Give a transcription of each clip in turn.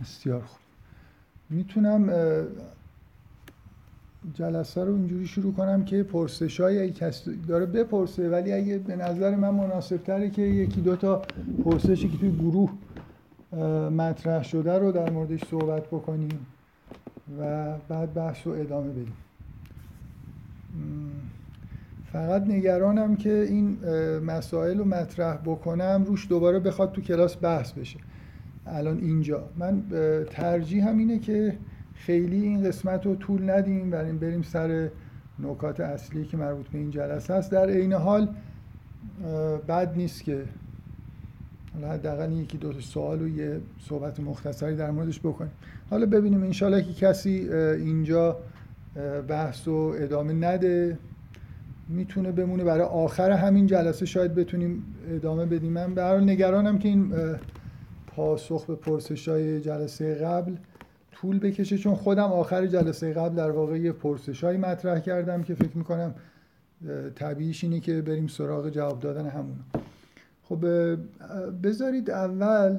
بسیار خوب. میتونم جلسه رو اینجوری شروع کنم که پرسش‌های اگه کسی داره بپرسه، ولی اگه به نظر من مناسب‌تره که یکی دو تا پرسشی که توی گروه مطرح شده رو در موردش صحبت بکنیم و بعد بحث رو ادامه بدیم. فقط نگرانم که این مسائل رو مطرح بکنم روش دوباره بخواد تو کلاس بحث بشه. الان اینجا من ترجیح هم اینه که خیلی این قسمت رو طول ندیم، بریم سر نکات اصلی که مربوط به این جلسه است. در عین حال بد نیست که حداقل یکی دو سوال و یه صحبت مختصری در موردش بکنیم. حالا ببینیم انشالله که کسی اینجا بحث رو ادامه نده، میتونه بمونه برای آخر همین جلسه، شاید بتونیم ادامه بدیم. من به هر حال نگرانم که این پاسخ به پرسش‌های جلسه قبل طول بکشه، چون خودم آخر جلسه قبل در واقع یه پرسش‌هایی مطرح کردم که فکر می‌کنم طبیعیش اینه که بریم سراغ جواب دادن همون. خب بذارید اول،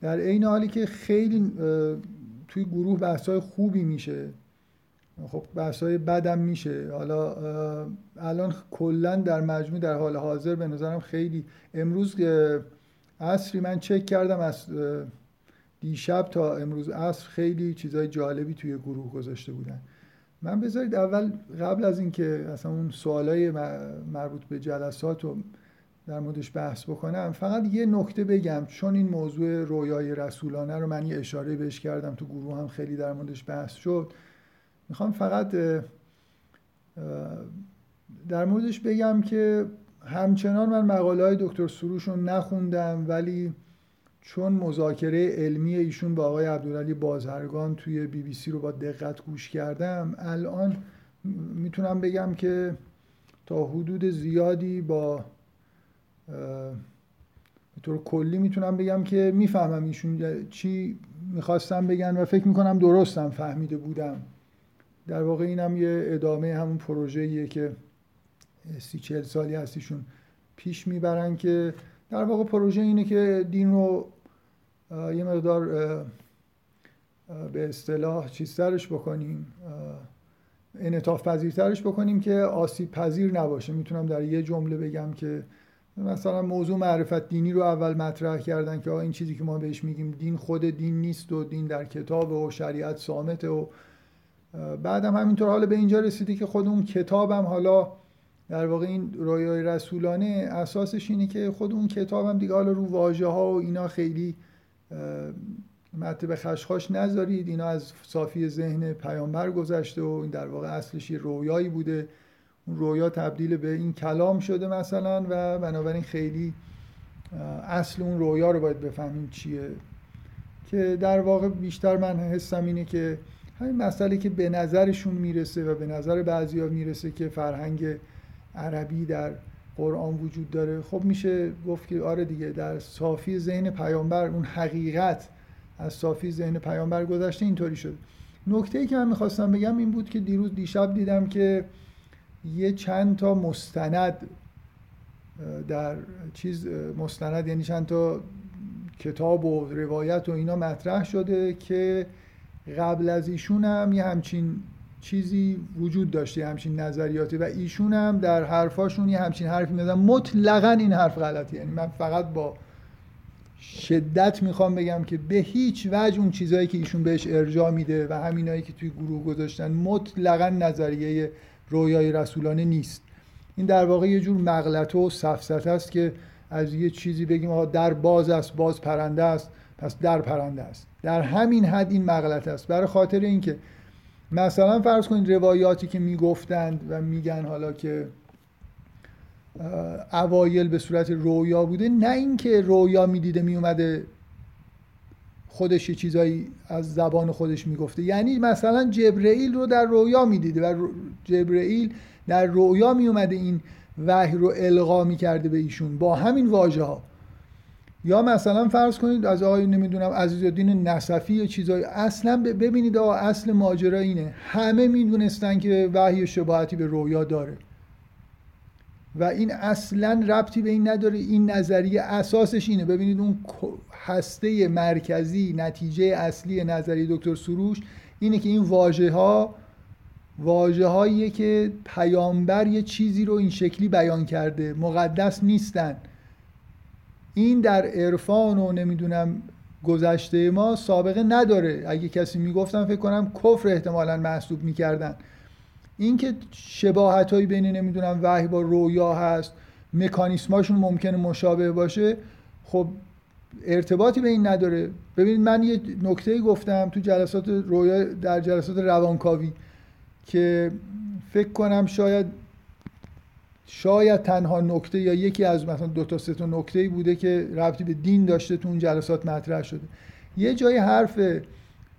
در عین حالی که خیلی توی گروه بحث‌های خوبی میشه، خب بحث‌های بدم میشه. حالا الان کلاً در مجموع در حال حاضر به نظرم خیلی امروز عصری من چک کردم از دیشب تا امروز عصر خیلی چیزای جالبی توی گروه گذاشته بودن. من بذارید اول قبل از این که اصلا اون سوالای مربوط به جلسات رو در موردش بحث بکنم، فقط یه نکته بگم، چون این موضوع رویای رسولانه رو من یه اشاره بهش کردم، تو گروه هم خیلی در موردش بحث شد. میخوام فقط در موردش بگم که همچنان من مقاله‌های دکتر سروش رو نخوندم، ولی چون مذاکره علمی ایشون با آقای عبدعلی بازرگان توی بی بی سی رو با دقت گوش کردم، الان میتونم بگم که تا حدود زیادی به طور کلی میتونم بگم که میفهمم ایشون چی میخواستم بگن و فکر میکنم درستم فهمیده بودم. در واقع اینم یه ادامه همون پروژه‌ایه که 30-40 سالی هست ایشون پیش میبرن، که در واقع پروژه اینه که دین رو یه مقدار به اصطلاح چیزترش بکنیم، انعطاف پذیرترش بکنیم که آسیب پذیر نباشه. میتونم در یه جمله بگم که مثلا موضوع معرفت دینی رو اول مطرح کردن که این چیزی که ما بهش میگیم دین خود دین نیست و دین در کتاب و شریعت صامته، و بعدم همینطور حالا به اینجا رسیدی که خود اون کتابم، حالا در واقع این رویای رسولانه اساسش اینه که خود اون کتابم دیگه حالا رو واژه ها و اینا خیلی مطلب خشخاش نذارید، اینا از صافی ذهن پیامبر گذشته و این در واقع اصلش یه رویایی بوده، اون رویا تبدیل به این کلام شده مثلا، و بنابراین خیلی اصل اون رویا رو باید بفهمیم چیه. که در واقع بیشتر من حسم اینه که همین مسئله که به نظرشون میرسه و به نظر بعضیا میرسه که فرهنگ عربی در قرآن وجود داره، خب میشه گفت که آره دیگه، در صافی ذهن پیامبر اون حقیقت از صافی ذهن پیامبر گذشته، اینطوری شد. نکته‌ای که من میخواستم بگم این بود که دیشب دیدم که یه چند تا مستند در چیز، مستند یعنی چند تا کتاب و روایت و اینا مطرح شده که قبل از ایشون هم یه همچین چیزی وجود داشته، همچین نظریاتی، و ایشون هم در حرفاشون یه همچین حرفی میزنن. مطلقاً این حرف غلطه، یعنی من فقط با شدت میخوام بگم که به هیچ وجه اون چیزایی که ایشون بهش ارجاع میده و همینایی که توی گروه گذاشتن مطلقاً نظریه رویای رسولانه نیست. این در واقع یه جور مغلطه و سفسطه است که از یه چیزی بگیم آقا در باز است، باز پرنده است، پس در پرنده است. در همین حد این مغلطه است، برای خاطر اینکه مثلا فرض کنید روایاتی که میگفتند و میگن حالا که اوایل به صورت رویا بوده، نه اینکه رویا میدیده میومده خودش یه چیزایی از زبان خودش میگفته، یعنی مثلا جبرئیل رو در رویا میدیده و جبرئیل در رویا میومده این وحی رو القا میکرده به ایشون با همین واژه ها. یا مثلا فرض کنید از آقای نمیدونم عزیزالدین نصفی چیزایی، اصلا ببینید آقا اصل ماجرا اینه، همه میدونستن که وحی شباهتی به رویا داره، و این اصلا ربطی به این نداره. این نظریه اساسش اینه. ببینید اون هسته مرکزی، نتیجه اصلی نظریه دکتر سروش اینه که این واژه‌هاییه که پیامبر یه چیزی رو این شکلی بیان کرده، مقدس نیستن. این در عرفان و نمیدونم گذشته ما سابقه نداره. اگه کسی میگفتن فکر کنم کفر احتمالاً محسوب میکردن. این که شباهتایی بین نمیدونم وحی با رویا هست، مکانیسماشون ممکنه مشابه باشه، خب ارتباطی به این نداره. ببینید من یه نکته‌ای گفتم تو جلسات رویا، در جلسات روانکاوی، که فکر کنم شاید تنها نکته یا یکی از مثلا دو تا سه تا نکته‌ای بوده که ربطی به دین داشته تو اون جلسات مطرح شده. یه جای حرف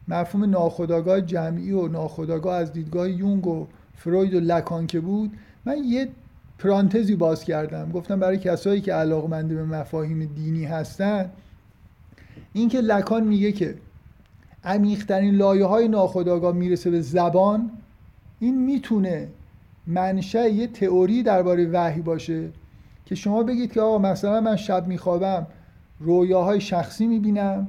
مفهوم ناخودآگاه جمعی و ناخودآگاه از دیدگاه یونگ و فروید و لکان که بود، من یه پرانتزی باز کردم، گفتم برای کسایی که علاقه‌مند به مفاهیم دینی هستن، این که لکان میگه که عمیق‌ترین لایه‌های ناخودآگاه میرسه به زبان، این میتونه منشأ یه تئوری درباره وحی باشه که شما بگید که آقا مثلا من شب میخوابم رویاهای شخصی میبینم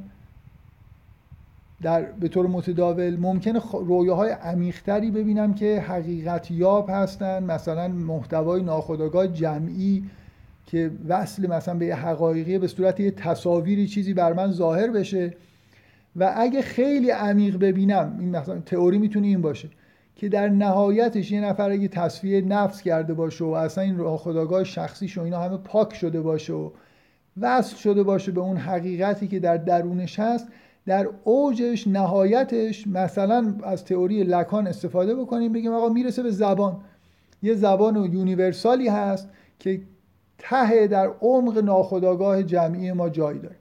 به طور متداول، ممکنه رویاهای عمیق‌تری ببینم که حقیقت یاب هستن، مثلا محتوای ناخودآگاه جمعی که وصل مثلا به یه حقایقی به صورت یه تصاویری چیزی بر من ظاهر بشه. و اگه خیلی عمیق ببینم، این مثلا تئوری میتونه این باشه که در نهایتش یه نفر اگه تصفیه نفس کرده باشه و اصلا این ناخودآگاه شخصیش و اینا همه پاک شده باشه و وصل شده باشه به اون حقیقتی که در درونش هست، در اوجش، نهایتش، مثلا از تئوری لکان استفاده بکنیم، بگیم آقا میرسه به زبان، یه زبان یونیورسالی هست که ته در عمق ناخودآگاه جمعی ما جای داره.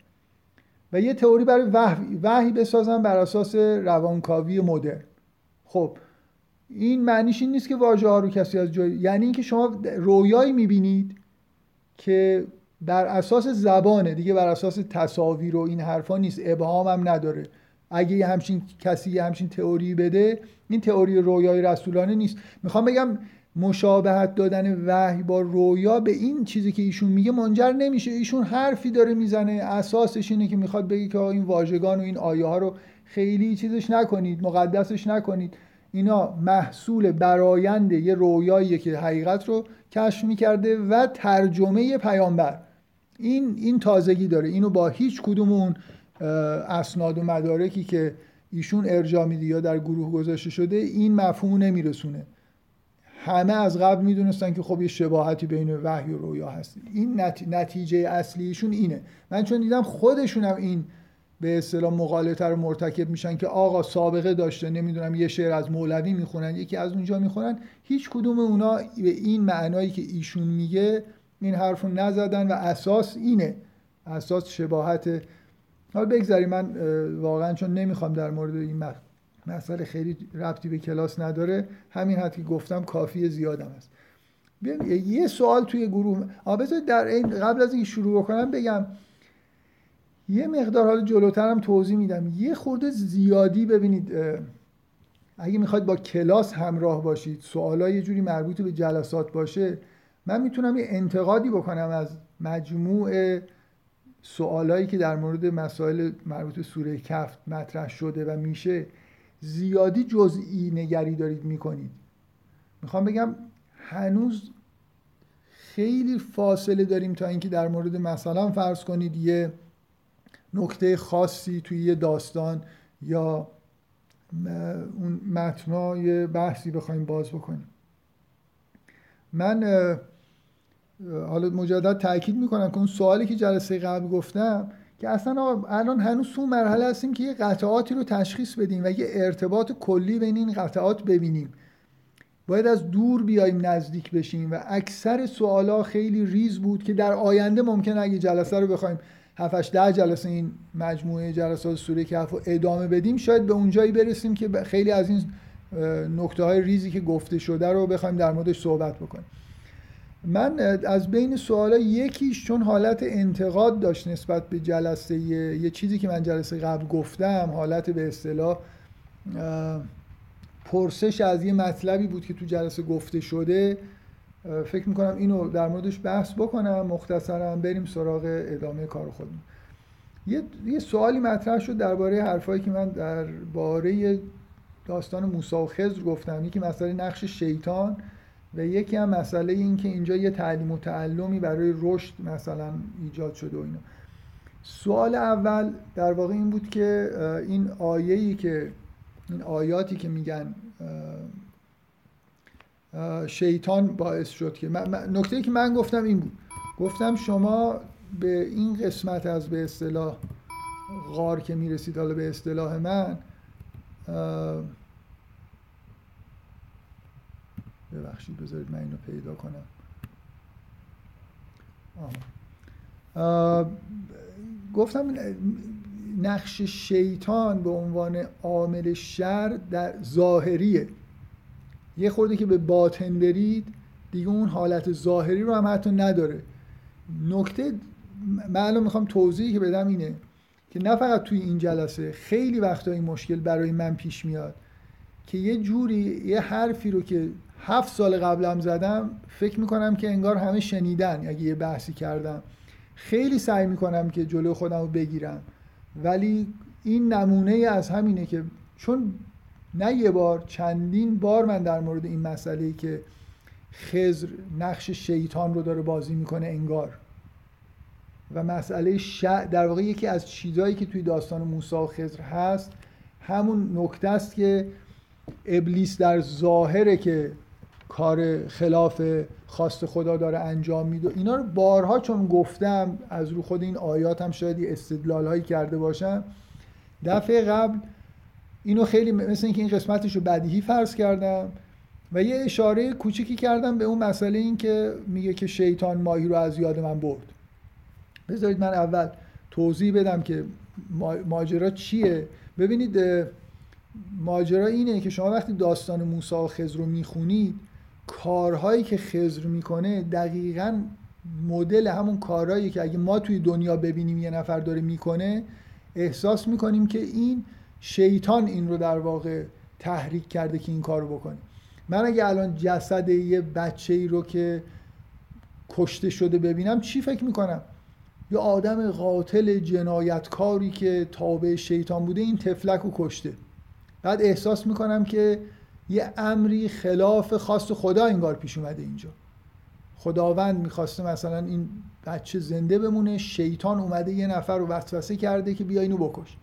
و یه تئوری برای وحی بسازن بر اساس روانکاوی مدرن. خب این معنیش این نیست که واژه ها رو کسی از جای، یعنی اینکه شما رویایی میبینید که بر اساس زبانه دیگه، بر اساس تصاویر و این حرفا نیست، ابهام هم نداره. اگه یه همچین کسی یه همچین تئوری بده، این تئوری رویای رسولانه نیست. میخوام بگم مشابهت دادن وحی با رویا به این چیزی که ایشون میگه منجر نمیشه. ایشون حرفی داره میزنه، اساسش اینه که میخواد بگه که این واژگان و این آیه ها رو خیلی چیزش نکنید، مقدسش نکنید. اینا محصول برآیند یه رویاییه که حقیقت رو کشف می‌کرده و ترجمه پیامبر. این تازگی داره. اینو با هیچ کدوم اون اسناد و مدارکی که ایشون ارجاع میده یا در گروه گذاشته شده این مفهوم نمیرسونه. همه از قبل میدونستن که خب یه شباهتی بین وحی و رویا هست. این نتیجه اصلیشون اینه. من چون دیدم خودشونم این به اصطلاح مغالطه رو مرتکب میشن که آقا سابقه داشته، نمیدونم یه شعر از مولوی میخونن، یکی از اونجا میخونن، هیچ کدوم اونا به این معنایی که ایشون میگه این حرف رو نزدن و اساس اینه، اساس شباهته. حالا بگذاریم، من واقعا چون نمیخوام در مورد این مسئله، خیلی ربطی به کلاس نداره، همین حد که گفتم کافی زیادم است. یه سوال توی گروه البته در این، قبل از اینکه شروع کنم بگم یه مقدار، حالا جلوتر هم توضیح میدم، یه خورده زیادی ببینید اگه میخواید با کلاس همراه باشید، سوالای یه جوری مربوط به جلسات باشه، من میتونم یه انتقادی بکنم از مجموع سوالایی که در مورد مسائل مربوط به سوره کهف مطرح شده و میشه زیادی جزئی نگری دارید میکنید. میخوام بگم هنوز خیلی فاصله داریم تا اینکه در مورد مثلا فرض کنید یه نکته خاصی توی یه داستان یا اون متنای بحثی بخوایم باز بکنیم. من حالا مجدد تأکید میکنم که اون سوالی که جلسه قبل گفتم که اصلا الان هنوز تو مرحله هستیم که یه قطعاتی رو تشخیص بدیم و یه ارتباط کلی بین این قطعات ببینیم. باید از دور بیایم نزدیک بشیم و اکثر سوالا خیلی ریز بود که در آینده ممکنه اگه جلسه رو بخوایم 7-8-10 جلسه این مجموعه جلسات سوره کهف رو ادامه بدیم، شاید به اونجایی برسیم که خیلی از این نکته های ریزی که گفته شده رو بخوایم در موردش صحبت بکنیم. من از بین سوالا یکیش چون حالت انتقاد داشت نسبت به جلسه، یه چیزی که من جلسه قبل گفتم، حالت به اصطلاح پرسش از یه مطلبی بود که تو جلسه گفته شده فکر میکنم اینو در موردش بحث بکنم، مختصراً بریم سراغ ادامه کار خودمون. یه سوالی مطرح شد درباره حرفایی که من درباره داستان موسی و خضر گفتم، یکی مسئله نقش شیطان و یکی هم مسئله این که اینجا یه تعلیم و تعلمی برای رشد مثلا ایجاد شده و اینا. سوال اول در واقع این بود که این آیاتی که میگن شیطان باعث شد که نکته‌ای که من گفتم این بود، گفتم شما به این قسمت از به اصطلاح غار که میرسید، حالا به اصطلاح من ببخشید بذارید من اینو پیدا کنم، گفتم نقش شیطان به عنوان عامل شر در ظاهریه، یه خورده که به باطن برید دیگه اون حالت ظاهری رو هم حتی نداره. نکته معلوم میخوام توضیحی که بدم اینه که نه فقط توی این جلسه، خیلی وقتا این مشکل برای من پیش میاد که یه جوری یه حرفی رو که 7 سال قبلم زدم فکر میکنم که انگار همه شنیدن، اگه یه بحثی کردم خیلی سعی میکنم که جلو خودم رو بگیرم، ولی این نمونه از همینه که چون نه یه بار، چندین بار من در مورد این مسئله‌ای که خضر نقش شیطان رو داره بازی میکنه انگار و مسئله در واقع یکی از چیزایی که توی داستان موسی و خضر هست همون نکته است که ابلیس در ظاهره که کار خلاف خواست خدا داره انجام میده. اینا رو بارها چون گفتم از رو خود این آیات هم شاید استدلال هایی کرده باشم، دفعه قبل اینو خیلی مثل اینکه این قسمتش رو بدیهی فرض کردم و یه اشاره کوچیکی کردم به اون مسئله این که میگه که شیطان ماهی رو از یاد من برد. بذارید من اول توضیح بدم که ماجرا چیه. ببینید ماجرا اینه که شما وقتی داستان موسی و خضر رو میخونید، کارهایی که خضر میکنه دقیقاً مدل همون کارهایی که اگه ما توی دنیا ببینیم یه نفر داره میکنه احساس میکنیم که این شیطان این رو در واقع تحریک کرده که این کار رو بکنه. من اگه الان جسد یه بچه‌ای رو که کشته شده ببینم چی فکر میکنم؟ یا آدم قاتل جنایتکاری که تابع شیطان بوده این تفلک رو کشته. بعد احساس میکنم که یه امری خلاف خواست خدا انگار پیش اومده اینجا، خداوند میخواسته مثلا این بچه زنده بمونه، شیطان اومده یه نفر رو وسوسه کرده که بیا اینو بکش.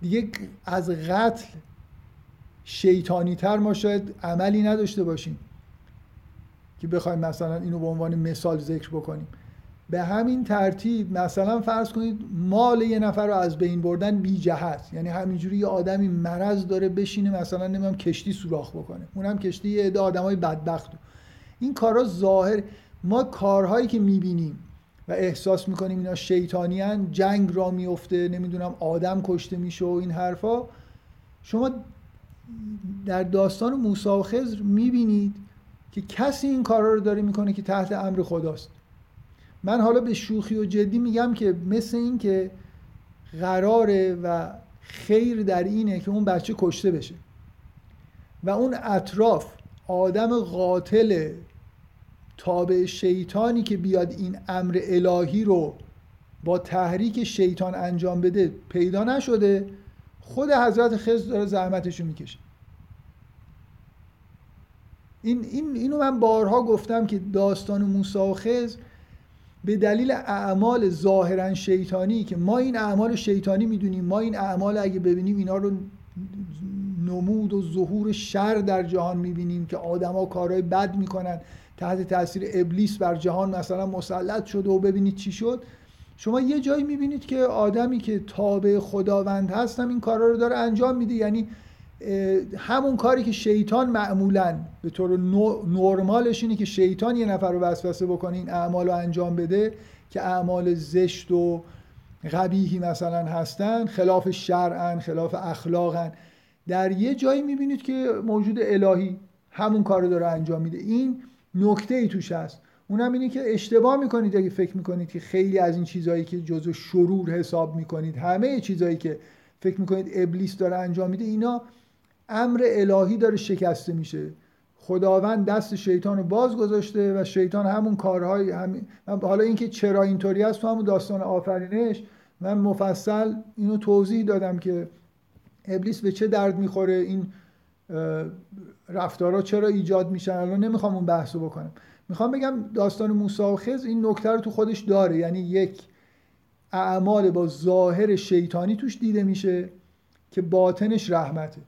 دیگه از قتل شیطانی تر ما شاید عملی نداشته باشیم که بخوایم مثلا اینو به عنوان مثال ذکر بکنیم. به همین ترتیب مثلا فرض کنید مال یه نفر رو از بین بردن بی جهت، یعنی همینجوری یه آدمی مرض داره بشینه مثلا نمیدونم کشتی سوراخ بکنه، اونم کشتی یه عده آدمای بدبخت. این کارا ظاهر ما کارهایی که میبینیم و احساس میکنیم اینا شیطانیان، جنگ را میفته، نمیدونم آدم کشته میشه و این حرفا، شما در داستان موسی و خضر میبینید که کسی این کارا رو داره میکنه که تحت امر خداست. من حالا به شوخی و جدی میگم که مثل این که قراره و خیر در اینه که اون بچه کشته بشه و اون اطراف آدم قاتل تابع شیطانی که بیاد این امر الهی رو با تحریک شیطان انجام بده پیدا نشده، خود حضرت خضر داره زحمتشو میکشه. اینو من بارها گفتم که داستان موسی و خضر به دلیل اعمال ظاهرا شیطانی که ما این اعمال شیطانی میدونیم، ما این اعمال اگه ببینیم اینا رو نمود و ظهور شر در جهان میبینیم که آدما کارهای بد میکنن، تحت تاثیر ابلیس بر جهان مثلا مسلط شده و ببینید چی شد. شما یه جایی میبینید که آدمی که تابع خداوند هست هم این کارا رو داره انجام میده، یعنی همون کاری که شیطان معمولاً به طور نرمالش اینه که شیطان یه نفر رو وسوسه بکنه این اعمال رو انجام بده که اعمال زشت و قبیحی مثلا هستن، خلاف شرعن، خلاف اخلاقن. در یه جایی میبینید که موجود الهی همون کار رو داره انجام میده. این نکته ای توش هست، اونم اینه که اشتباه میکنید اگه فکر میکنید که خیلی از این چیزایی که جزو شرور حساب میکنید، همه چیزایی که فکر میکنید ابلیس داره انجام میده، اینا امر الهی داره شکسته میشه. خداوند دست شیطان رو باز گذاشته و شیطان همون کارهای حالا اینکه چرا اینطوری است تو همون داستان آفرینش من مفصل اینو توضیح دادم که ابلیس به چه درد میخوره، این رفتارها چرا ایجاد میشن. الان نمیخوام اون بحثو بکنم، میخوام بگم داستان موسی و خضر این نکته رو تو خودش داره، یعنی یک اعمال با ظاهر شیطانی توش دیده میشه که باطنش رحمته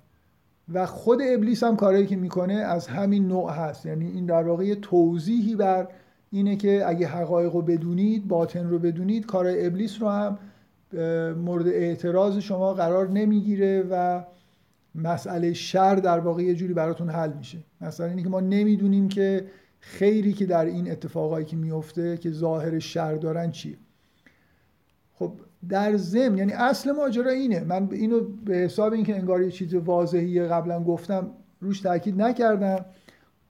و خود ابلیس هم کارهایی که میکنه از همین نوع هست. یعنی این در واقع توضیحی بر اینه که اگه حقایق رو بدونید، باطن رو بدونید، کارهای ابلیس رو هم مورد اعتراض شما قرار نمیگیره و مسئله شر در واقع یه جوری براتون حل میشه. مثلا اینه که ما نمیدونیم که خیری که در این اتفاقایی که میفته که ظاهر شر دارن چیه. خب در ضمن یعنی اصل ماجرا اینه، من اینو به حساب اینکه انگار یه چیز واضحی قبلا گفتم روش تاکید نکردم.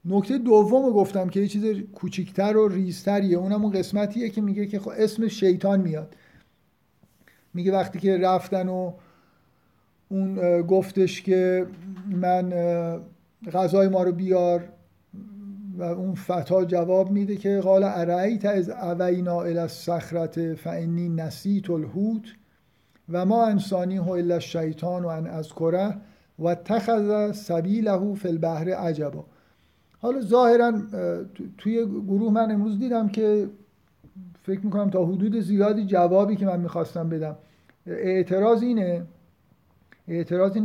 نکته دومو گفتم که یه چیز کوچیکتر و ریزتریه، اونم اون قسمتیه که میگه که خب اسم شیطان میاد، میگه وقتی که رفتن و اون گفتش که من غذای ما رو بیار و اون فتا جواب میده که قال ارایت از اوینا الی الصخره فانی نسیت الحوت و ما انسانی هو الا الشیطان و ان اذکره و اتخذ سبیله فی البحر عجبا. حالا ظاهرا توی گروه من امروز دیدم که فکر میکنم تا حدود زیادی جوابی که من میخواستم بدم اعتراض اینه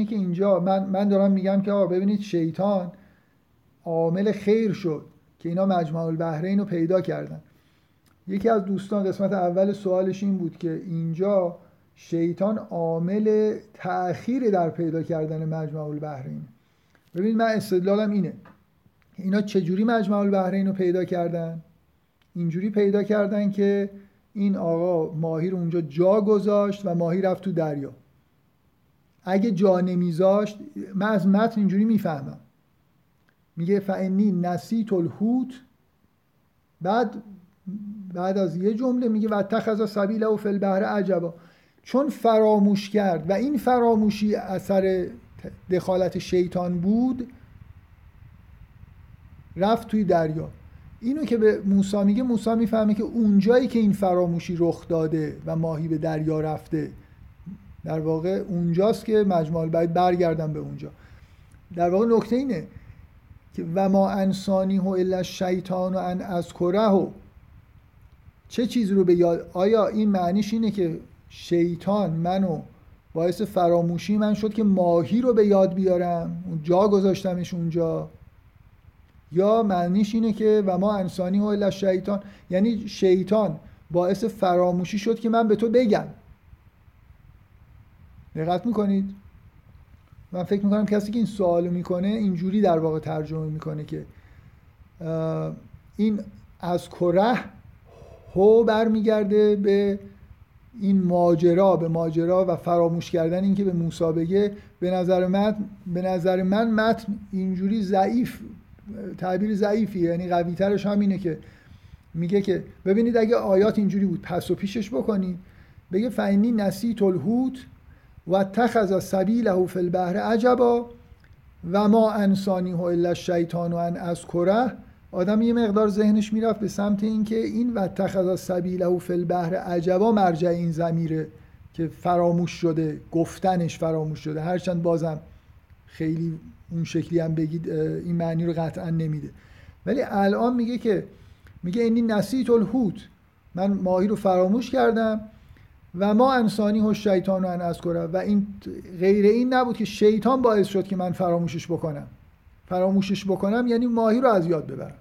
که اینجا من دارم میگم که ببینید شیطان عامل خیر شد که اینا مجمع البحرین رو پیدا کردن. یکی از دوستان قسمت اول سوالش این بود که اینجا شیطان عامل تأخیر در پیدا کردن مجمع البحرین. ببین من استدلالم اینه، اینا چجوری مجمع البحرین رو پیدا کردن؟ اینجوری پیدا کردن که این آقا ماهی رو اونجا جا گذاشت و ماهی رفت تو دریا. اگه جا نمیذاشت، من از متن اینجوری میفهمم، میگه فعنی نسیت الحوت، بعد از یه جمله میگه واتخذ سبیله و فی البحر عجبا، چون فراموش کرد و این فراموشی اثر دخالت شیطان بود رفت توی دریا. اینو که به موسی میگه، موسی میفهمه که اونجایی که این فراموشی رخ داده و ماهی به دریا رفته در واقع اونجاست که مجموعه باید برگردن به اونجا. در واقع نکته اینه که و ما انسانی هو الا الشیطان و ان اذکره، چه چیز رو به یاد؟ آیا این معنیش اینه که شیطان منو باعث فراموشی من شد که ماهی رو به یاد بیارم، جا گذاشتمش اونجا، یا معنیش اینه که و ما انسانی هو الا الشیطان، یعنی شیطان باعث فراموشی شد که من به تو بگم؟ دقت میکنید؟ من فکر میکنم کسی که این سوالو میکنه اینجوری در واقع ترجمه میکنه که این از کره هو برمیگرده به این ماجرا، به ماجرا و فراموش کردن این که به موسی بگه. به نظر من متن اینجوری ضعیف، تعبیر ضعیفیه. یعنی قوی ترش هم اینه که میگه که ببینید اگه آیات اینجوری بود پس و پیشش بکنید، بگه فعنی نسیت الحوت و اتخذ سبیله فی البحر عجبا و ما انسانی هو الا الشیطان و ان اذکره. آدم یه مقدار ذهنش میرفت به سمت اینکه این و اتخذ سبیله فی البحر عجبا مرجع این ضمیره که فراموش شده، گفتنش فراموش شده، هرچند بازم خیلی اون شکلی هم بگید این معنی رو قطعا نمیده. ولی الان میگه که میگه اینی نسیت الحوت، من ماهی رو فراموش کردم و ما انسانی هو شیطان و ان اذکره، و این غیر این نبود که شیطان باعث شد که من فراموشش بکنم یعنی ماهی رو از یاد ببرم.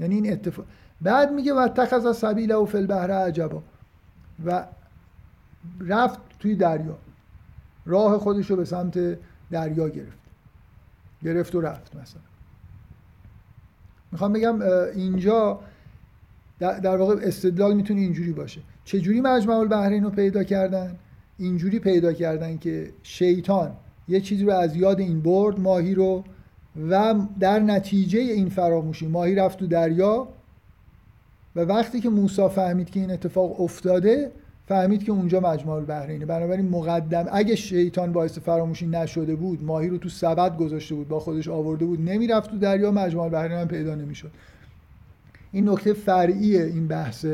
یعنی این اتفاق. بعد میگه واتخذ سبیله و فی البحر عجبا، و رفت توی دریا، راه خودش رو به سمت دریا گرفت و رفت. مثلا میخوام بگم اینجا در واقع استدلال میتونه اینجوری باشه. چجوری مجمع البحرین رو پیدا کردن؟ اینجوری پیدا کردن که شیطان یه چیزی رو از یاد این برد، ماهی رو، و در نتیجه این فراموشی ماهی رفت تو دریا و وقتی که موسی فهمید که این اتفاق افتاده فهمید که اونجا مجمع البحرینه. بنابراین مقدم، اگه شیطان باعث فراموشی نشده بود، ماهی رو تو سبد گذاشته بود، با خودش آورده بود، نمیرفت تو دریا، مجمع البحرین هم پیدا نمیشد. این نکته فرعیه این بحث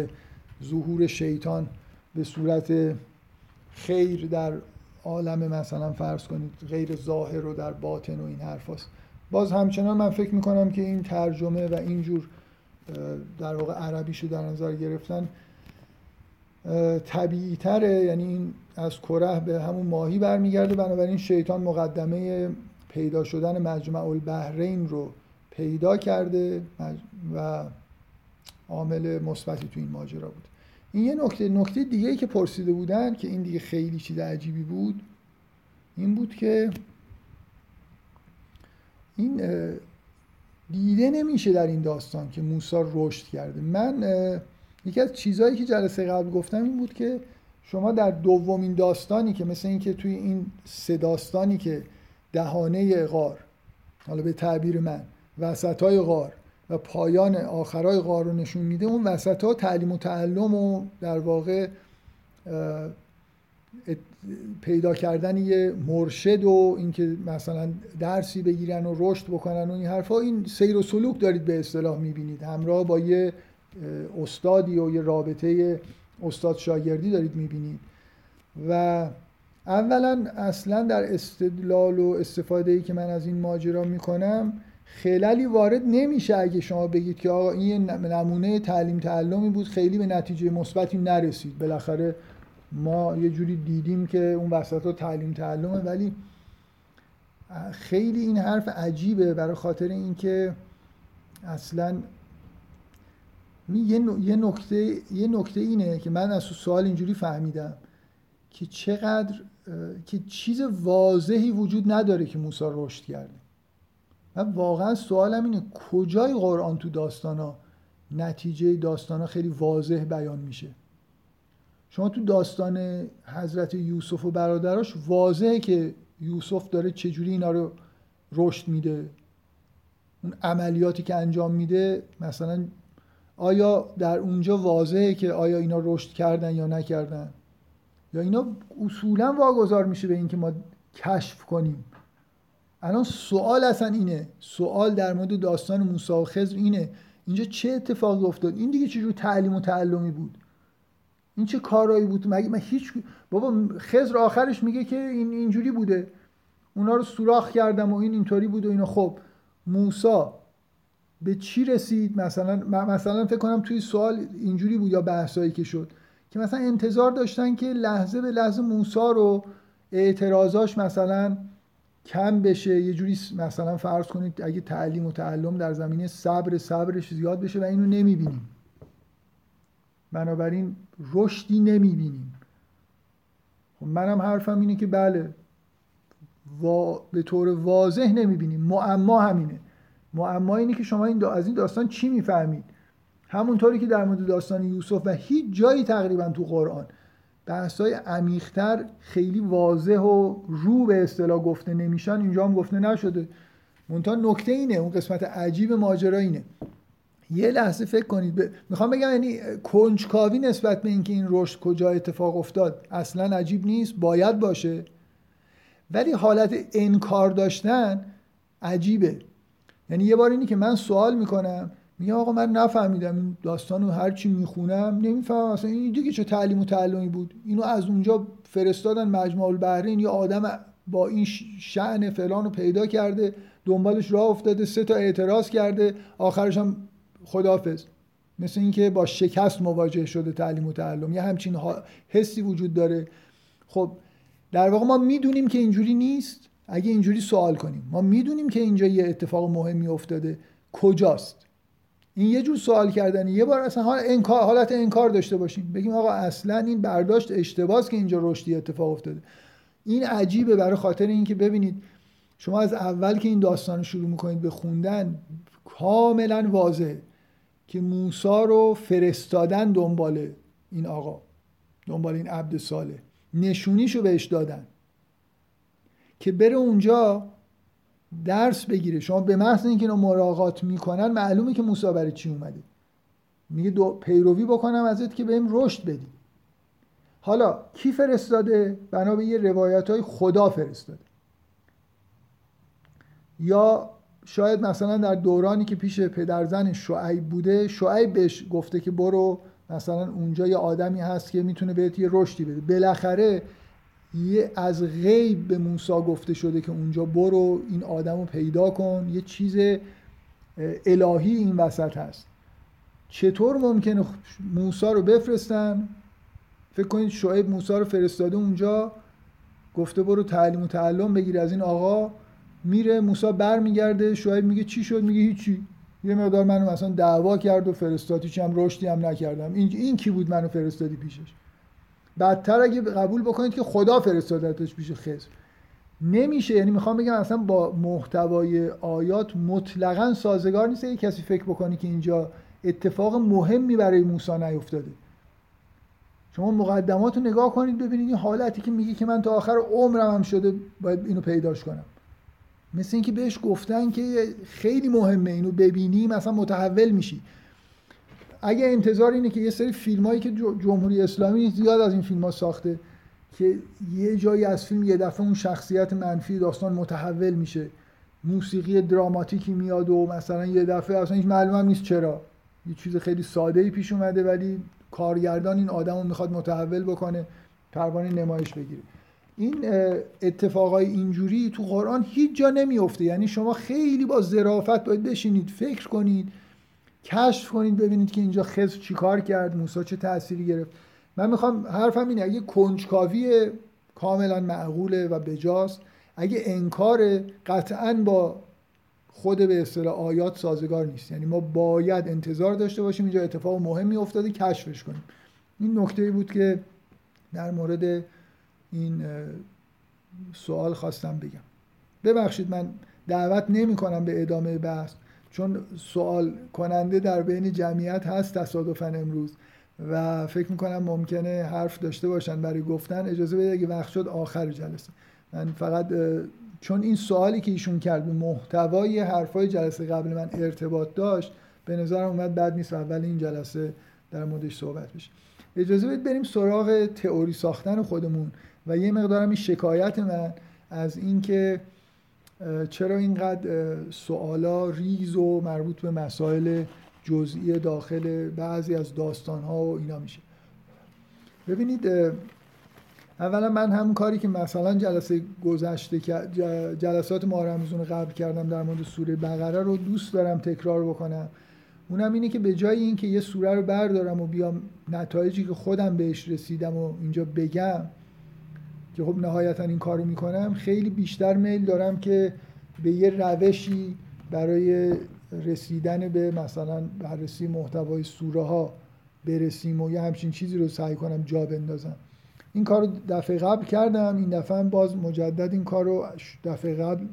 ظهور شیطان به صورت خیر در عالم مثلا فرض کنید غیر ظاهر و در باطن و این حرفاست. باز همچنان من فکر میکنم که این ترجمه و اینجور در واقع عربیشو در نظر گرفتن طبیعی تره، یعنی این از کره به همون ماهی برمیگرده. بنابراین شیطان مقدمه پیدا شدن مجمع البحرین رو پیدا کرده و عامل مثبتی تو این ماجرا بود. این یه نکته دیگه‌ای که پرسیده بودن که این دیگه خیلی چیز عجیبی بود، این بود که این دیده نمیشه در این داستان که موسی رشد کرده. من یکی از چیزایی که جلسه قبل گفتم این بود که شما در دومین داستانی که مثل این که توی این سه داستانی که دهانه غار، حالا به تعبیر من وسطای غار و پایان آخرای غار رو نشون میده، اون وسطا تعلیم و تعلم و در واقع پیدا کردن یه مرشد و اینکه مثلا درسی بگیرن و رشد بکنن و این حرفا، این سیر و سلوک دارید به اصطلاح میبینید، همراه با یه استادی و یه رابطه استاد شاگردی دارید میبینید. و اولا اصلا در استدلال و استفاده‌ای که من از این ماجرا میکنم خلالی وارد نمیشه اگه شما بگید که آقا این نمونه تعلیم تعلمی بود، خیلی به نتیجه مثبتی نرسید، بالاخره ما یه جوری دیدیم که اون وسطا تعلیم تعلمه. ولی خیلی این حرف عجیبه برای خاطر اینکه اصلا یه نکته اینه که من از سوال اینجوری فهمیدم که چقدر که چیز واضحی وجود نداره که موسی رشد کرده. من واقعا سوالم اینه کجای قرآن تو داستانا نتیجه داستانا خیلی واضح بیان میشه. شما تو داستان حضرت یوسف و برادراش واضحه که یوسف داره چجوری اینا رو رشد میده، اون عملیاتی که انجام میده. مثلا آیا در اونجا واضحه که آیا اینا رشد کردن یا نکردن، یا اینا اصولا واگذار میشه به این که ما کشف کنیم؟ الان سوال اصلا اینه، سوال در مورد داستان موسی و خضر اینه، اینجا چه اتفاقی افتاد؟ این دیگه چجور تعلیم و تعلمی بود؟ این چه کارایی بود؟ مگه من هیچ بابا خضر آخرش میگه که این اینجوری بوده، اونا رو سوراخ کردم و این اینطوری بود و اینا. خب موسی به چی رسید؟ مثلا فکر کنم توی سوال اینجوری بود یا بحثایی که شد که مثلا انتظار داشتن که لحظه به لحظه موسی رو اعتراضاش مثلا کم بشه، یه جوری مثلا فرض کنید اگه تعلیم و تعلم در زمینه صبرش زیاد بشه و اینو نمیبینیم، بنابراین رشدی نمیبینیم. خب منم حرفم اینه که بله به طور واضح نمیبینیم. معما همینه، معما اینه که شما از این داستان چی میفهمید؟ همونطوری که در مورد داستان یوسف و هیچ جایی تقریبا تو قرآن بحث‌های عمیق‌تر خیلی واضح و رو به اصطلاح گفته نمیشن، اینجا هم گفته نشده. منتها نکته اینه، اون قسمت عجیب ماجرا اینه، یه لحظه فکر کنید میخوام بگم یعنی کنجکاوی نسبت به اینکه این رشد کجا اتفاق افتاد اصلا عجیب نیست، باید باشه، ولی حالت انکار داشتن عجیبه. یعنی یه بار اینی که من سوال میکنم میگه آقا من نفهمیدم این داستانو، هر چی میخونم نمیفهمم اصلا این دیگه چه تعلیم و تعلمی بود، اینو از اونجا فرستادن مجمع البحرین، یه آدم با این شأن فلانو پیدا کرده، دنبالش راه افتاده، 3 تا اعتراض کرده، آخرش هم خداحافظ، مثل اینکه با شکست مواجه شده تعلیم و تعلم، یه همچین حسی وجود داره. خب در واقع ما میدونیم که اینجوری نیست. اگه اینجوری سوال کنیم ما میدونیم که اینجا یه اتفاق مهمی افتاده، کجاست؟ این یه جور سوال کردنی. یه بار اصلا حالت انکار داشته باشیم، بگیم آقا اصلا این برداشت اشتباهه که اینجا رشدی اتفاق افتاده. این عجیبه برای خاطر اینکه ببینید شما از اول که این داستان رو شروع میکنید به خوندن کاملا واضحه که موسی رو فرستادن دنبال این آقا، دنبال این عبد صالح، نشونیشو بهش دادن که بره اونجا درس بگیره. شما به محض اینکه اینا مراقبت میکنن معلومه که موسی برای چی اومده، میگه پیروی بکنم ازت که بهم رشد بدی. حالا کی فرستاده؟ بنا به یه روایت‌های خدا فرستاده، یا شاید مثلا در دورانی که پیش پدرزن شعیب بوده، شعیب بهش گفته که برو مثلا اونجا یه آدمی هست که میتونه بهت یه رشدی بده. بالاخره یه از غیب به موسی گفته شده که اونجا برو این آدم رو پیدا کن، یه چیز الهی این وسط هست. چطور ممکنه موسی رو بفرستن؟ فکر کنید شعیب موسی رو فرستاده اونجا، گفته برو تعلیم و تعلم بگیر از این آقا، میره موسی برمیگرده، شعیب میگه چی شد؟ میگه هیچی، یه مقدار منو مثلا دعوا کرد و فرستادی، چم رشدی هم نکردم. این کی بود منو فرستادی پیشش؟ بدتر اگه قبول بکنید که خدا فرستادتش پیش خضر. نمیشه، یعنی میخوام بگم اصلا با محتوای آیات مطلقاً سازگار نیست. اگه کسی فکر بکنه که اینجا اتفاق مهمی برای موسی نیفتاده، شما مقدماتو نگاه کنید ببینید این حالتی که میگه که من تا آخر عمرم هم شده باید اینو پیداش کنم، مثل اینکه بهش گفتن که خیلی مهمه اینو ببینی مثلا متحول میشی. اگه انتظار اینه که یه سری فیلمایی که جمهوری اسلامی زیاد از این فیلم‌ها ساخته که یه جایی از فیلم یه دفعه اون شخصیت منفی داستان متحول میشه، موسیقی دراماتیکی میاد و مثلا یه دفعه اصلا هیچ معلومم نیست چرا یه چیز خیلی ساده‌ای پیش اومده ولی کارگردان این آدمو میخواد متحول بکنه، پروانه نمایش بگیره. این اتفاقای اینجوری تو قرآن هیچ جا نمیفته، یعنی شما خیلی با ظرافت باید بشینید فکر کنید کشف کنید ببینید که اینجا خضر چیکار کرد، موسی چه تأثیری گرفت. من میخوام حرفم اینه اگه کنجکاوی کاملا معقوله و بجاست، اگه انکار قطعاً با خود به اصطلاح آیات سازگار نیست. یعنی ما باید انتظار داشته باشیم اینجا اتفاق مهمی افتاده کشفش کنیم. این نکته‌ای بود که در مورد این سوال خواستم بگم. ببخشید من دعوت نمی کنم به ادامه بحث، چون سوال کننده در بین جمعیت هست تصادفاً امروز و فکر میکنم ممکنه حرف داشته باشن برای گفتن. اجازه بدید اگه وقت شد آخر جلسه من فقط، چون این سوالی که ایشون کرد به محتوای حرفای جلسه قبل من ارتباط داشت، به نظرم اومد بد نیست اول این جلسه در موردش صحبت بشه. اجازه بدید بریم سراغ تئوری ساختن خودمون و یه مقدارم این شکایت من از این که چرا اینقدر سوالا ریز و مربوط به مسائل جزئی داخل بعضی از داستان‌ها و اینا میشه. ببینید اولا من همون کاری که مثلا جلسه گذشته جلسات ماه رمضان قبل کردم در مورد سوره بقره رو دوست دارم تکرار بکنم، اونم اینه که به جای این که یه سوره رو بردارم و بیام نتایجی که خودم بهش رسیدم و اینجا بگم که خب نهایتا این کارو میکنم، خیلی بیشتر میل دارم که به یه روشی برای رسیدن به مثلا بررسی محتوای سوره ها برسیم و یه همچین چیزی رو سعی کنم جا بندازم. این کارو دفعه قبل کردم، این دفعه هم باز مجدد این کارو دفعه قبل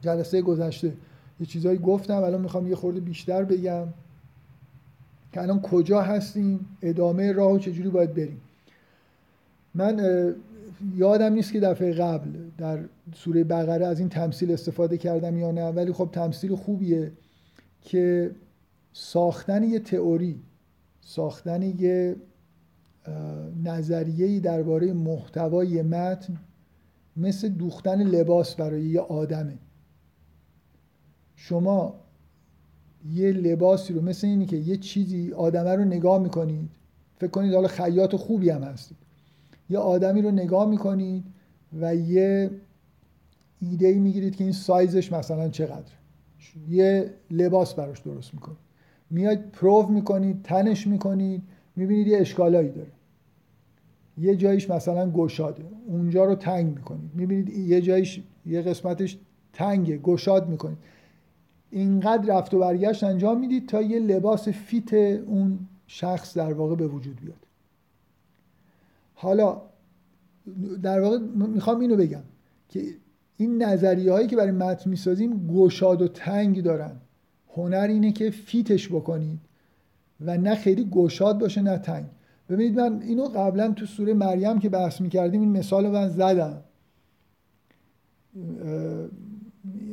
جلسه گذشته یه چیزایی گفتم، الان میخوام یه خورده بیشتر بگم که الان کجا هستیم، ادامه راهو چجوری باید بریم. من یادم نیست که دفعه قبل در سوره بقره از این تمثیل استفاده کردم یا نه، ولی خب تمثیل خوبیه که ساختن یه تئوری، ساختن یه نظریه‌ای درباره محتوای متن مثل دوختن لباس برای یه آدمه. شما یه لباسی رو مثل اینی که یه چیزی آدمه رو نگاه میکنید، فکر کنید حالا خیاط خوبی هم هستید، یه آدمی رو نگاه میکنید و یه ایده‌ای میگیرید که این سایزش مثلا چقدر، یه لباس براش درست میکنید، میاد پروو میکنید، تنش میکنید، میبینید یه اشکالایی داره، یه جایش مثلا گشاده، اونجا رو تنگ میکنید، میبینید یه جایش یه قسمتش تنگه، گشاد میکنید، اینقدر رفت و برگشت انجام میدید تا یه لباس فیت اون شخص در واقع به وجود بیاد. حالا در واقع میخوام اینو بگم که این نظریه هایی که برای متن میسازیم گشاد و تنگ دارن. هنر اینه که فیتش بکنید و نه خیلی گشاد باشه نه تنگ. ببینید من اینو قبلا تو سوره مریم که بحث میکردیم این مثال رو من زدم،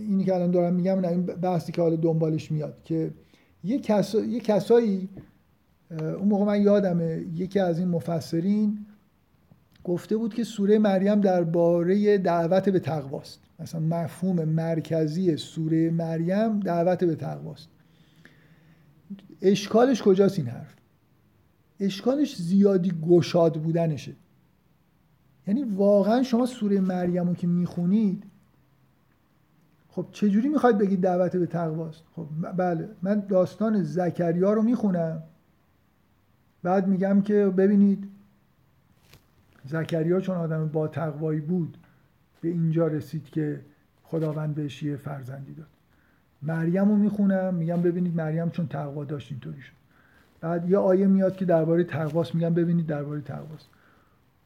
اینی که الان دارم میگم نه این بحثی که حالا دنبالش میاد که یه کسایی اون موقع من یادمه یکی از این مفسرین گفته بود که سوره مریم درباره دعوت به تقواست. مثلا مفهوم مرکزی سوره مریم دعوت به تقواست. اشکالش کجاست این حرف؟ اشکالش زیادی گشاد بودنشه. یعنی واقعا شما سوره مریم رو که میخونید، خب چجوری میخواید بگید دعوت به تقواست؟ خب بله، من داستان زکریا رو میخونم، بعد میگم که ببینید زکریا چون آدم با تقوایی بود به اینجا رسید که خداوند بهش یه فرزندی داد. مریم رو میخونم، میگم ببینید مریم چون تقوا داشت اینطوری شد. بعد یه آیه میاد که درباره تقواست، میگم ببینید درباره تقواست.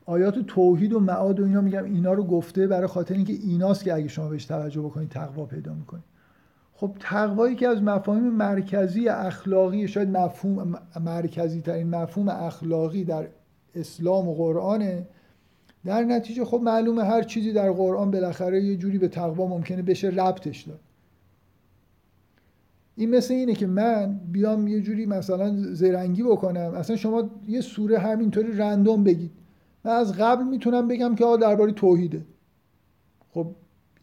آیات توحید و معاد و اینا، میگم اینا رو گفته برای خاطر اینکه ایناست که اگه شما بهش توجه بکنید تقوا پیدا میکنید. خب تقوایی که از مفاهیم مرکزی اخلاقی، شاید مفهوم مرکزی ترین مفهوم اخلاقی در اسلام و قرآنه، در نتیجه خب معلومه هر چیزی در قرآن بالاخره یه جوری به تقوا ممکنه بشه ربطش داد. این مثل اینه که من بیام یه جوری مثلا زرنگی بکنم، اصلا شما یه سوره همینطوری رندوم بگید، من از قبل میتونم بگم که درباره توحیده. خب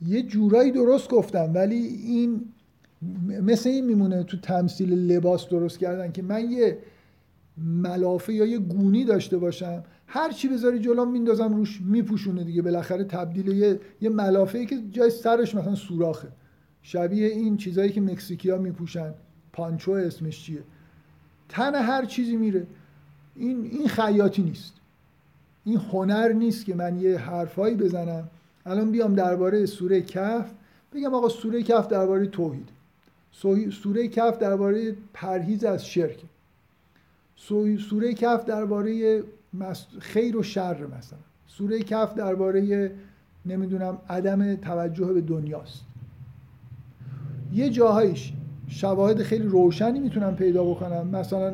یه جورایی درست گفتم، ولی این مثل این میمونه تو تمثیل لباس درست کردن که من یه ملافه یا یه گونی داشته باشم، هر چی بذاری جلوم میندازم روش میپوشونه دیگه، بالاخره تبدیل یه ملافه‌ای که جای سرش مثلا سوراخه، شبیه این چیزایی که مکزیکی‌ها میپوشن، پانچو اسمش چیه، تن هر چیزی میره. این خیاطی نیست، این هنر نیست که من یه حرفایی بزنم. الان بیام درباره سوره کهف بگم آقا سوره کهف درباره توحید، سوره کهف درباره پرهیز از شرک، سوره کهف درباره خیر و شر، مثلا سوره کهف درباره نمیدونم عدم توجه به دنیاست. یه جاهایش شواهد خیلی روشنی میتونم پیدا بکنم، مثلا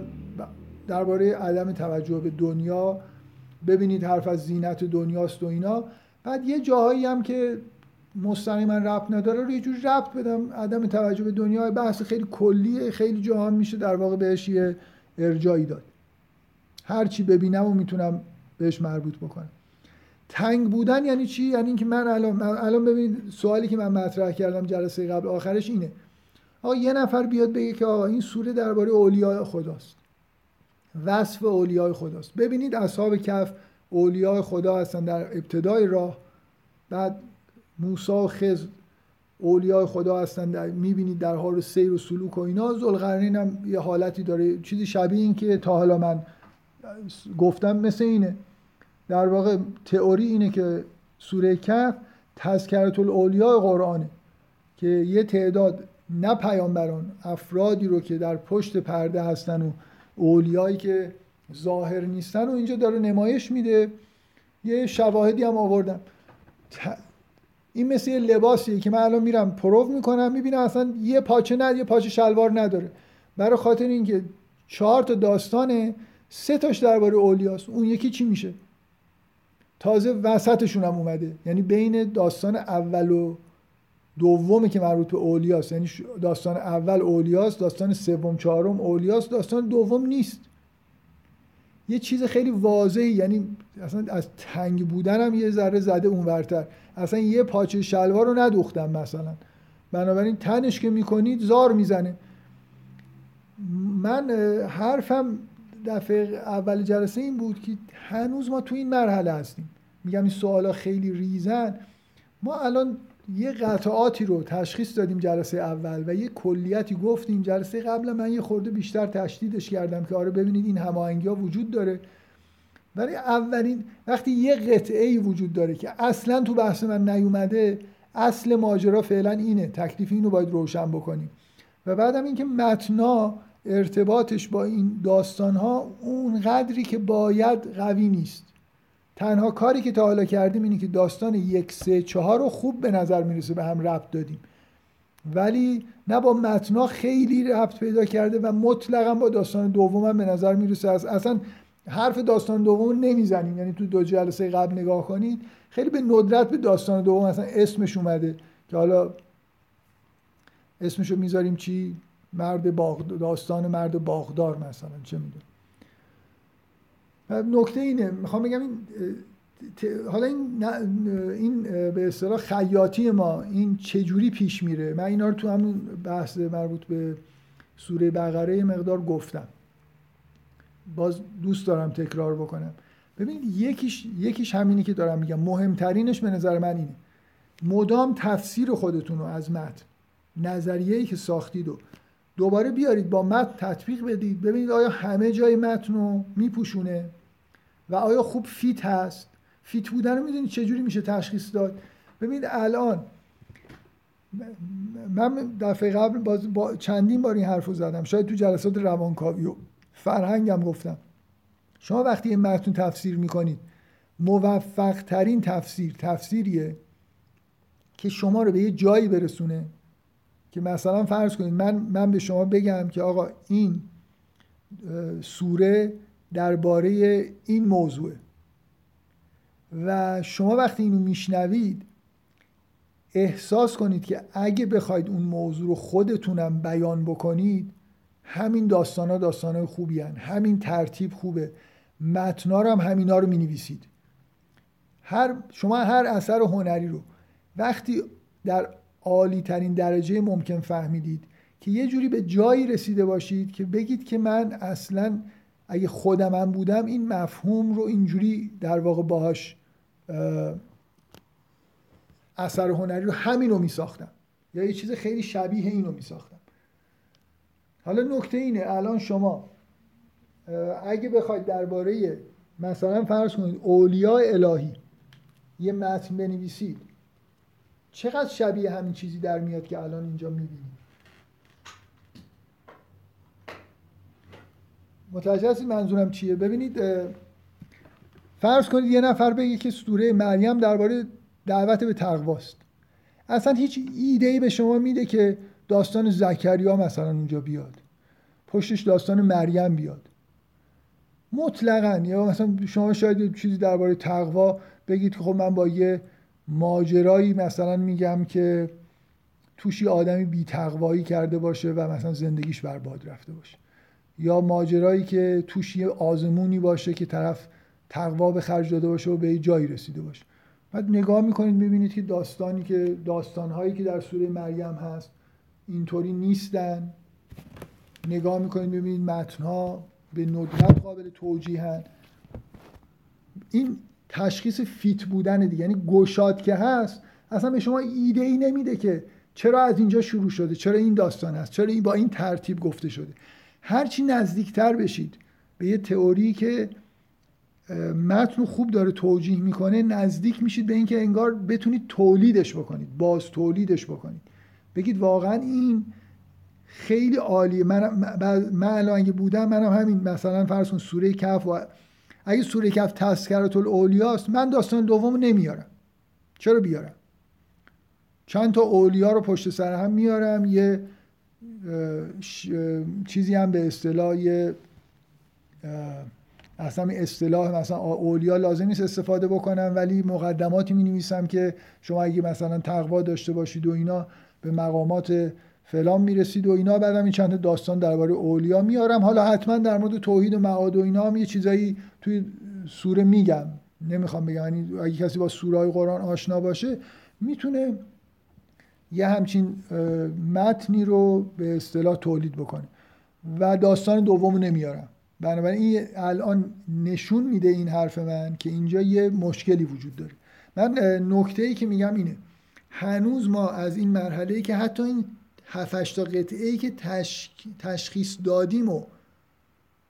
درباره عدم توجه به دنیا ببینید حرف از زینت دنیاست و اینا. بعد یه جاهایی هم که مستقیما ربط نداره رو یه جور ربط بدم، عدم توجه به دنیا بحث خیلی کلیه، خیلی جاها میشه در واقع بهش یه ارجاعی داد، هر چی ببینم و میتونم بهش مربوط بکنم. تنگ بودن یعنی چی؟ یعنی اینکه من الان ببینید سوالی که من مطرح کردم جلسه قبل آخرش اینه، آقا یه نفر بیاد بگه که آقا این سوره درباره اولیاء خداست، وصف اولیاء خداست، ببینید اصحاب کهف اولیاء خدا هستن در ابتدای راه، بعد موسی و خضر اولیاء خدا هستن میبینید در حال سیر و سلوک و اینا، ذوالقرنین هم یه حالتی داره چیزی شبیه این که تا حالا من گفتم مثل اینه. در واقع تئوری اینه که سوره کهف تذکرة الاولیاء قرآنه که یه تعداد نه پیامبران، افرادی رو که در پشت پرده هستن و اولیایی که ظاهر نیستن و اینجا داره نمایش میده. یه شواهدی هم آوردم. این مثل یه لباسیه که من الان میرم پرو میکنم، میبینم اصلا یه پاچه یه پاچه شلوار نداره، برای خاطر اینکه 4 تا داستانه، 3 تاش درباره اولیاست، اون یکی چی میشه؟ تازه وسطشون هم اومده، یعنی بین داستان اول و دومه که مربوط به اولیاست، یعنی داستان اول اولیاست، داستان سوم چهارم اولیاست، داستان دوم نیست. یه چیز خیلی واضحی، یعنی اصلا از تنگ بودن هم یه ذره زده اونورتر، اصلا یه پاچه شلوار رو ندوختم مثلا، بنابراین تنش که میکنید زار میزنه. من حرفم دفعه اول جلسه این بود که هنوز ما تو این مرحله هستیم، میگم این سوالا خیلی ریزن. ما الان یه قطعاتی رو تشخیص دادیم جلسه اول و یه کلیتی گفتیم. جلسه قبل من یه خورده بیشتر تشدیدش کردم که آره ببینید این هماهنگی‌ها وجود داره، ولی اولین وقتی یه قطعه‌ای وجود داره که اصلا تو بحث من نیومده، اصل ماجرا فعلا اینه، تکلیف اینو باید روشن بکنیم. و بعدم اینکه متنا ارتباطش با این داستان‌ها اون قدری که باید قوی نیست. تنها کاری که تا حالا کردیم اینه که داستان 1، 3، 4 رو خوب به نظر میرسه به هم ربط دادیم، ولی نه با متنا خیلی ربط پیدا کرده و مطلقاً با داستان دوم هم به نظر میرسه اصلا حرف داستان دوم نمیزنیم. یعنی تو 2 جلسه قبل نگاه کنید خیلی به ندرت به داستان دوم اصلا اسمش اومده که حالا اسمشو میذاریم چی؟ داستان مرد باغدار مثلا، چه میدونم. نکته اینه، میخوام بگم این حالا این به اصطلاح خیاطی ما این چجوری پیش میره، من اینا رو تو همون بحث مربوط به سوره بقره مقدار گفتم، باز دوست دارم تکرار بکنم. ببینید یکیش همینی که دارم میگم، مهمترینش به نظر من اینه مدام تفسیر خودتون رو از متن، نظریه‌ای که ساختید و دوباره بیارید با متن تطبیق بدید، ببینید آیا همه جای متن رو میپوشونه و آیا خوب فیت هست. فیت بودن رو میدونید چجوری میشه تشخیص داد. ببینید الان من دفعه قبل با چندین بار این حرفو زدم، شاید تو جلسات روانکاوی و فرهنگم گفتم، شما وقتی این متن تفسیر میکنید موفق ترین تفسیر تفسیریه که شما رو به یه جایی برسونه که مثلا فرض کنید من به شما بگم که آقا این سوره درباره این موضوعه و شما وقتی اینو میشنوید احساس کنید که اگه بخواید اون موضوع رو خودتونم بیان بکنید، همین داستان‌ها خوبی هن، همین ترتیب خوبه، متنا رو هم همینا رو می‌نویسید. شما هر اثر هنری رو وقتی در عالی ترین درجه ممکن فهمیدید که یه جوری به جایی رسیده باشید که بگید که من اصلاً اگه خودم هم بودم این مفهوم رو اینجوری در واقع باهاش اثر هنری رو همین رو میساختم یا یه چیز خیلی شبیه این رو میساختم. حالا نکته اینه الان شما اگه بخواید درباره مثلا فرض کنید اولیاء الهی یه متن بنویسید، چقدر شبیه همین چیزی در میاد که الان اینجا میبینید. متوجه هستید منظورم چیه؟ ببینید فرض کنید یه نفر بگه که سوره مریم درباره دعوت به تقواست، اصلا هیچ ایده‌ای به شما میده که داستان زکریا مثلا اونجا بیاد، پشتش داستان مریم بیاد مطلقاً، یا مثلا شما شاید چیزی درباره تقوا بگید که خب من با یه ماجرایی مثلا میگم که توش یه آدمی بی تقوایی کرده باشه و مثلا زندگیش برباد رفته باشه، یا ماجرایی که توش یه آزمونی باشه که طرف تقوا به خرج داده باشه و به یه جایی رسیده باشه. بعد نگاه میکنید میبینید که داستانهایی که در سوره مریم هست اینطوری نیستن، نگاه میکنید میبینید متنها به ندرت قابل توجیهن. این تشخیص فیت بودن دیگه، یعنی گشاد که هست اصلا به شما ایده ای نمیده که چرا از اینجا شروع شده، چرا این داستان هست، چرا این با این ترتیب گفته شده. هرچی نزدیکتر بشید به یه تئوری که متن خوب داره توجیه میکنه، نزدیک میشید به اینکه انگار بتونید تولیدش بکنید، باز تولیدش بکنید، بگید واقعا این خیلی عالیه. من الان اگه بودم منم همین مثلا فرض کن سوره کهف و اگه سوره کهف تذکرة الاولیا است، من داستان دومو نمیارم، چرا بیارم؟ چند تا اولیا رو پشت سر هم میارم، یه چیزی هم به اصطلاح مثلا اولیا لازم نیست استفاده بکنم، ولی مقدماتی می نویسم که شما اگه مثلا تقوا داشته باشید و اینا به مقامات فلان میرسید و اینا. بعدم این چند داستان درباره اولیا میارم، حالا حتما در مورد توحید و معاد و اینا هم یه چیزایی توی سوره میگم، نمیخوام بگم، یعنی اگه کسی با سورهای قرآن آشنا باشه میتونه یه همچین متنی رو به اصطلاح تولید بکنه و داستان دومو نمیارم. بنابراین این الان نشون میده این حرف من که اینجا یه مشکلی وجود داره. من نکته‌ای که میگم اینه هنوز ما از این مرحله‌ای که حتی این 7-8 تا قطعه‌ای که تشخیص دادیم و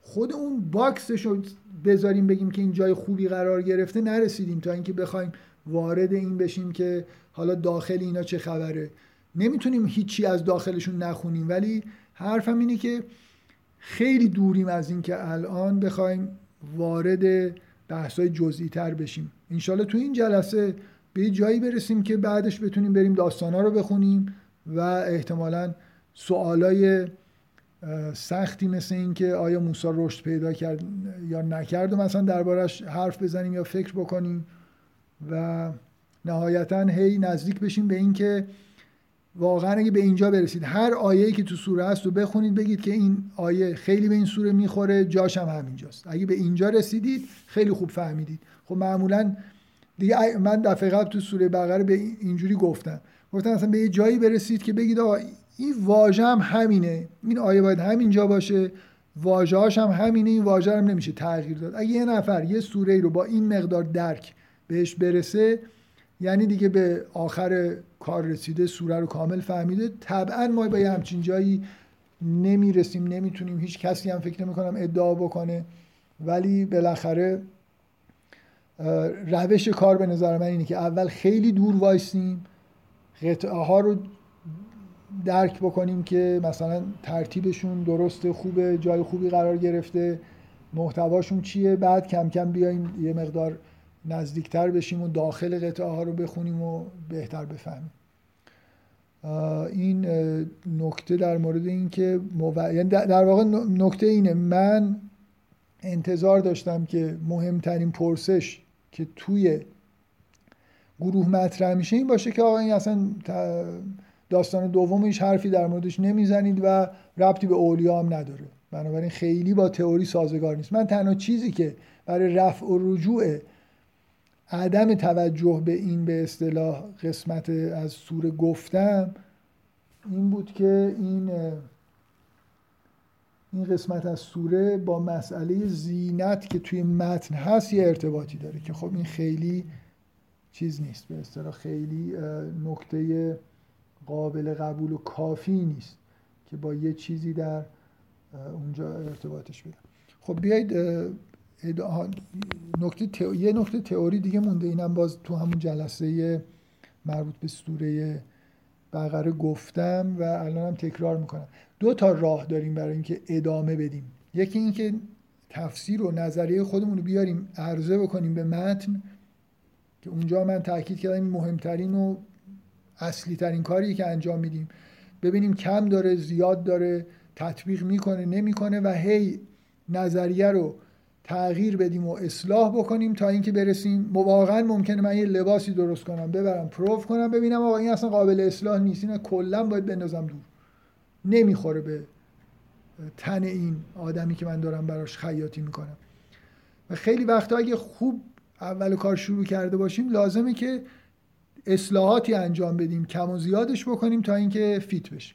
خود اون باکسش رو بذاریم بگیم که این جای خوبی قرار گرفته نرسیدیم، تا اینکه بخوایم وارد این بشیم که حالا داخل اینا چه خبره. نمیتونیم هیچی از داخلشون نخونیم، ولی حرفم اینه که خیلی دوریم از این که الان بخوایم وارد بحث‌های جزئی تر بشیم. انشالله تو این جلسه به یه جایی برسیم که بعدش بتونیم بریم داستانا رو بخونیم و احتمالاً سوالای سختی مثل این که آیا موسی رشد پیدا کرد یا نکرد و مثلا دربارش حرف بزنیم یا فکر بکنیم و نهایتاً هی نزدیک بشیم به این که واقعاً اگه به اینجا برسید هر آیه‌ای که تو سوره هست رو بخونید بگید که این آیه خیلی به این سوره میخوره، جاش هم همینجاست. اگه به اینجا رسیدید خیلی خوب فهمیدید. خب معمولاً دیگه من دفعه قبل تو سوره بقره به اینجوری گفتم اصلا به یه جایی برسید که بگید آقا این واژه هم همینه، این آیه باید همینجا باشه، واژه‌هاش هم همینه، این واژه هم نمیشه تغییر داد. اگه یه نفر یه سوره رو با این مقدار درک بهش برسه یعنی دیگه به آخر کار رسیده، سوره رو کامل فهمیده. طبعا ما به همچین جایی نمیرسیم، نمیتونیم، هیچ کسی هم فکر نمی‌کنم ادعا بکنه، ولی بالاخره روش کار به نظر من اینه که اول خیلی دور وایسیم، قطعه ها رو درک بکنیم که مثلا ترتیبشون درسته، خوبه، جای خوبی قرار گرفته، محتواشون چیه، بعد کم کم بیایم یه مقدار نزدیکتر بشیم و داخل قطعه ها رو بخونیم و بهتر بفهمیم. این نکته در مورد این که یعنی در واقع نکته اینه، من انتظار داشتم که مهمترین پرسش که توی گروه مطرح میشه این باشه که آقا این اصلا داستان دومش حرفی در موردش نمیزنید و ربطی به اولیا هم نداره، بنابراین خیلی با تئوری سازگار نیست. من تنها چیزی که برای رفع و رجوع عدم توجه به این به اصطلاح قسمت از سوره گفتم این بود که این قسمت از سوره با مسئله زینت که توی متن هست یه ارتباطی داره که خب این خیلی چیز نیست، به اصطلاح خیلی نکته قابل قبول و کافی نیست که با یه چیزی در اونجا ارتباطش بدم. خب بیایید یه نکته تئوری دیگه مونده، اینم باز تو همون جلسه مربوط به سوره بقره گفتم و الانم تکرار میکنم. دو تا راه داریم برای اینکه ادامه بدیم، یکی اینکه تفسیر و نظریه خودمون رو بیاریم عرضه بکنیم به متن، که اونجا من تاکید کردم مهمترین و اصلی ترین کاریه که انجام میدیم، ببینیم کم داره، زیاد داره، تطبیق میکنه، نمیکنه، و هی نظریه رو تغییر بدیم و اصلاح بکنیم تا اینکه برسیم واقعا ممکنه من یه لباسی درست کنم، ببرم پروف کنم، ببینم آقا این اصلا قابل اصلاح نیست، اینا کلا باید بندازم دور، نمیخوره به تن این آدمی که من دارم براش خیاطی میکنم. و خیلی وقتا اگه خوب اول کار شروع کرده باشیم لازمه که اصلاحاتی انجام بدیم، کم و زیادش بکنیم تا اینکه فیت بشه.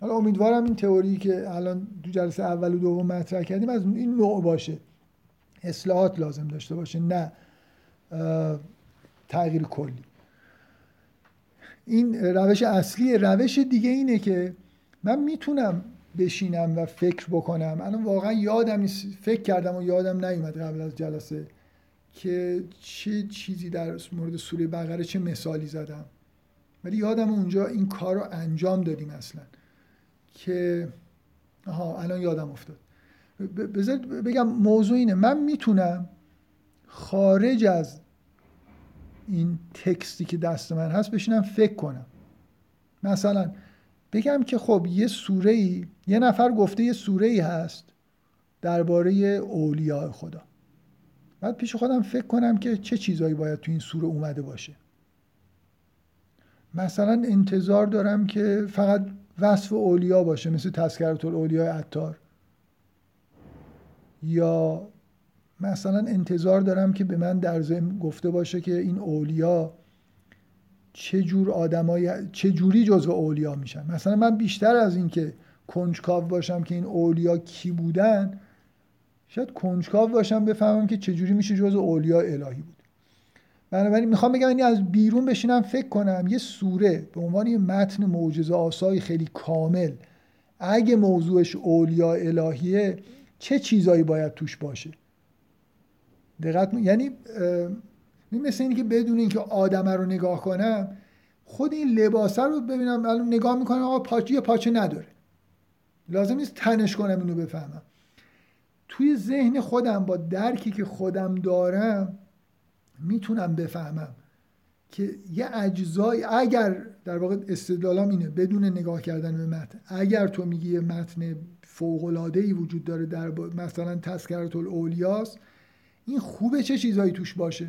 حالا امیدوارم این تئوری که الان دو جلسه اول و دوم مطرح کردیم از این نوع باشه، اصلاحات لازم داشته باشه، نه تغییر کلی. این روش اصلی. روش دیگه اینه که من میتونم بشینم و فکر بکنم. الان واقعا یادم فکر کردم و یادم نیومد قبل از جلسه که چه چیزی در مورد سوره بقره چه مثالی زدم، ولی یادم اونجا این کار رو انجام دادیم اصلا، که الان یادم افتاد. بذارید بگم موضوع اینه، من میتونم خارج از این تکستی که دست من هست بشینم فکر کنم. مثلا بگم که خب یه سوره‌ای، یه نفر گفته یه سوره‌ای هست درباره اولیاء خدا، بعد پیش خودم فکر کنم که چه چیزایی باید تو این سوره اومده باشه. مثلا انتظار دارم که فقط وصف اولیاء باشه، مثل تذکرة الاولیاء عطار، یا مثلا انتظار دارم که به من در ضمن گفته باشه که این اولیا چه جوری جزو اولیا میشن. مثلا من بیشتر از این که کنجکاو باشم که این اولیا کی بودن، شاید کنجکاو باشم بفهمم که چه جوری میشه جزو اولیا الهی بود. بنابراین میخوام بگم این از بیرون بشینم فکر کنم یه سوره به عنوان یه متن معجزه آسای خیلی کامل، اگه موضوعش اولیا الهیه چه چیزایی باید توش باشه. دقت یعنی مثل اینکه بدون اینکه آدمه رو نگاه کنم، خود این لباسه رو ببینم، الان نگاه میکنم آقا پاچه نداره، لازم نیست تنش کنم اینو بفهمم. توی ذهن خودم با درکی که خودم دارم میتونم بفهمم که یه اجزای، اگر در واقع استدلالام اینه بدون نگاه کردن به متن، اگر تو میگی یه متن فوق‌العاده‌ای وجود داره در مثلا تذکرة الاولیاء، این خوبه چه چیزایی توش باشه،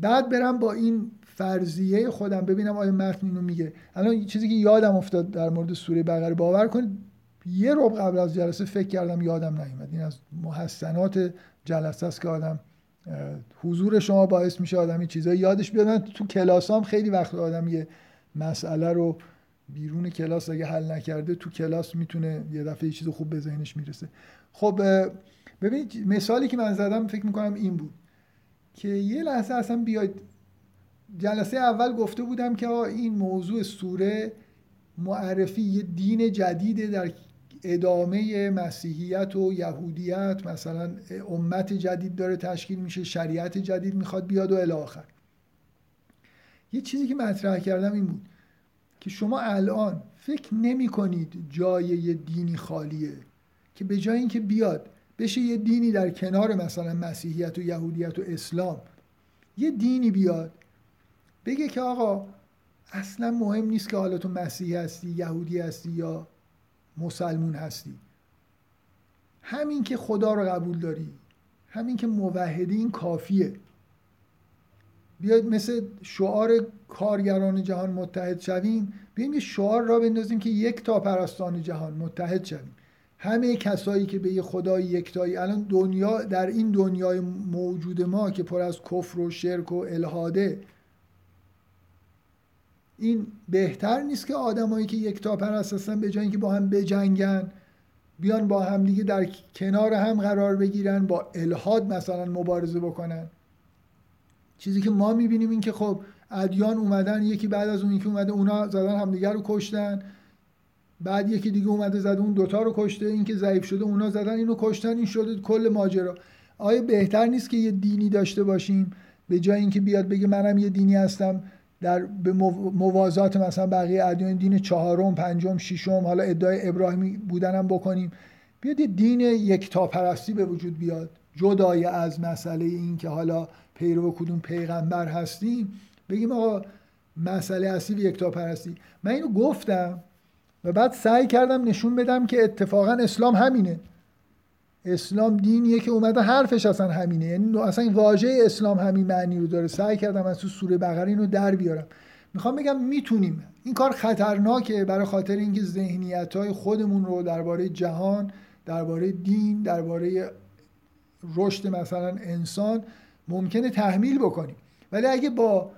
بعد برم با این فرضیه خودم ببینم آیا متن اینو میگه. الان چیزی که یادم افتاد در مورد سوره بقره، باور کنید یه ربع قبل از جلسه فکر کردم یادم نیومد، این از محسنات جلسه است که آدم حضور شما باعث میشه آدمی چیزایی یادش بیادن. تو کلاس هم خیلی وقت آدم یه مسئله رو بیرون کلاس اگه حل نکرده تو کلاس میتونه یه دفعه چیز خوب به ذهنش میرسه. خب ببینید مثالی که من زدم فکر میکنم این بود که یه لحظه اصلا بیاید. جلسه اول گفته بودم که این موضوع سوره معرفی یه دین جدیده در ادامه مسیحیت و یهودیت، مثلا امت جدید داره تشکیل میشه، شریعت جدید میخواد بیاد و الی آخر. یه چیزی که مطرح کردم این بود که شما الان فکر نمی کنید جای یه دینی خالیه که به جای اینکه بیاد بشه یه دینی در کنار مثلا مسیحیت و یهودیت و اسلام، یه دینی بیاد بگه که آقا اصلا مهم نیست که حالا تو مسیحی هستی، یهودی هستی یا مسلمون هستی، همین که خدا رو قبول داری، همین که موحدی، این کافیه. بیاید مثل شعار کارگران جهان متحد شویم، بیایم یه شعار را بندازیم که یک تا پرستان جهان متحد شویم. همه کسایی که به یه خدای یکتایی، الان دنیا در این دنیای موجود ما که پر از کفر و شرک و الحاده، این بهتر نیست که آدمایی که یکتا پرست هستن به جای اینکه با هم بجنگن بیان با هم دیگه در کنار هم قرار بگیرن، با الحاد مثلا مبارزه بکنن؟ چیزی که ما میبینیم این که خب ادیان اومدن یکی بعد از اون یکی اومده، اونا زدن همدیگه رو کشتن، بعد یکی دیگه اومده زد اون دوتا رو کشته، این که ضعیف شده اونا زدن اینو کشتن، این شده کل ماجرا. آیا بهتر نیست که یه دینی داشته باشیم به جای اینکه بیاد بگه منم یه دینی هستم در به موازات مثلا بقیه ادیان، دین چهارم، پنجم، ششم، حالا ادعای ابراهیمی بودنم بکنیم، بیاد یه دین یکتاپرستی به وجود بیاد جدای از مسئله این که حالا پیرو کدوم پیغمبر هستیم. بگیم آقا مسئله اصلی یکتاپرستی. من اینو گفتم و بعد سعی کردم نشون بدم که اتفاقا اسلام همینه. اسلام دینیه که اومده حرفش اصلا همینه، یعنی اصلا واژه اسلام همین معنی رو داره. سعی کردم از تو سوره بقره اینو در بیارم. میخوام بگم میتونیم. این کار خطرناکه برای خاطر اینکه ذهنیت‌های خودمون رو درباره جهان، درباره دین، درباره رشد مثلا انسان ممکنه تحمیل بکنیم، ولی اگه با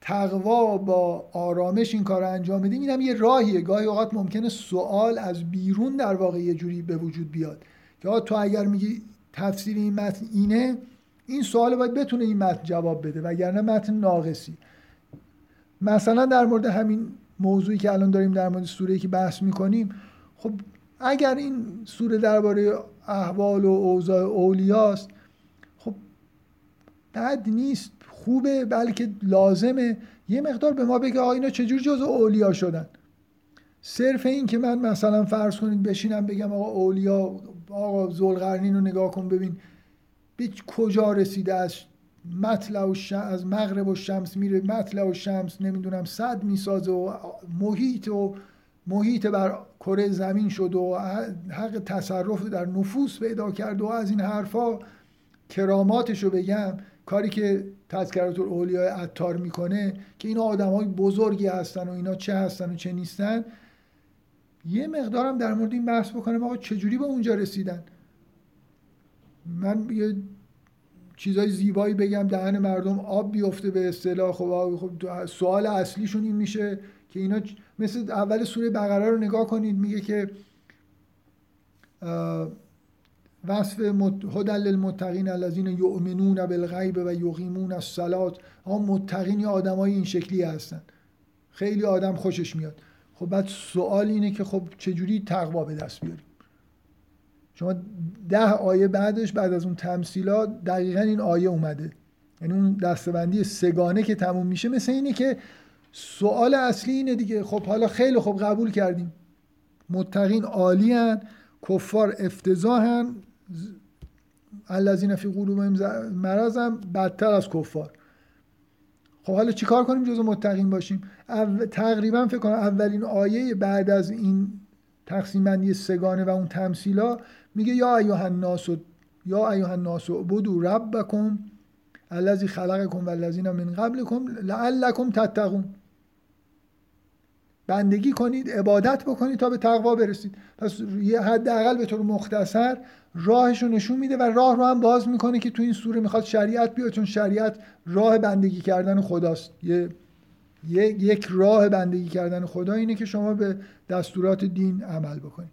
تقوا، با آرامش این کار رو انجام بدیم، اینم یه راهیه. گاهی اوقات ممکنه سوال از بیرون در واقع یه جوری به وجود بیاد که تو اگر میگی تفسیر این متن اینه، این سوال باید بتونه این متن جواب بده، وگرنه متن ناقصی. مثلا در مورد همین موضوعی که الان داریم در مورد سوره‌ای که بحث میکنیم، خب اگر این سوره درباره احوال و اوضاع اولیاست، خب بد نیست، خوبه، بلکه لازمه یه مقدار به ما بگه آقا اینا چجور جزء اولیا شدن. صرف این که من مثلا فرض کنید بشینم بگم آقا اولیا، آقا ذوالقرنین رو نگاه کن ببین به کجا رسیده، از مغرب و شمس میره، مطلع و شمس نمیدونم صد میسازه و محیط بر کره زمین شد و حق تصرف در نفوس پیدا کرد و از این حرفا، کراماتشو بگم، کاری که تذکرةالاولیاء عطار میکنه که اینا آدمای بزرگی هستن و اینا چه هستن و چه نیستن. یه مقدارم در مورد این بحث بکنم آقا چجوری به اونجا رسیدن. من یه چیزای زیبایی بگم دهن مردم آب بیفته به اصطلاح، خب سوال اصلیشون این میشه که اینا مثل اول سوره بقره رو نگاه کنید، میگه که وصف هدی للمتقین الذین یؤمنون بالغیب و یقیمون الصلاة. ها متقین یا آدمای این شکلی هستن، خیلی آدم خوشش میاد. خب بعد سوال اینه که خب چجوری تقوا به دست بیاریم؟ شما 10 آیه بعدش، بعد از اون تمثیلا، دقیقا این آیه اومده، یعنی اون دستبندی سگانه که تموم میشه مثل اینه که سوال اصلی اینه دیگه. خب حالا خیلی خب قبول کردیم متقین عالی هن، کفار افتضاحن، الذین فی قلوبهم مرض هم بدتر از کفار. خب حالا چیکار کنیم جزو متقین باشیم؟ تقریبا فکر کنم اولین آیه بعد از این تقسیم بندی سگانه و اون تمثیلا میگه یا ایها الناس اعبدوا ربکم الذی خلقکم والذین من قبلکم لعلکم تتقون. بندگی کنید، عبادت بکنید تا به تقوا برسید. پس حداقل به طور مختصر راهشو نشون میده و راه رو هم باز میکنه که تو این سوره میخواد شریعت بیاد، چون شریعت راه بندگی کردن خداست. یک راه بندگی کردن خدا اینه که شما به دستورات دین عمل بکنید.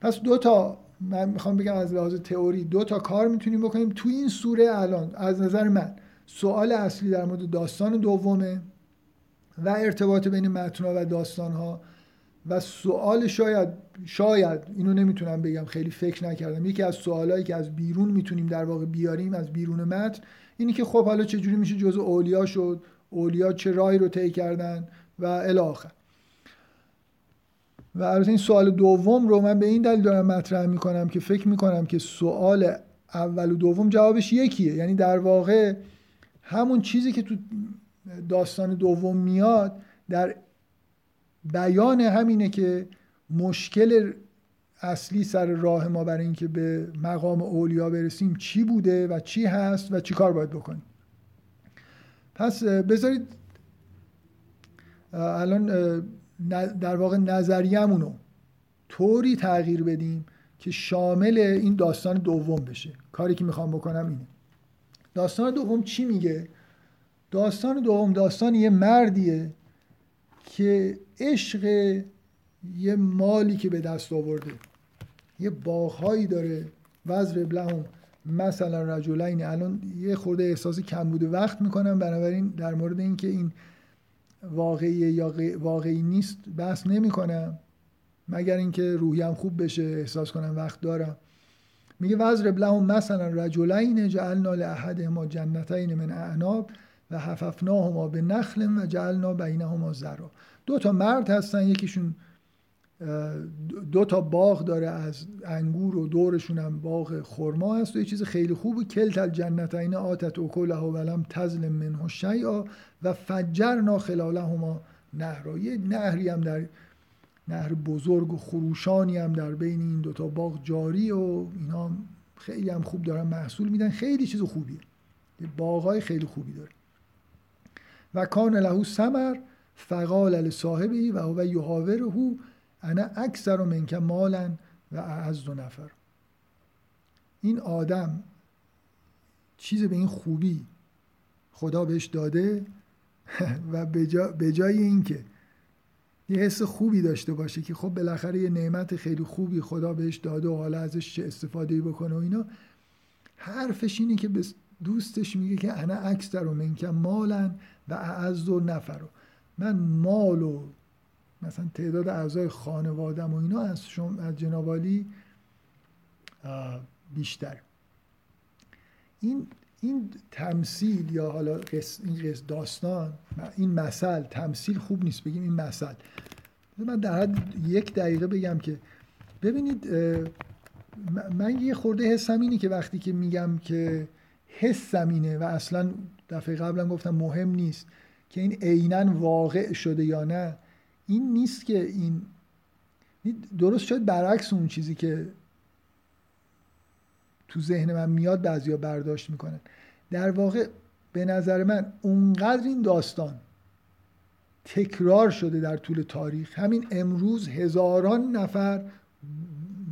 پس من میخوام بگم از لحاظ تئوری دو تا کار میتونیم بکنیم تو این سوره الان از نظر من. سوال اصلی در مورد داستان دومه و ارتباط بین متن‌ها و داستان‌ها، و سوال شاید اینو نمیتونم بگم، خیلی فکر نکردم، یکی از سوالایی که از بیرون میتونیم در واقع بیاریم از بیرون متن اینی که خب حالا چجوری میشه جزء اولیا شد، اولیا چه راهی رو طی کردن و الی آخر. و البته این سوال دوم رو من به این دلیل دارم مطرح میکنم که فکر میکنم که سوال اول و دوم جوابش یکیه، یعنی در واقع همون چیزی که تو داستان دوم میاد در بیان همینه که مشکل اصلی سر راه ما برای اینکه به مقام اولیا برسیم چی بوده و چی هست و چی کار باید بکنیم. پس بذارید الان در واقع نظریه‌مونو طوری تغییر بدیم که شامل این داستان دوم بشه. کاری که میخوام بکنم اینه. داستان دوم چی میگه؟ داستان دوم داستان یه مردیه که عشق یه مالی که به دست آورده، یه باغهایی داره، وزرب لهم مثلا رجلین. الان یه خورده احساس کمبود وقت میکنم، بنابراین در مورد این که این واقعیه یا واقعی نیست بحث نمی کنم مگر اینکه روحیم خوب بشه، احساس کنم وقت دارم. میگه وزرب لهم مثلا رجلین جعلنا لاحدهما جنتین من اعناب و حففناهما به نخل و جعلنا بینهما زرعا. دو تا مرد هستن، یکیشون دو تا باغ داره از انگور و دورشون هم باغ خرما هست و یه چیز خیلی خوبه. کلت الجنتین آتت اکلها ولم تظلم منه شیئا و فجرنا خلالهما نهرا. یه نهری هم در نهر بزرگ و خروشانی هم در بین این دو تا باغ جاری و اینا خیلی هم خوب دارن محصول میدن، خیلی چیز خوبیه، یه باغای خیلی خوبی داره. و کان له ثمر فقال لصاحبه و هو یحاوره انا اکثر منک مالا و اعز نفر. این آدم چیز به این خوبی خدا بهش داده و به جای اینکه یه حس خوبی داشته باشه که خب بالاخره یه نعمت خیلی خوبی خدا بهش داده و حالا ازش چه استفاده‌ای بکنه و اینا، حرفش اینه که به دوستش میگه که انا اکثر منک مالا و اعز نفر. من مال و مثلا تعداد اعضای خانوادم و اینا از جناب عالی بیشتر. این تمثیل یا حالا این داستان، این مثل، تمثیل خوب نیست بگیم این مثل. من در حد یک دقیقه بگم که ببینید، من یه خورده حسم اینه که وقتی که میگم که حسم اینه و اصلا دفعه قبلا گفتم مهم نیست که این عیناً واقع شده یا نه، این نیست که این درست شد، برعکس اون چیزی که تو ذهن من میاد بعضیا برداشت میکنن. در واقع به نظر من اونقدر این داستان تکرار شده در طول تاریخ، همین امروز هزاران نفر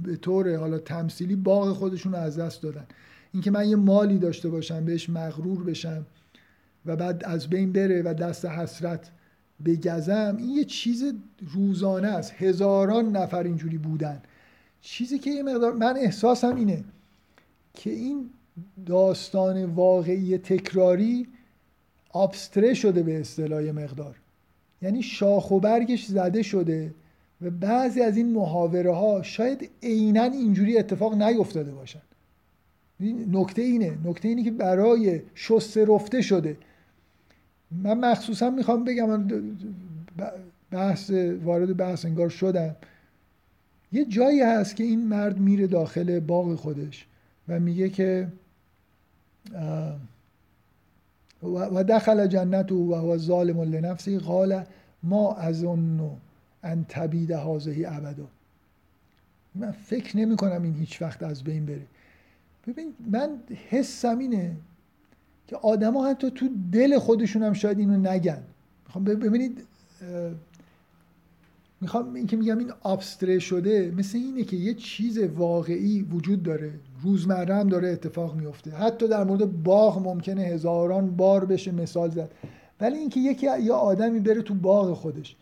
به طور حالا تمثیلی باغ خودشون رو از دست دادن. اینکه من یه مالی داشته باشم بهش مغرور بشم و بعد از بین بره و دست حسرت بگزم، این یه چیز روزانه است، هزاران نفر اینجوری بودن. چیزی که یه مقدار من احساسم اینه که این داستان واقعی تکراری ابستره شده به اصطلاح مقدار، یعنی شاخ و برگش زده شده و بعضی از این محاوره ها شاید عیناً اینجوری اتفاق نیفتاده باشن. نکته اینه که برای شسته رفته شده. من مخصوصا میخوام بگم، وارد بحث انگار شدم، یه جایی هست که این مرد میره داخل باغ خودش و میگه که و دخل جنته و هو ظالم لنفسه قال ما اظن ان تبید هذه ابدا. من فکر نمی کنم این هیچ وقت از بین بره. ببین، من حسم اینه که آدم ها حتی تو دل خودشون هم شاید اینو نگن. میخوام ببینید میخوام این که میگم این ابستره شده مثل اینه که یه چیز واقعی وجود داره، روزمره هم داره اتفاق میفته، حتی در مورد باغ ممکنه هزاران بار بشه مثال زد، ولی اینکه یه آدمی بره تو باغ خودش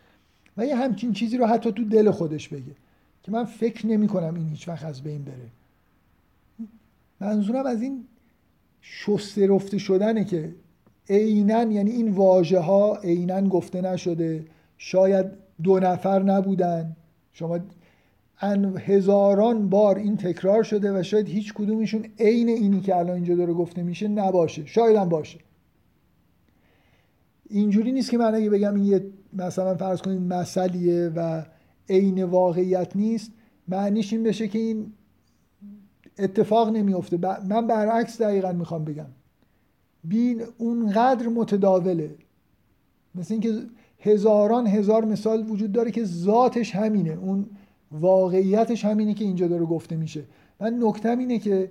و یه همچین چیزی رو حتی تو دل خودش بگه که من فکر نمی کنم این هیچ وقت از بین بره. منظورم از این شسته رفته شدنه که عینن، یعنی این واژه ها عینن گفته نشده، شاید دو نفر نبودن، شما هزاران بار این تکرار شده و شاید هیچ کدومشون عین اینی که الان اینجا داره گفته میشه نباشه، شاید هم باشه. اینجوری نیست که من اگه بگم این یه مثلا فرض کنید مثلیه و عین واقعیت نیست، معنیش این بشه که این اتفاق نمیفته. من برعکس دقیقا میخوام بگم بین اونقدر متداوله، مثل این که هزاران هزار مثال وجود داره که ذاتش همینه، اون واقعیتش همینه که اینجا داره گفته میشه. من نکتم اینه که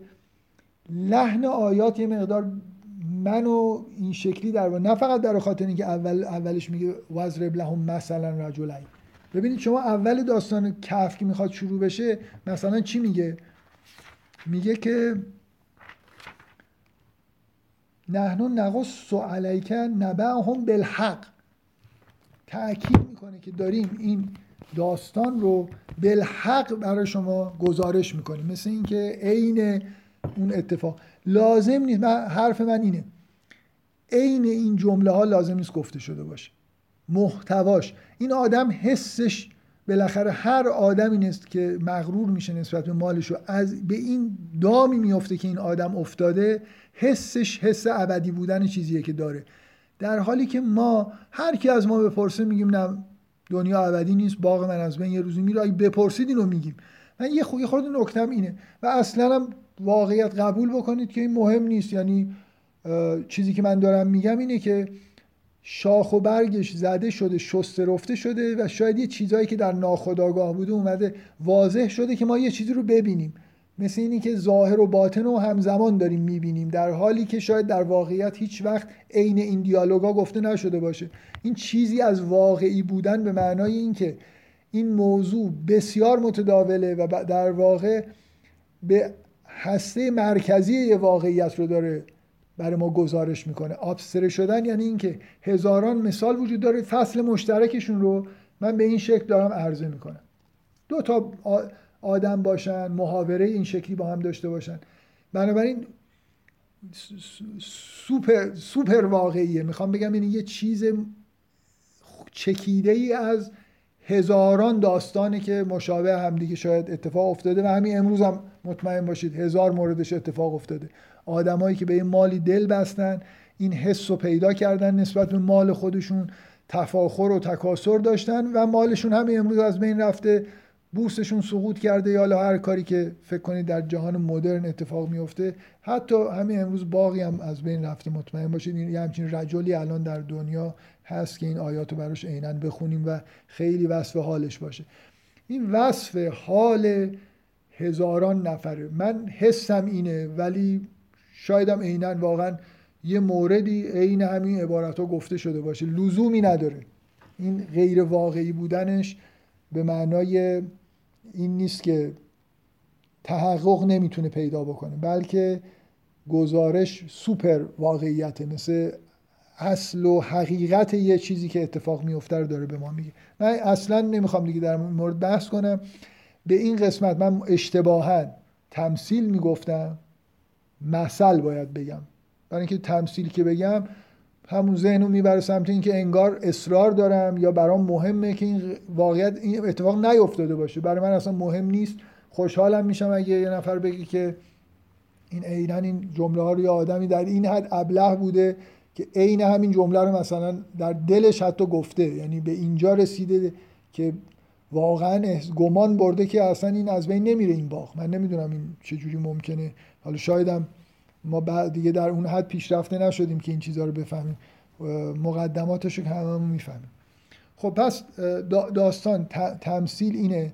لحن آیات یه مقدار منو این شکلی در واقع، نه فقط در خاطر اینکه اولش میگه وزر بلهم مثلا رجلین. ببینید شما اول داستان کهف که میخواد شروع بشه مثلا چی میگه؟ میگه که نحنو نقص علیک نبأهم بالحق، تأکید میکنه که داریم این داستان رو بالحق برای شما گزارش میکنیم، مثل اینکه عین اون اتفاق لازم نیست. حرف من اینه عین این جمله ها لازم نیست گفته شده باشه، محتواش این آدم حسش، بالاخره هر آدمی نیست که مغرور میشه نسبت به مالش و به این دامی میفته که این آدم افتاده، حسش حس ابدی بودن چیزیه که داره، در حالی که ما هر کی از ما بپرسه میگیم نه دنیا ابدی نیست، باغ من از بین یه روزی میره، اگه بپرسید اینو میگیم. من یه خورده نکتم اینه و اصلا هم واقعیت قبول بکنید که این مهم نیست، یعنی چیزی که من دارم میگم اینه که شاخ و برگش زده شده، شسته رفته شده و شاید یه چیزایی که در ناخودآگاه بوده اومده واضح شده که ما یه چیزی رو ببینیم، مثل اینی که ظاهر و باطن رو همزمان داریم میبینیم، در حالی که شاید در واقعیت هیچ وقت عین این دیالوگا گفته نشده باشه. این چیزی از واقعی بودن به معنای این که این موضوع بسیار متداوله و در واقع به هسته مرکزی واقعیت رو داره برای ما گزارش میکنه. ابستره شدن یعنی اینکه هزاران مثال وجود داره، فصل مشترکشون رو من به این شکل دارم عرضه میکنم. دو تا آدم باشن، محاوره این شکلی با هم داشته باشن، بنابراین سوپر واقعیه. میخوام بگم یعنی یه چیز چکیده ای از هزاران داستانی که مشابه هم دیگه شاید اتفاق افتاده و همین امروز هم مطمئن باشید هزار موردش اتفاق افتاده. آدمایی که به این مالی دل بستن، این حس رو پیدا کردن نسبت به مال خودشون، تفاخر و تکاسر داشتن و مالشون همین امروز از بین رفته، بورسشون سقوط کرده یا هر کاری که فکر کنید در جهان مدرن اتفاق میفته، حتی همین امروز باقی هم از بین رفته. مطمئن باشید این همچین رجلی الان در دنیا هست که این آیات رو براش عیناً بخونیم و خیلی وصف حالش باشه. این وصف حال هزاران نفره. من حسم اینه ولی شایدم عیناً واقعا یه موردی عین همین عبارت‌ها گفته شده باشه، لزومی نداره. این غیر واقعی بودنش به معنای این نیست که تحقق نمیتونه پیدا بکنه، بلکه گزارش سوپر واقعیته، مثل اصل و حقیقت یه چیزی که اتفاق میفته رو داره به ما میگه. من اصلا نمیخوام دیگه در مورد بحث کنم. به این قسمت من اشتباهاً تمثیل میگفتم، مثل باید بگم، برای اینکه تمثیل که بگم همون ذهنو میبره سمت اینکه انگار اصرار دارم یا برام مهمه که این واقعیت این اتفاق نیفتاده باشه. برای من اصلا مهم نیست، خوشحالم میشم اگه یه نفر بگه که این عیناً این جمله ها رو یه آدمی در این حد ابله بوده که عین همین جمله رو مثلا در دلش حتی گفته، یعنی به اینجا رسیده که واقعا گمان برده که اصلا این از بین نمیره این باغ. من نمیدونم این چجوری ممکنه، حالا شایدم ما بعد دیگه در اون حد پیشرفته نشدیم که این چیزها رو بفهمیم، مقدماتش رو هممون میفهمیم. خب پس داستان تمثیل اینه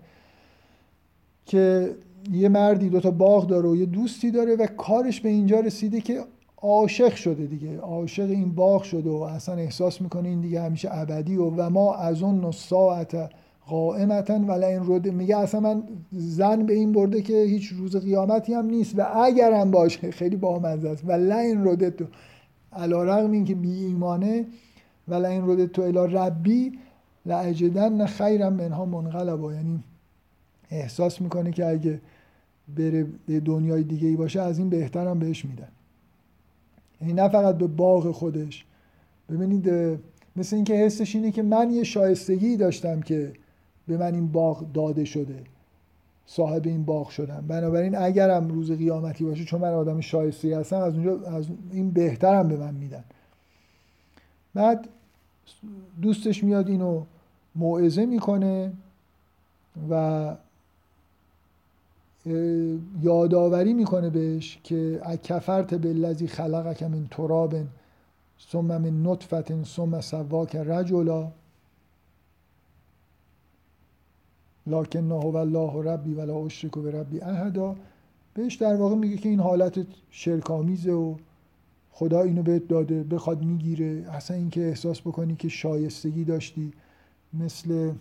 که یه مردی دوتا باغ داره و یه دوستی داره و کارش به اینجا رسیده که عاشق شده دیگه، عاشق این باغ شده و اصلا احساس میکنه این دیگه همیشه ابدی و ما از اون ساعت قائمتا ولئن رد، میگه اصلا من زن به این برده که هیچ روز قیامتی هم نیست و اگرم باشه خیلی بامزه است. ولئن ردت تو علی رغم اینکه بی ایمانه، ولئن ردت تو الی ربی لاجدن خیرا منها منقلبا، یعنی احساس میکنه که اگه بره دنیای دیگه ای باشه از این بهترم بهش میدن. یعنی نه فقط به باغ خودش، ببینید مثل اینکه حسش اینه که من یه شایستگی داشتم که به من این باغ داده شده، صاحب این باغ شدم، بنابراین اگرم روز قیامتی باشه چون من آدم شایستگی هستم از اونجا از این بهترم به من میدن. بعد دوستش میاد اینو موعظه میکنه و یادآوری میکنه بهش که اکفرت بالذی خلقک من تراب ثم من نطفه ثم سواک رجلا لکن هو الله ربی ولا اشرک بربی احدا. بهش در واقع میگه که این حالت شرک‌آمیزه و خدا اینو بهت داده، بخواد میگیره. اصلا این که احساس بکنی که شایستگی داشتی، مثل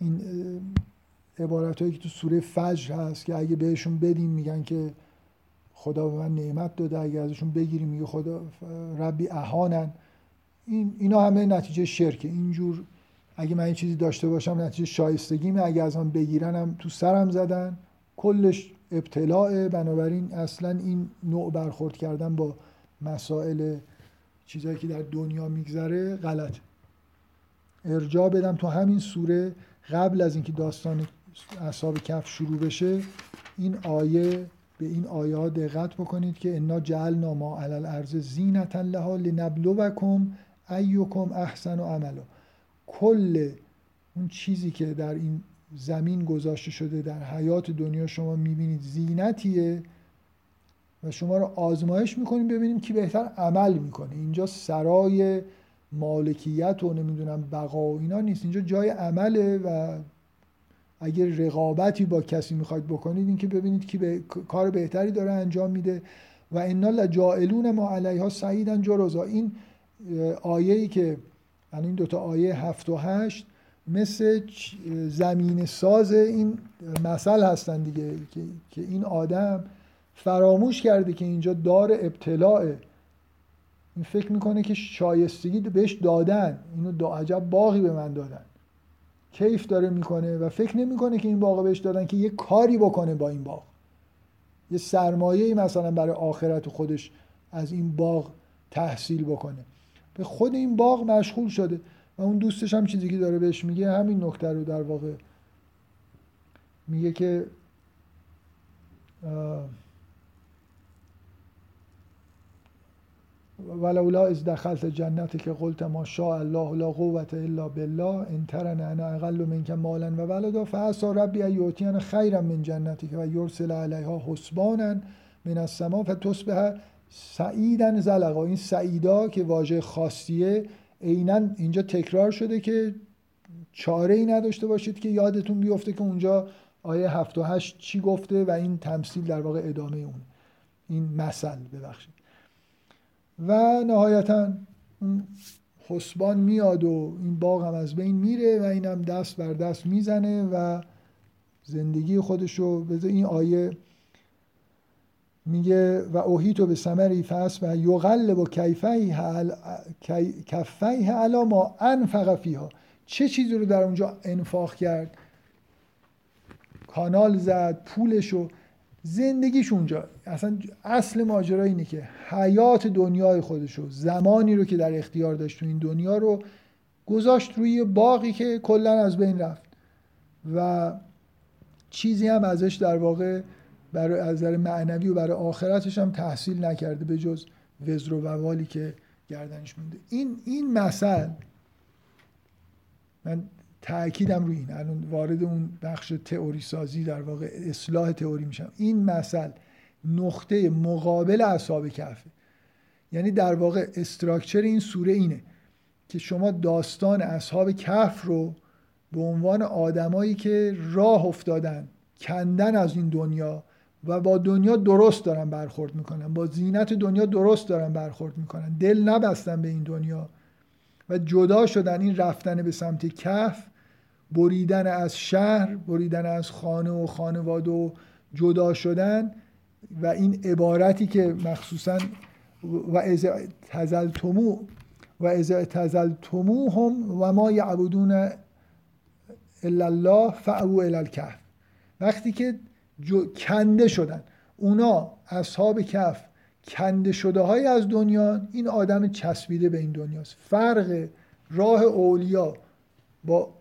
این عبارت هایی که تو سوره فجر هست که اگه بهشون بدیم میگن که خدا به من نعمت داده، اگه ازشون بگیریم میگه خدا ربی اهانن. اینا همه نتیجه شرکه. اینجور اگه من این چیزی داشته باشم نتیجه شایستگیمه، اگه از من بگیرنم تو سرم زدن، کلش ابتلاعه. بنابراین اصلا این نوع برخورد کردن با مسائل چیزایی که در دنیا میگذره غلطه. ارجاع بدم تو همین سوره قبل از اینکه داستان اصحاب کهف شروع بشه این آیه، به این آیه ها دقت بکنید که انا جعلنا ما علی الارض زینة لها لنبلوکم ایکم احسن عملا. کل اون چیزی که در این زمین گذاشته شده در حیات دنیا شما میبینید زینتیه و شما رو آزمایش میکنیم ببینیم کی بهتر عمل میکنه. اینجا سرای مالکیت و نمیدونم بقا اینا نیست، اینجا جای عمله و اگر رقابتی با کسی میخواید بکنید این که ببینید کی کار بهتری داره انجام میده. و انا لجاعلون ما علیها صعیدا جرزا. این آیه‌ای که این دوتا آیه 7 و 8 مثل زمین ساز این مثل هستن دیگه، که این آدم فراموش کرده که اینجا دار ابتلاعه. این فکر میکنه که شایستگی بهش دادن، اینو عجب باغی به من دادن، کیف داره میکنه و فکر نمیکنه که این باغ بهش دادن که یه کاری بکنه با این باغ، یه سرمایه‌ای مثلا برای آخرت خودش از این باغ تحصیل بکنه. به خود این باغ مشغول شده و اون دوستش هم چیزی که داره بهش میگه همین نکته رو در واقع میگه که ولولا اذ دخلت جنتک که قلت ما شاء الله لا قوة الا بالله ان ترن انا اقل منک مالا و ولدا فعسى ربی ان یعطینی خیرا من جنتک و یرسل علیها حسبانا من السماء فتصبح سعیدا زلقا. این سعیدا که واژه خاصیه عیناً اینجا تکرار شده که چاره‌ای نداشته باشید که یادتون بیفته که اونجا آیه 7 و 8 چی گفته و این تمثیل در واقع ادامه اونه، این مثل ببخشید. و نهایتاً اون حسبان میاد و این باغ هم از بین میره و اینم دست بر دست میزنه و زندگی خودشو بذاره. این آیه میگه و اوهیتو به ثمری فاس و یقلب و کفیه علی ما انفق فیها. چه چیزی رو در اونجا انفاق کرد، کانال زد، پولشو، زندگیش اونجا. اصلا اصل ماجرا اینه که حیات دنیای خودشو، زمانی رو که در اختیار داشت تو این دنیا رو گذاشت روی باغی که کلا از بین رفت و چیزی هم ازش در واقع برای از نظر معنوی و برای آخرتش هم تحصیل نکرده به جز وزر و وبالی که گردنش مونده. این مثل، من تأکیدم روی این، الان وارد اون بخش تئوری سازی در واقع اصلاح تئوری میشم، این مثل نقطه مقابل اصحاب کهفه. یعنی در واقع استراکچر این سوره اینه که شما داستان اصحاب کهف رو به عنوان آدمایی که راه افتادن، کندن از این دنیا و با دنیا درست دارن برخورد میکنن، با زینت دنیا درست دارن برخورد میکنن، دل نبستن به این دنیا و جدا شدن، این رفتن به سمت کهف بریدن از شهر، بریدن از خانه و خانواده و جدا شدن و این عبارتی که مخصوصاً و از تزلتمو و از تزلتمو هم و ما یعبدون الا الله فأووا الی الکهف، وقتی که کنده شدن اونا اصحاب کهف، کنده شده های از دنیا، این آدم چسبیده به این دنیاست. فرق راه اولیا با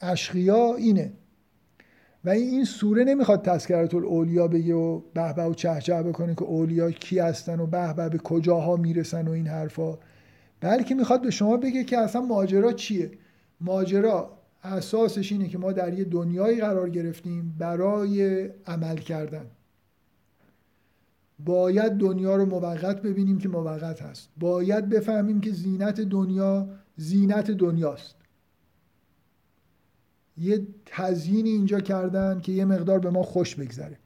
اشقیا اینه و این سوره نمیخواد تذکرة الاولیا بگه و به به و چه چه بکنه که اولیا کی هستن و به به به کجاها میرسن و این حرفا، بلکه میخواد به شما بگه که اصلا ماجرا چیه. ماجرا اساسش اینه که ما در یه دنیایی قرار گرفتیم برای عمل کردن. باید دنیا رو موقت ببینیم که موقت هست، باید بفهمیم که زینت دنیا زینت دنیاست. یه تزیین اینجا کردن که یه مقدار به ما خوش بگذره.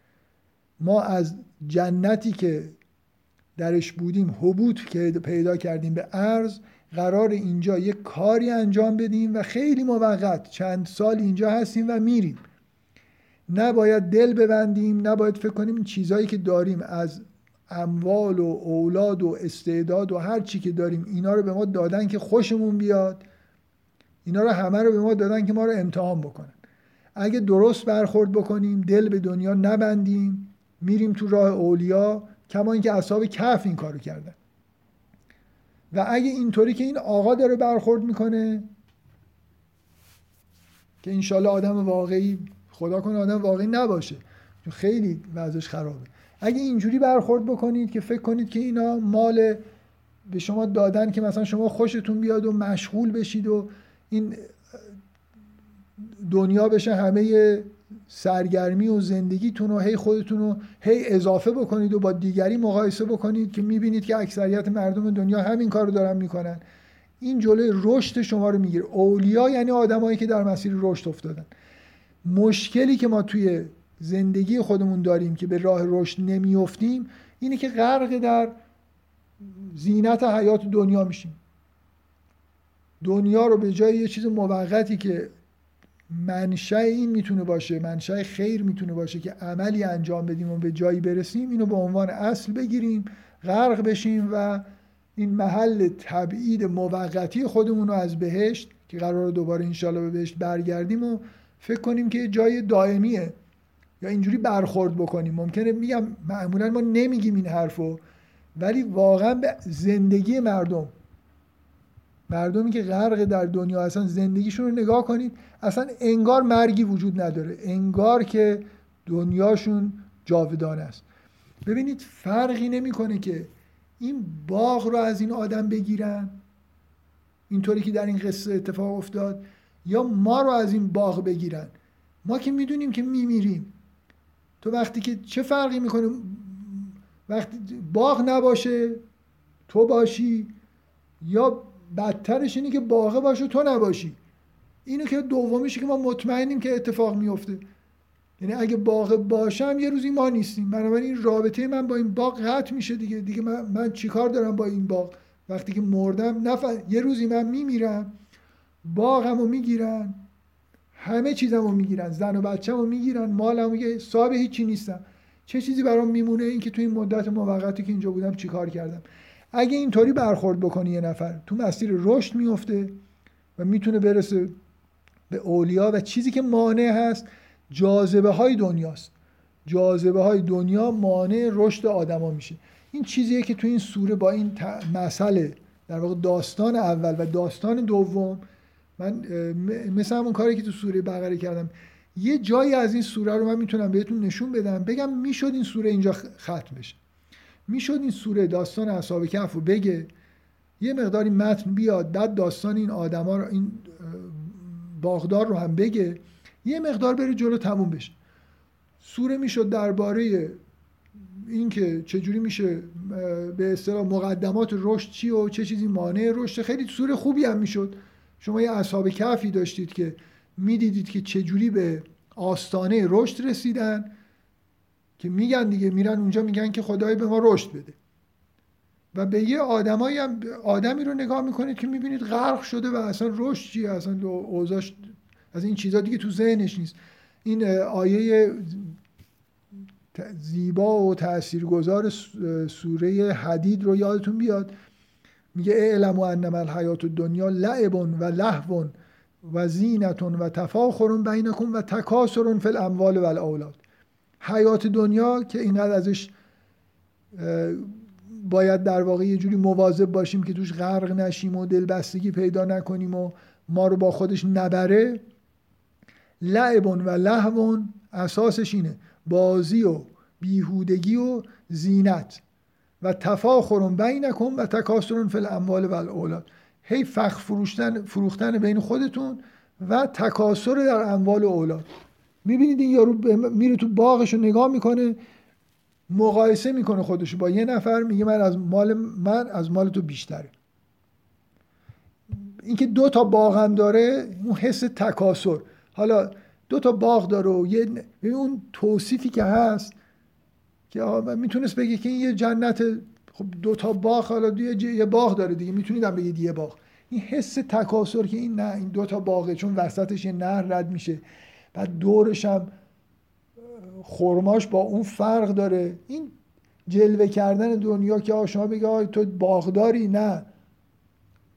ما از جنتی که درش بودیم هبوط که پیدا کردیم به ارض، قرار اینجا یه کاری انجام بدیم و خیلی موقت چند سال اینجا هستیم و میریم. نباید دل ببندیم، نباید فکر کنیم چیزایی که داریم از اموال و اولاد و استعداد و هر چی که داریم اینا رو به ما دادن که خوشمون بیاد، اینا رو همه رو به ما دادن که ما رو امتحان بکنن. اگه درست برخورد بکنیم، دل به دنیا نبندیم، میریم تو راه اولیا، کما اینکه اصحاب کهف این کارو کردن. و اگه اینطوری که این آقا داره برخورد میکنه که انشالله آدم واقعی، خدا کنه آدم واقعی نباشه، خیلی وضعش خرابه، اگه اینجوری برخورد بکنید که فکر کنید که اینا مال به شما دادن که مثلا شما خوشتون بیاد و مشغول بشید و این دنیا بشه همه سرگرمی و زندگیتون و هی خودتون رو هی اضافه بکنید و با دیگری مقایسه بکنید که میبینید که اکثریت مردم دنیا همین کار رو دارن میکنن، این جلوی رشد شما رو میگیره. اولیا یعنی آدمایی که در مسیر رشد افتادن. مشکلی که ما توی زندگی خودمون داریم که به راه رشد نمیافتیم اینه که غرق در زینت حیات دنیا میشیم. دنیا رو به جای یه چیز موقتی که منشأ این میتونه باشه، منشأ خیر میتونه باشه که عملی انجام بدیم و به جایی برسیم، اینو به عنوان اصل بگیریم، غرق بشیم و این محل تبعید موقتی خودمون رو از بهشت که قراره دوباره انشالله به بهشت برگردیم و فکر کنیم که جای دائمیه یا اینجوری برخورد بکنیم. ممکنه میگم معمولا ما نمیگیم این حرفو، ولی واقعا به زندگی مردمی که غرق در دنیا هستن زندگیشون رو نگاه کنید، اصلا انگار مرگی وجود نداره، انگار که دنیاشون جاودانه است. ببینید فرقی نمیکنه که این باغ رو از این آدم بگیرن اینطوری که در این قصه اتفاق افتاد یا ما رو از این باغ بگیرن، ما که میدونیم که میمیریم. تو وقتی که چه فرقی میکنه وقتی باغ نباشه تو باشی، یا بدترش اینه که باغ باشه و تو نباشی. اینو که دومیشه که ما مطمئنیم که اتفاق میفته، یعنی اگه باغ باشم یه روزی ما نیستیم، بنابراین رابطه من با این باغ قطع میشه دیگه من چیکار دارم با این باغ؟ وقتی که مردم یه روزی من میمیرم، باغمو میگیرن، همه چیزمو میگیرن، زن و بچه‌مو میگیرن، مالمو میگیرن، صاحب هیچی نیستم. چه چیزی برام میمونه؟ این که تو این مدت موقتی که اینجا بودم چیکار کردم؟ اگه اینطوری برخورد بکنی یه نفر تو مسیر رشد میفته و میتونه برسه به اولیا. و چیزی که مانع هست جاذبه های دنیاست، جاذبه های دنیا مانع رشد آدما میشه. این چیزیه که تو این سوره با این مسئله در واقع داستان اول و داستان دوم، من مثل همون کاری که تو سوره بقره کردم یه جایی از این سوره رو من میتونم بهتون نشون بدم، بگم میشد این سوره اینجا ختم بشه، میشد این سوره داستان اصحاب کهف رو بگه، یه مقداری متن بیاد، بعد داستان این آدما رو، این باغدار رو هم بگه، یه مقدار بره جلو تموم بشه. سوره میشد درباره این که چجوری میشه به اصطلاح مقدمات رشد چی و چه چیزی مانع رشد، خیلی سوره خوبی هم میشد. شما یه اصحاب کهفی داشتید که میدیدید که چجوری به آستانه رشد رسیدن، که میگن دیگه میرن اونجا میگن که خدای به ما رشد بده، و به یه آدمایی هم آدمی رو نگاه میکنید که میبینید غرق شده و اصلا رشد چیه، اصلا اوضاعش از این چیزا دیگه تو ذهنش نیست. این آیه زیبا و تاثیرگذار سوره حدید رو یادتون بیاد، میگه اعلم انما الحیات الدنیا لعب و لهو و زینت و تفاخر بینکم و تکاثر فی الاموال و الاولاد. حیات دنیا که اینقدر ازش باید در واقع یه جوری مواظب باشیم که توش غرق نشیم و دلبستگی پیدا نکنیم و ما رو با خودش نبره، لعب و لهو اساسش اینه، بازی و بیهودگی و زینت، و تفاخر بینکم و تکاثر فی الاموال و الاولاد، هی فخر فروختن بین خودتون و تکاثر در اموال و اولاد. میبینید این یارو میره تو باغش رو نگاه میکنه، مقایسه میکنه خودش با یه نفر، میگه من از مال تو بیشتره. اینکه دو تا باغم داره، اون حس تکاثر. حالا دو تا باغ داره و اون توصیفی که هست که میتونست بگه که این یه جنت، خب دو تا باغ، حالا یه باغ داره دیگه، میتونیدم بگید یه باغ. این حس تکاثر که این نه، این دو تا باغه، چون وسطش یه نهر رد میشه، بعد دورش هم خرماش با اون فرق داره. این جلوه کردن دنیا که شما بگه آی تو باغ داری، نه،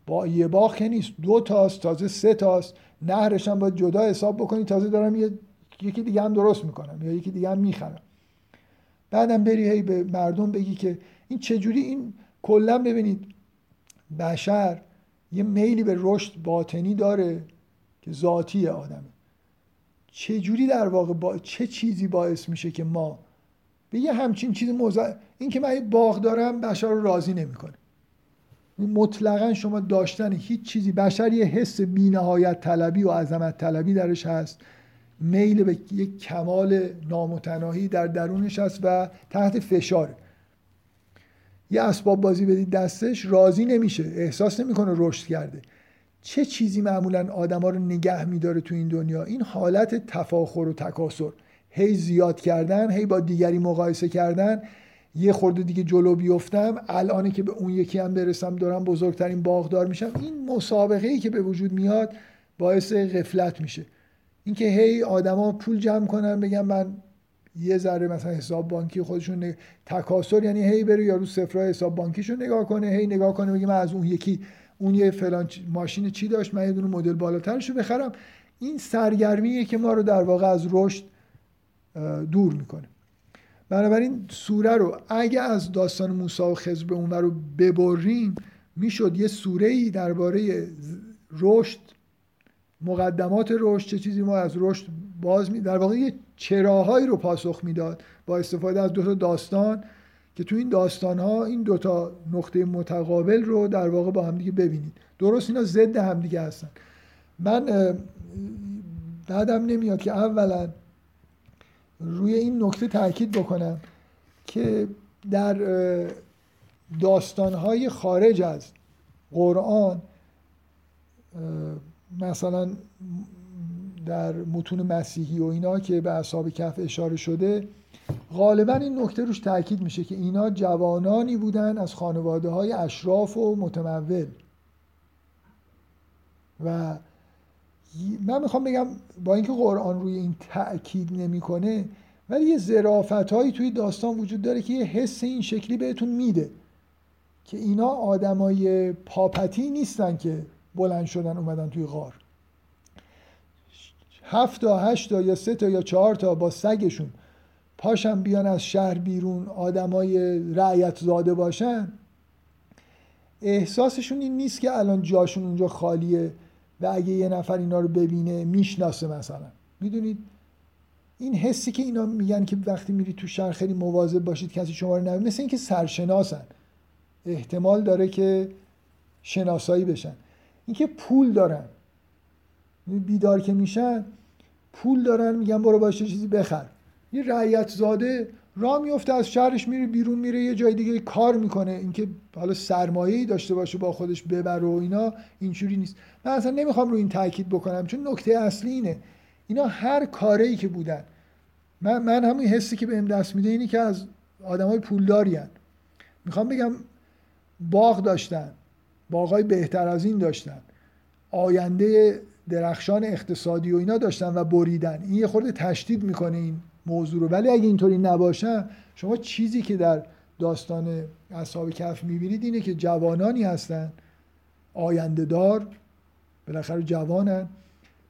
با یه باغ که نیست، دو تاست، تازه سه تاست، نهرش هم باید جدا حساب بکنی، تازه دارم یکی دیگه هم درست میکنم یا یکی دیگه هم میخرم، بعدم بری هی به مردم بگی که این چجوری. این کلا ببینید بشر یه میلی به رشد باطنی داره که ذاتی آدمه. چجوری در واقع با چه چیزی باعث میشه که ما به یه همچین چیز این که من یه باغ دارم بشر رو راضی نمیکنه. مطلقا شما داشتن هیچ چیزی، بشر یه حس بی‌نهایت طلبی و عظمت طلبی درش هست، میل به یک کمال نامتناهی در درونش هست و تحت فشاره. یه اسباب بازی بدید دستش راضی نمیشه، احساس نمیکنه رشد کرده. چه چیزی معمولا آدما رو نگه میداره تو این دنیا؟ این حالت تفاخر و تکاثر، هی زیاد کردن، هی با دیگری مقایسه کردن، یه خورده دیگه جلو بیفتم، الان که به اون یکی هم برسم دارم بزرگترین باغدار میشم. این مسابقه‌ای که به وجود میاد باعث غفلت میشه. اینکه هی آدما پول جمع کنن، بگم من یه ذره مثلا حساب بانکی خودشون تکاثر، یعنی هی بره یارو صفرای حساب بانکیشو نگاه کنه، هی نگاه کنه بگه من از اون یکی، اون یه فلان ماشین چی داشت، من یه دونه مدل بالاترشو بخرم. این سرگرمیه که ما رو در واقع از رشد دور میکنه. بنابراین سوره رو اگه از داستان موسی و خضر به اونور رو ببریم، میشد یه سوره‌ای درباره رشد، مقدمات رشد، چه چیزی ما از رشد باز در واقع یه چراهایی رو پاسخ میداد با استفاده از دو تا داستان، که تو این داستان‌ها این دو تا نقطه متقابل رو در واقع با هم دیگه ببینید. درست اینا ضد هم دیگه هستن. من بعدم نمیاد که اولا روی این نکته تاکید بکنم که در داستان‌های خارج از قرآن، مثلا در متون مسیحی و اینا که به اصحاب کهف اشاره شده، غالبا این نکته روش تاکید میشه که اینا جوانانی بودن از خانواده‌های اشراف و متمول. و من میخوام بگم با اینکه قرآن روی این تاکید نمیکنه، ولی یه ظرافت‌هایی توی داستان وجود داره که یه حس این شکلی بهتون میده که اینا آدمای پاپتی نیستن که بلند شدن اومدن توی غار. 7 تا 8 تا یا 3 تا یا 4 تا با سگشون پاشم بیان از شهر بیرون، آدمای رعیت زاده باشن، احساسشون این نیست که الان جاشون اونجا خالیه و اگه یه نفر اینا رو ببینه میشناسه مثلا. میدونید این حسی که اینا میگن که وقتی میری تو شهر خیلی مواظب باشید کسی شما رو نبینه، مثل اینکه سرشناسن، احتمال داره که شناسایی بشن. اینکه پول دارن، بیدار که میشن پول دارن، میگن برو باشه چیزی بخر. یه رعیت زاده راه میفته از شهرش میره بیرون، میره یه جای دیگه کار میکنه. اینکه حالا سرمایه‌ای داشته باشه با خودش ببره و اینا اینجوری نیست. من اصلا نمیخوام رو این تاکید بکنم، چون نکته اصلی اینه اینا هر کاری که بودن، من همین حسی که بهم دست میده اینی که از آدمای پولدارین. میخوام بگم باغ داشتن، باغای بهتر از این داشتن، آینده درخشان اقتصادی و اینا داشتن و بریدن. این یه خورده تشدید میکنه این موضوع رو، ولی اگه اینطوری نباشه شما چیزی که در داستان اصحاب کهف میبینید اینه که جوانانی هستن آینده دار، بالاخره جوانن،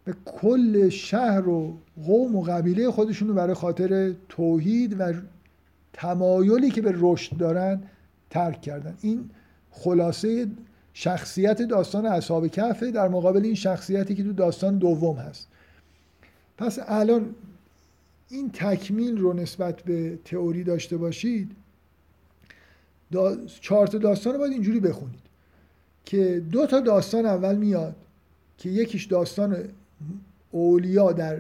به کل شهر و قوم و قبیله خودشون رو برای خاطر توحید و تمایلی که به رشد دارن ترک کردن. این خلاصه شخصیت داستان اصحاب کهف در مقابل این شخصیتی که تو داستان دوم هست. پس الان این تکمیل رو نسبت به تئوری داشته باشید. چارت داستان رو باید اینجوری بخونید که دو تا داستان اول میاد که یکیش داستان اولیا در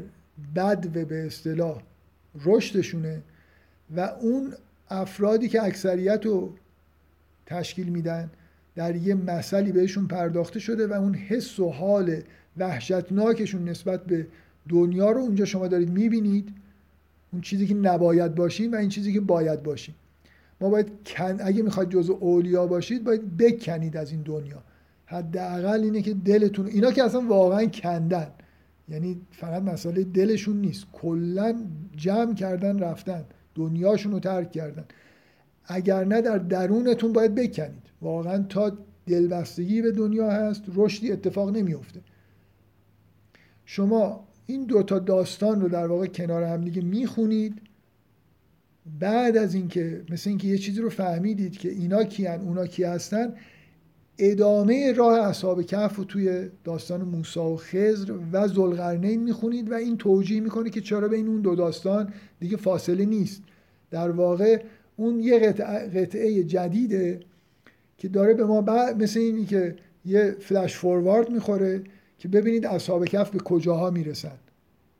بدو به اصطلاح رشدشونه و اون افرادی که اکثریت رو تشکیل میدن در یه مسئله بهشون پرداخته شده و اون حس و حال وحشتناکشون نسبت به دنیا رو اونجا شما دارید میبینید، اون چیزی که نباید باشیم و این چیزی که باید باشیم. ما باید اگه میخواید جزء اولیا باشید باید بکنید از این دنیا. حداقل اینه که دلتون، اینا که اصلا واقعا کندن، یعنی فقط مسئله دلشون نیست، کلا جمع کردن رفتن، دنیاشون رو ترک کردن. اگر نه در درونتون باید بکنید واقعا، تا دلبستگی به دنیا هست رشدی اتفاق نمیفته. شما این دوتا داستان رو در واقع کنار هم دیگه میخونید. بعد از اینکه مثل اینکه یه چیزی رو فهمیدید که اینا کیان اونا کی هستن، ادامه راه اصحاب کهف رو توی داستان موسی و خضر و ذوالقرنین میخونید و این توجیه میکنه که چرا بین اون دو داستان دیگه فاصله نیست. در واقع اون یه قطعه جدیده که داره به ما مثل اینی که یه فلش فوروارد میخوره که ببینید اصحاب کهف به کجاها میرسن.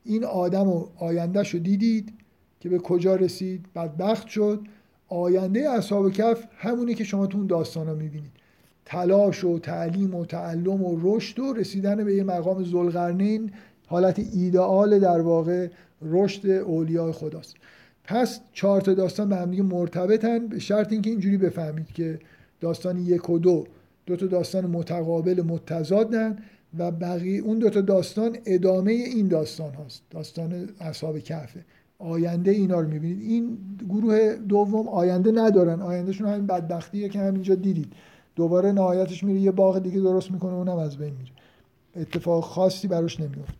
این آدم و آینده‌شو دیدید که به کجا رسید، بدبخت شد. آینده اصحاب کهف همونی که شما تو اون داستانا میبینید، تلاش و تعلیم و تعلم و رشد و رسیدن به یه مقام ذوالقرنین، حالت ایدئال در واقع رشد اولیاء خداست. پس چهار تا داستان به هم دیگه مرتبطن، به شرط اینکه اینجوری بفهمید که داستان یک و دو تا داستان متقابل متضادن و بقیه اون دو تا داستان ادامه این داستان هاست، داستان اصحاب کهف. آینده اینا رو میبینید. این گروه دوم آینده ندارن، آیندهشون همین بدبختیه که همینجا دیدید. دوباره نهایتش میره یه باغ دیگه درست میکنه، اونم از بین میره، اتفاق خاصی براش نمیفته.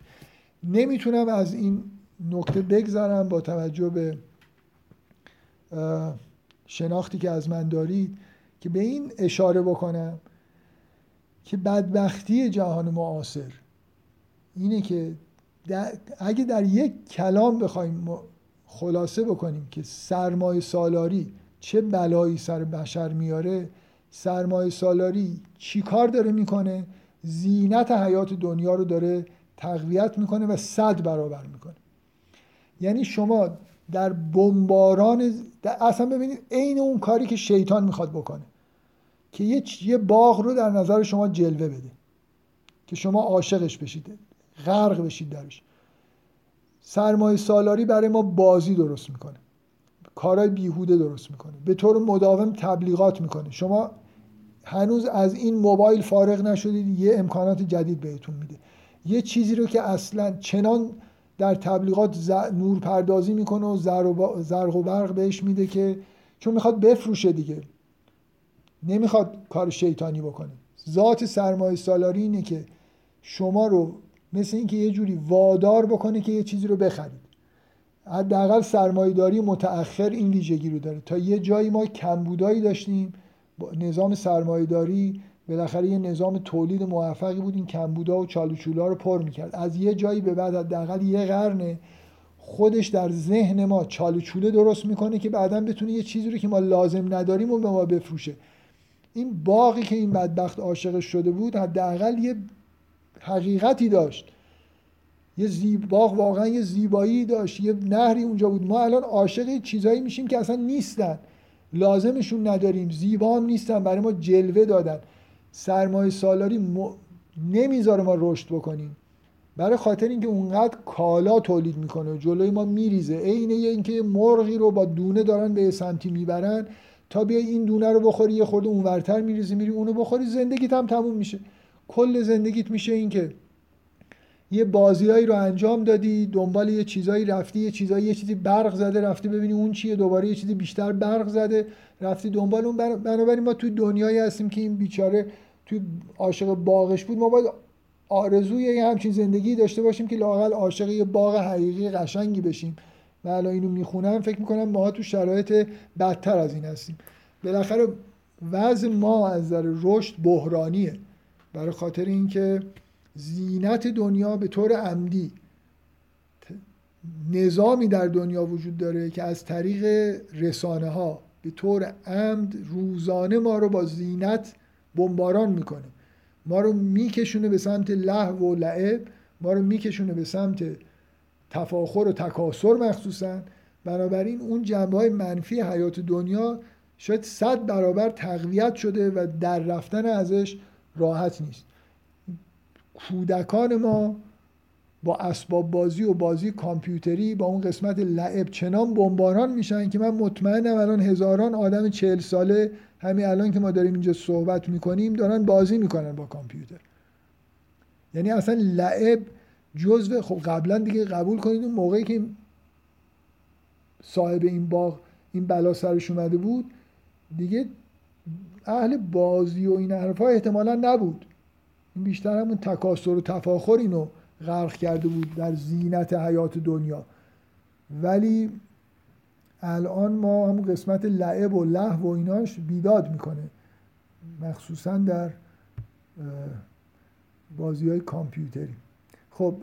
نمیتونم از این نکته بگذرم با توجه به شناختی که از من دارید که به این اشاره بکنم که بدبختی جهان معاصر اینه که اگه در یک کلام بخوایم خلاصه بکنیم که سرمایه سالاری چه بلایی سر بشر میاره، سرمایه سالاری چی کار داره میکنه؟ زینت حیات دنیا رو داره تقویت میکنه و 100 برابر میکنه. یعنی شما در بمباران اصلا ببینید عین اون کاری که شیطان میخواد بکنه که یه باغ رو در نظر شما جلوه بده که شما عاشقش بشید، غرق بشید درش. سرمایه سالاری برای ما بازی درست میکنه، کارهای بیهوده درست میکنه، به طور مداوم تبلیغات میکنه. شما هنوز از این موبایل فارغ نشدید، یه امکانات جدید بهتون میده، یه چیزی رو که اصلا چنان در تبلیغات نور پردازی میکنه و زرق و برق بهش میده که چون میخواد بفروشه دیگه، نمیخواد کار شیطانی بکنه. ذات سرمایه سالاری اینه که شما رو مثل اینکه یه جوری وادار بکنه که یه چیزی رو بخرید. حداقل سرمایه‌داری متأخر این ویژگی رو داره. تا یه جایی ما کمبودایی داشتیم، نظام سرمایه‌داری بالاخره یه نظام تولید موفقی بود، این کمبودا و چالوچولا رو پر می‌کرد. از یه جایی به بعد حداقل یه قرن خودش در ذهن ما چالوچوله درست می‌کنه که بعداً بتونه یه چیزی رو که ما لازم نداریم و به ما بفروشه. این باقی که این بدبخت عاشقش شده بود حداقل یه حقیقتی داشت، یه زیباغ واقعا یه زیبایی داشت، یه نهری اونجا بود. ما الان عاشق چیزایی میشیم که اصلا نیستن، لازمشون نداریم، زیبا هم نیستن، برای ما جلوه دادن. سرمایه سالاری نمیذاره ما رشد بکنیم، برای خاطر اینکه اونقدر کالا تولید میکنه جلوی ما میریزه. عینه اینکه مرغی رو با دونه دارن به سمتی میبرن تا بیا این دونه رو بخوری، یه خورده اونورتر میریزی میری اونو بخوری، زندگیت هم تموم میشه. کل زندگیت میشه این که یه بازیایی رو انجام دادی، دنبال یه چیزایی رفتی، یه چیزی برق زده، رفتی ببینی اون چیه، دوباره یه چیزی بیشتر برق زده، رفتی دنبال اون. بنابراین ما توی دنیایی هستیم که این بیچاره توی عاشق باغش بود. ما باید آرزوی یه همچین زندگی داشته باشیم که لااقل عاشق یه باغ حقیقی قشنگی بشیم. و الان اینو میخونم فکر میکنم ما تو شرایط بدتر از این هستیم. بالاخره وضع ما از نظر رشد بحرانیه، برای خاطر اینکه زینت دنیا به طور عمدی نظامی در دنیا وجود داره که از طریق رسانه ها به طور عمد روزانه ما رو با زینت بمباران میکنه، ما رو میکشونه به سمت لهو و لعب، ما رو میکشونه به سمت تفاخر و تکاسر مخصوصا. بنابراین اون جنبه‌های منفی حیات دنیا شاید 100 برابر تقویت شده و در رفتن ازش راحت نیست. کودکان ما با اسباب بازی و بازی کامپیوتری با اون قسمت لعب چنان بمباران میشن که من مطمئنم الان هزاران آدم 40 ساله همین الان که ما داریم اینجا صحبت میکنیم دارن بازی میکنن با کامپیوتر. یعنی اصلا لعب جزو، خب قبلا دیگه قبول کنید اون موقعی که صاحب این باغ این بلا سرش اومده بود دیگه اهل بازی و این حرفا احتمالا نبود، این بیشتر همون تکاسر و تفاخر اینو غرق کرده بود در زینت حیات دنیا. ولی الان ما هم قسمت لعب و لهو و ایناش بیداد میکنه، مخصوصا در بازی های کامپیوتری. خب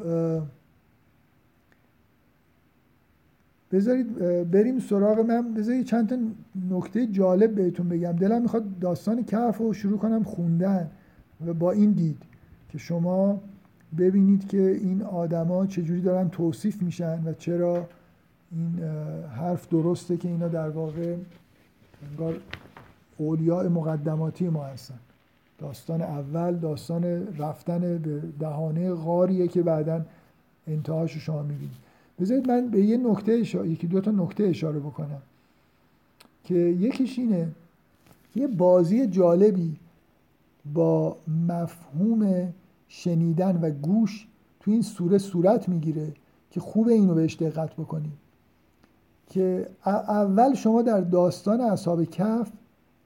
بذارید بریم سراغ من. بذارید چند تا نکته جالب بهتون بگم. دلم میخواد داستان کهف رو شروع کنم خوندن و با این دید که شما ببینید که این آدما چجوری دارن توصیف میشن و چرا این حرف درسته که اینا در واقع انگار اولیاء مقدماتی ما هستن. داستان اول داستان رفتن به دهانه غاریه که بعداً انتهاشو شما میبینید. بذارید من به یه نکته یکی دو تا نکته اشاره بکنم که یکیش اینه، یه بازی جالبی با مفهوم شنیدن و گوش تو این سوره صورت میگیره که خوبه اینو بهش دقت بکنید که اول شما در داستان اصحاب کهف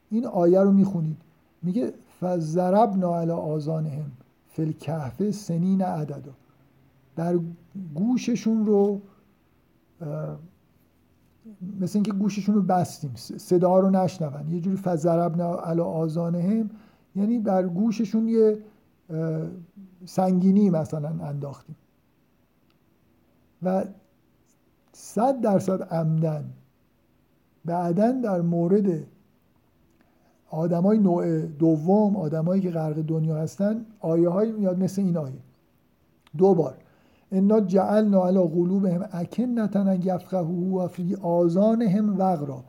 این آیه رو میخونید، میگه فضربنا علی آذانهم فی الکهف سنین عددا، در گوششون رو مثل اینکه گوششون رو بستیم صدا رو نشنون، یه جوری فضربنا علی آذانهم یعنی در گوششون یه سنگینی مثلا انداختیم و 100% عمدن. بعداً در مورد آدمای نوع دوم، آدمایی که غرق دنیا هستن، آیه هایی میاد مثل این آیه دو بار، انا جعلنا علی قلوبهم اکنة ان یفقهوه و فی آذانهم وقرا،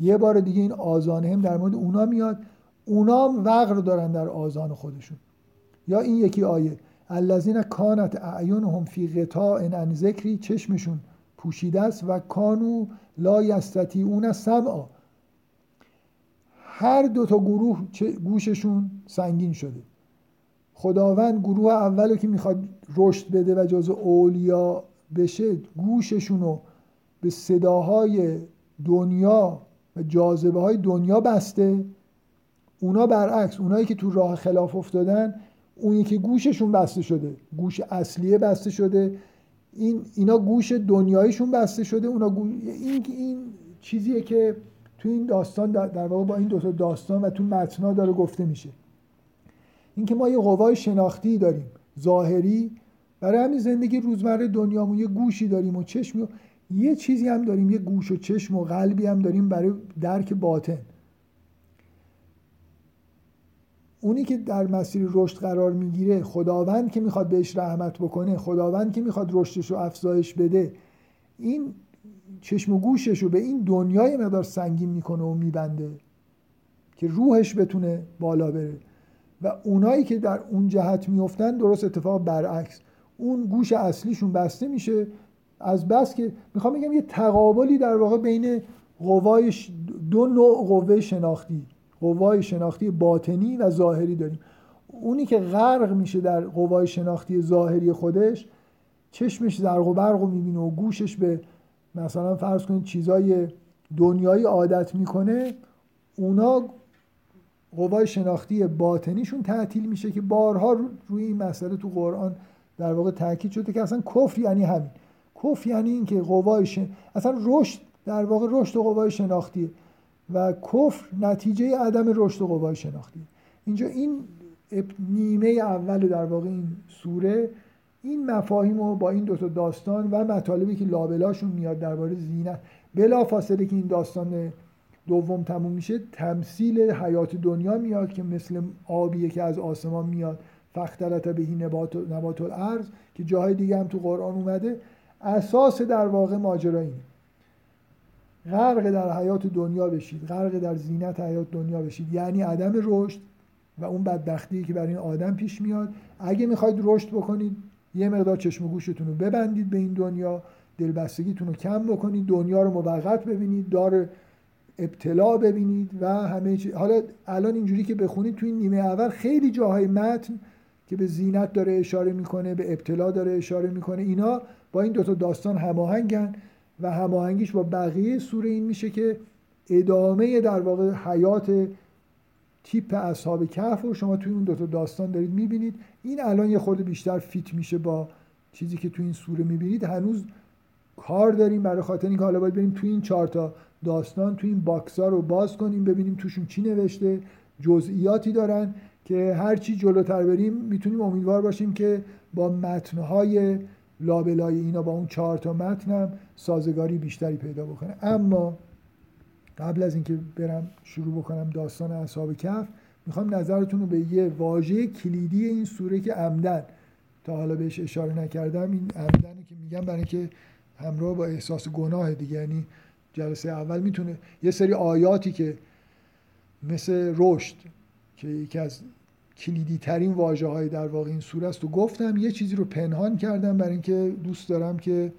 یه بار دیگه این آذانهم در مورد اونا میاد، اونا هم وقر دارن در آذان خودشون. یا این یکی آیه الذین کانت اعینهم فی غطاء عن ذکری، چشمشون پوشیده است و کانوا لا یستطیعون سمعا، هر دو تا گروه گوششون سنگین شده. خداوند گروه اولو که میخواد رشد بده و جزو اولیا بشه گوششونو به صداهای دنیا و جاذبه های دنیا بسته، اونا برعکس، اونایی که تو راه خلاف افتادن اونی که گوششون بسته شده، گوش اصلیه بسته شده، اینا گوش دنیاییشون بسته شده، اونا این چیزیه که تو این داستان در واقع با این دو تا داستان و تو متن‌ها داره گفته میشه. این که ما یه قوای شناختی داریم ظاهری، برای همین زندگی روزمره دنیامون یه گوشی داریم و چشمی و یه چیزی هم داریم، یه گوش و چشم و قلبی هم داریم برای درک باطن. اونی که در مسیر رشد قرار میگیره، خداوند که میخواد بهش رحمت بکنه، خداوند که میخواد رشدش رو افزایش بده، این چشم و گوشش رو به این دنیای مقدار سنگین میکنه و میبنده که روحش بتونه بالا بره. و اونایی که در اون جهت میفتن درست اتفاق برعکس، اون گوش اصلیشون بسته میشه. از بس که میخوام بگم یه تقابلی در واقع بین قوای دو نوع قوه شناختی، قوای شناختی باطنی و ظاهری داریم. اونی که غرق میشه در قوای شناختی ظاهری خودش، چشمش زرق و برق رو میبینه و گوشش به مثلا فرض کنید چیزای دنیایی عادت میکنه، اونا قوای شناختی باطنیشون تعطیل میشه که بارها روی این مسئله تو قرآن در واقع تاکید شده که اصلا کفر یعنی همین. کفر یعنی این که اصلا رشد در واقع رشد قوای شناختیه و کفر نتیجه عدم رشد قوای شناختیه. اینجا این نیمه اول در واقع این سوره این مفاهیم رو با این دوتا داستان و مطالبی که لابلاشون میاد درباره زینت، بلافاصله که این داستان دوم تموم میشه، تمثیل حیات دنیا میاد که مثل آبیه که از آسمان میاد، فاختلط به نبات الارض، که جاهای دیگه هم تو قرآن اومده. اساس در واقع ماجرا اینه، غرق در حیات دنیا بشید، غرق در زینت حیات دنیا بشید، یعنی عدم رشد و اون بدبختی که برای این آدم پیش میاد. اگه میخواید رشد بکنید یه مقدار چشم و گوشتون رو ببندید به این دنیا، دلبستگیتون رو کم بکنید، دنیا رو موقت ببینید، دار ابتلا ببینید و همه چیز. حالا الان اینجوری که بخونید تو این نیمه اول خیلی جاهای متن که به زینت داره اشاره میکنه، به ابتلا داره اشاره میکنه، اینا با این دوتا داستان هماهنگن و هماهنگیش با بقیه سوره این میشه که ادامه در واقع حیات تیپ اصحاب کهف رو شما توی اون دوتا داستان دارید میبینید. این الان یه خورده بیشتر فیت میشه با چیزی که توی این سوره میبینید. هنوز کار داریم برای خاطر اینکه حالا باید بریم توی این 4 تا داستان، توی این باکس‌ها رو باز کنیم ببینیم توشون چی نوشته. جزئیاتی دارن که هر چی جلوتر بریم میتونیم امیدوار باشیم که با متن‌های لابلای اینا، با اون 4 تا متنم سازگاری بیشتری پیدا بکنه. اما قبل از اینکه برم شروع بکنم داستان اصحاب کهف، میخوام نظرتون رو به یه واژه کلیدی این سوره که عمدن تا حالا بهش اشاره نکردم، این عمدنه که میگم برای که همراه با احساس گناه دیگه، یعنی جلسه اول میتونه یه سری آیاتی که مثل رشد که یکی از کلیدی ترین واژه های در واقع این سوره است و گفتم یه چیزی رو پنهان کردم برای اینکه دوست دارم که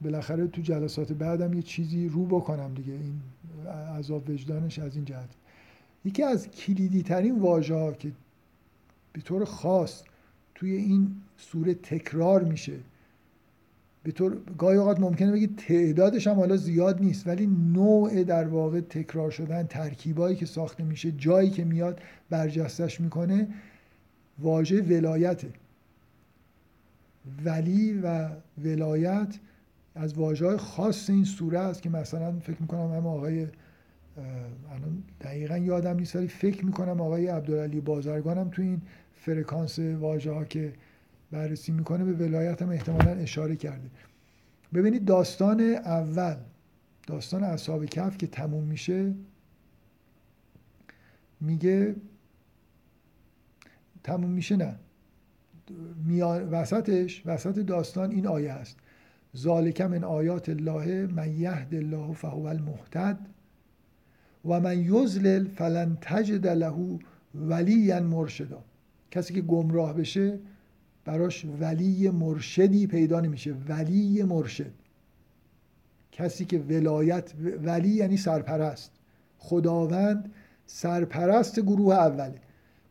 بالاخره تو جلسات بعدم یه چیزی رو بکنم دیگه، این عذاب وجدانش از این جهت. یکی از کلیدی ترین واژه ها که به طور خاص توی این سوره تکرار میشه، به طور گاهی اوقات ممکنه بگید تعدادش هم حالا زیاد نیست، ولی نوع در واقع تکرار شدن، ترکیبایی که ساخته میشه، جایی که میاد برجستش میکنه، واژه ولایته. ولی و ولایت از واژه‌های خاص این سوره است که مثلا فکر میکنم هم آقای الان دقیقاً یادم نیست ولی فکر میکنم آقای عبدعلی بازرگان هم تو این فرکانس واژه‌ها که بررسی میکنه به ولایت هم احتمالاً اشاره کرده. ببینید داستان اول، داستان اصحاب کهف که تموم میشه، میگه تموم میشه نه، وسط داستان این آیه است: ذالک من آیات الله من یهد الله فهو المهتد و من یضلل فلن تجد له ولیا مرشدا. کسی که گمراه بشه براش ولی مرشدی پیدا نمیشه. ولی مرشد، کسی که ولایت، ولی یعنی سرپرست، خداوند سرپرست گروه اوله.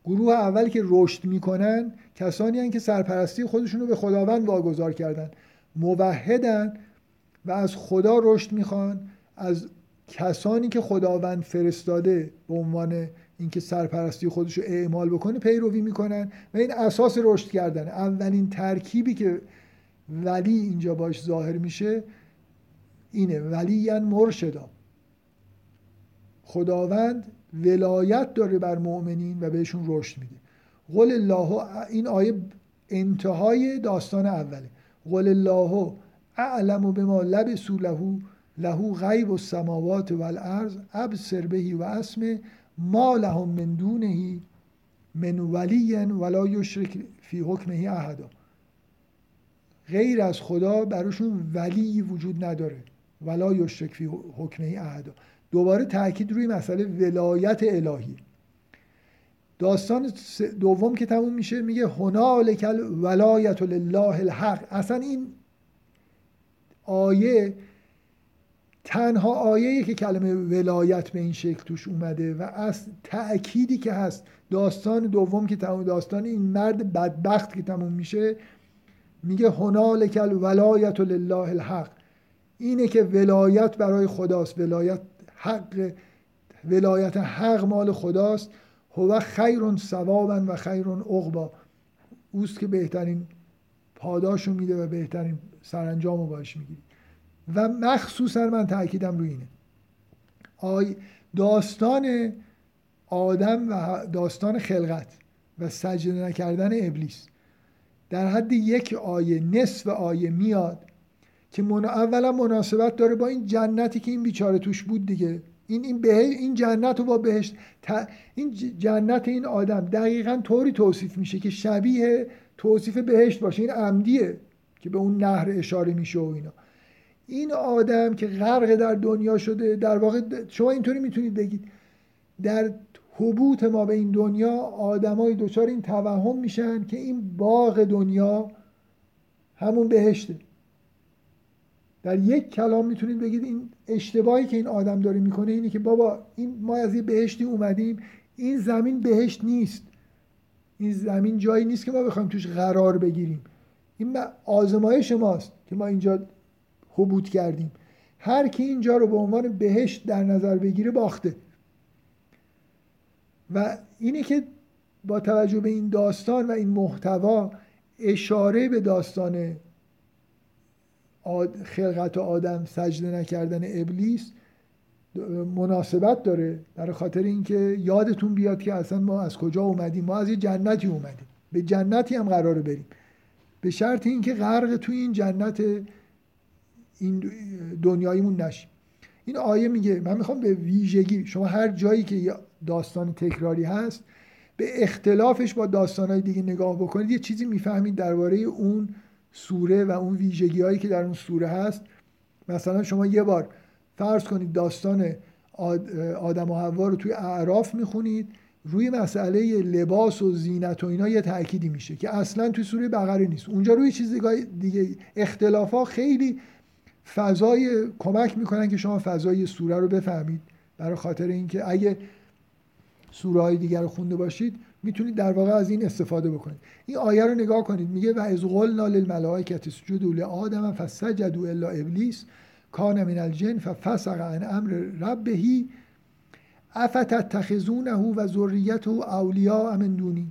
گروه اول که رشد میکنن کسانی هستند که سرپرستی خودشونو به خداوند واگذار کردن، موحدن و از خدا رشد میخوان. از کسانی که خداوند فرستاده به عنوان اینکه سرپرستی خودش رو اعمال بکنه پیروی میکنن و این اساس رشد کردن. اولین ترکیبی که ولی اینجا باش ظاهر میشه اینه: ولی مرشدا. خداوند ولایت داره بر مؤمنین و بهشون رشد میده. قل الله، این آیه انتهای داستان اوله. قل الله اعلم بما لبسوا له غیب السماوات والارض ابصر به و اسمع ما لهم من دونه من ولی ولا یشرک فی حکمه احدا. غیر از خدا براشون ولی وجود نداره. ولا یشرک فی حکمه احدا. دوباره تاکید روی مسئله ولایت الهی. داستان دوم که تموم میشه میگه هنالک الولایت لله الحق. اصلا این آیه تنها آیه‌ای که کلمه ولایت به این شکل توش اومده و از تأکیدی که هست داستان دوم که تمام داستان این مرد بدبخت که تموم میشه میگه هنالک الولایت لله الحق، اینه که ولایت برای خداست، ولایت حق مال خداست، هو خیرون ثوابا و خیرون عقبا، اوست که بهترین پاداشو میده و بهترین سرانجامو باش میگیری. و مخصوصا من تاکیدم روی اینه، داستان آدم و داستان خلقت و سجده نکردن ابلیس در حد یک آیه، نصف آیه میاد که اولا مناسبت داره با این جنتی که این بیچاره توش بود دیگه، این جنت رو با بهشت، این جنت این آدم دقیقاً طوری توصیف میشه که شبیه توصیف بهشت باشه، این عمدیه که به اون نهر اشاره میشه و اینا. این آدم که غرق در دنیا شده، در واقع شما اینطوری میتونید بگید در حبوط ما به این دنیا آدمای دچار این توهم میشن که این باغ دنیا همون بهشته. در یک کلام میتونید بگید این اشتباهی که این آدم داره میکنه اینه که بابا این ما از یه بهشتی اومدیم، این زمین بهشت نیست، این زمین جایی نیست که ما بخوایم توش قرار بگیریم، این آزمایش ماست که ما اینجا حبوط کردیم. هر کی اینجا رو به عنوان بهشت در نظر بگیره باخته. و اینه که با توجه به این داستان و این محتوا اشاره به داستان خلقت آدم، سجده نکردن ابلیس مناسبت داره، برای خاطر اینکه یادتون بیاد که اصلا ما از کجا اومدیم، ما از یه جنتی اومدیم، به جنتی هم قراره بریم، به شرط اینکه غرق توی این جنت این دنیاییمون نشیم. این آیه میگه من میخوام به ویژگی شما هر جایی که داستان تکراری هست به اختلافش با داستانهای دیگه نگاه بکنید، یه چیزی میفهمید درباره اون سوره و اون ویژگی هایی که در اون سوره هست. مثلا شما یه بار فرض کنید داستان آدم و حوا رو توی اعراف میخونید، روی مسئله لباس و زینت و اینا یه تأکیدی میشه که اصلا توی سوره بقره نیست، اونجا روی چیز دیگه اختلافا خیلی فضای کمک میکنن که شما فضای سوره رو بفهمید، برای خاطر اینکه اگه سوره های دیگر رو خونده باشید میتونید در واقع از این استفاده بکنید. این آیه رو نگاه کنید، میگه و اذ قلنا للملائکه اسجدوا لآدم فسجدوا الا ابلیس کان من الجن ففسق عن امر ربه افتتخذونه و ذریته اولیاء من دونی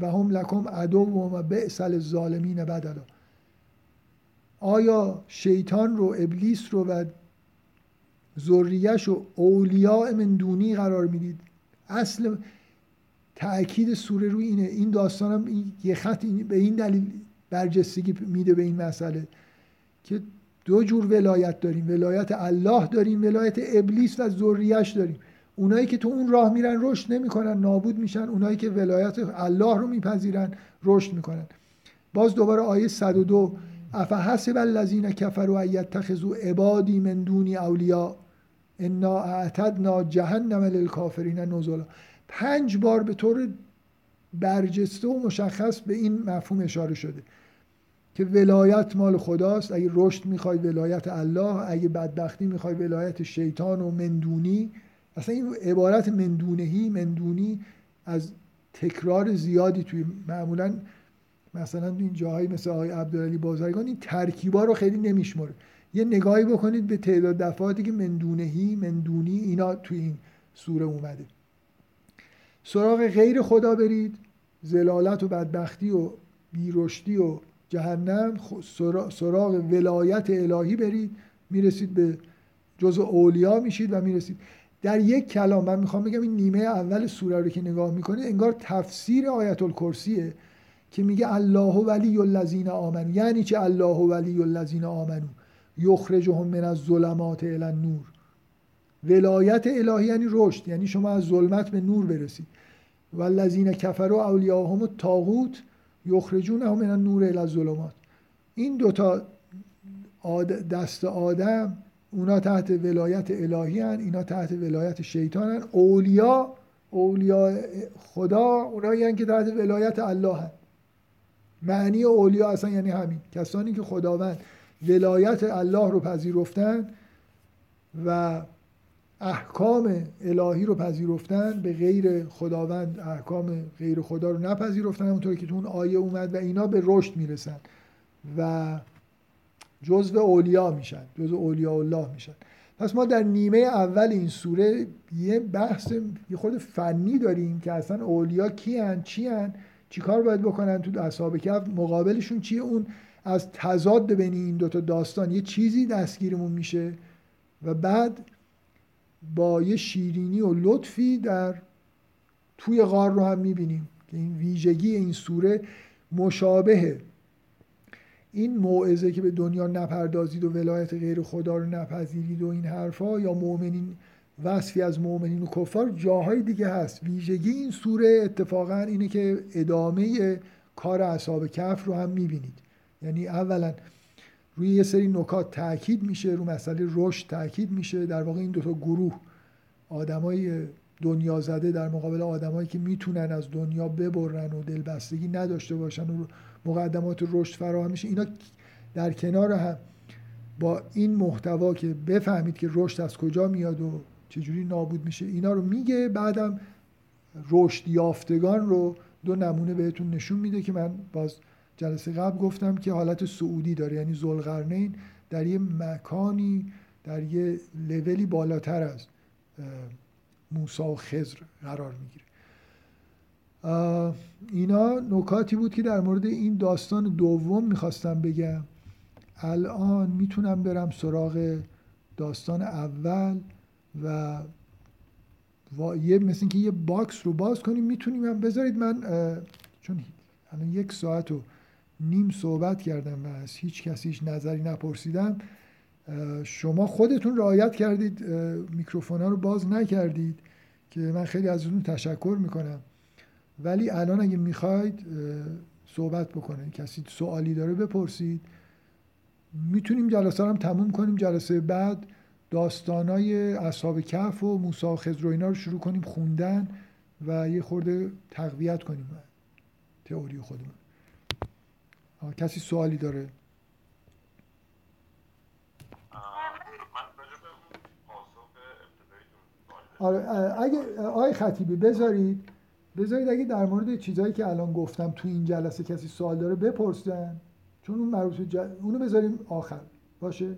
و هم لکم عدو و بئس للظالمین بدلا. آیا شیطان رو، ابلیس رو و ذریه‌ش رو اولیاء من دونی قرار میدید؟ اصل تأکید سوره روی اینه. این داستانم یه خط به این دلیل برجستگی میده به این مسئله که دو جور ولایت داریم، ولایت الله داریم، ولایت ابلیس و ذریه‌ش داریم. اونایی که تو اون راه میرن رشد نمیکنن، نابود میشن، اونایی که ولایت الله رو میپذیرن رشد میکنن. باز دوباره آیه 102 افحسب الذین کفروا ان یتخذوا عبادی من دونی اولیاء انا اعتدنا جهنم للکافرین نزلا. 5 بار به طور برجسته و مشخص به این مفهوم اشاره شده که ولایت مال خداست، اگه رشد میخوای ولایت الله، اگه بدبختی میخوای ولایت شیطان و مندونی. اصلا این عبارت مندونهی، مندونی از تکرار زیادی توی معمولاً مثلا این جاهایی مثل آقای عبدعلی بازرگان این ترکیبا رو خیلی نمیشموره. یه نگاهی بکنید به تعداد دفعاتی که مندونهی، مندونی اینا توی این سوره اومده. سراغ غیر خدا برید، زلالت و بدبختی و بیرشتی و جهنم. سراغ ولایت الهی برید، میرسید به جزء اولیا میشید و میرسید. در یک کلام من میخوام بگم این نیمه اول سوره رو که نگاه میکنید انگار تفسیر آیت الکرسیه که میگه الله ولی الذین آمنو. یعنی چه الله ولی الذین آمنو یخرجهم من الظلمات الی النور. ولایت الهی یعنی رشد، یعنی شما از ظلمت به نور برسید. والذین کفروا اولیاءهم الطاغوت یخرجونهم من النور الی الظلمات. این دوتا دست آدم، اونا تحت ولایت الهی هن، اینا تحت ولایت شیطان هن. اولیاء خدا اونایی هن که تحت ولایت الله هن. معنی اولیا اصلا یعنی همین، کسانی که خداوند ولایت الله رو پذیرفتن و احکام الهی رو پذیرفتن، به غیر خداوند احکام غیر خدا رو نپذیرفتن، همونطور که تو اون آیه اومد، و اینا به رشد میرسن و جزو اولیا میشن، جزو اولیاء الله میشن. پس ما در نیمه اول این سوره یه بحث یه خود فنی داریم که اصلا اولیا کیان، چیان، چی کار باید بکنن تو اصحاب کهف، مقابلشون چیه. اون از تضاد بین این دوتا داستان یه چیزی دستگیرمون میشه و بعد با یه شیرینی و لطفی در توی غار رو هم میبینیم که این ویژگی این سوره مشابهه این موعظه که به دنیا نپردازید و ولایت غیر خدا رو نپذیرید و این حرفا، یا مؤمنین، وصفی از مؤمنین و کفار جاهای دیگه هست. ویژگی این سوره اتفاقا اینه که ادامه کار اصحاب کهف رو هم میبینید. یعنی اولا روی یه سری نکات تاکید میشه، رو مسئله رشد تاکید میشه. در واقع این دوتا گروه، آدمای دنیا زده در مقابل آدمایی که میتونن از دنیا ببرن و دلبستگی نداشته باشن و مقدمات رشد فراهم میشه، اینا در کنار هم با این محتوا که بفهمید که رشد از کجا میاد و چجوری نابود میشه، اینا رو میگه. بعدم رشد یافتگان رو دو نمونه بهتون نشون میده که من باز جلسه قبل گفتم که حالت سعودی داره، یعنی ذوالقرنین در یه مکانی، در یه لولی بالاتر از موسی و خضر قرار میگیره. اینا نکاتی بود که در مورد این داستان دوم میخواستم بگم. الان میتونم برم سراغ داستان اول و یه مثل اینکه یه باکس رو باز کنیم. میتونیم هم بذارید، من چون الان 1 ساعت و نیم صحبت کردم و از هیچ کسیش نظری نپرسیدم، شما خودتون رعایت کردید، میکروفونا رو باز نکردید که من خیلی ازتون تشکر میکنم. ولی الان اگه میخواید صحبت بکنید، کسی سوالی داره بپرسید، میتونیم جلسه هم تموم کنیم. جلسه بعد داستانای اصحاب کهف و موسی و خضر و اینا رو شروع کنیم خوندن و یه خورده تقویت کنیم تئوری خودمون. کسی سوالی داره؟ اگه آقای خطیبی بذارید اگه در مورد چیزایی که الان گفتم تو این جلسه کسی سوال داره بپرسن، چون اون مربوط به اونو بذاریم آخر باشه.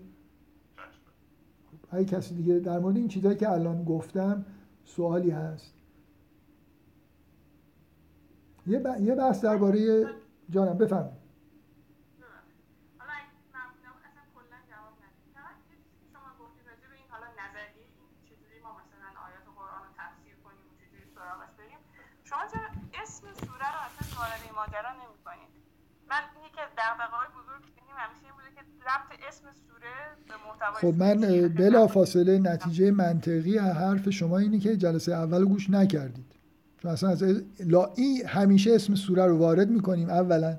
اگه کسی دیگه در مورد این چیزایی که الان گفتم سوالی هست، یه بحث درباره جانم بفرمایید. خب من بلافاصله نتیجه منطقی حرف شما اینه که جلسه اول گوش نکردید، چون اصلا از لائی همیشه اسم سوره رو وارد میکنیم. اولا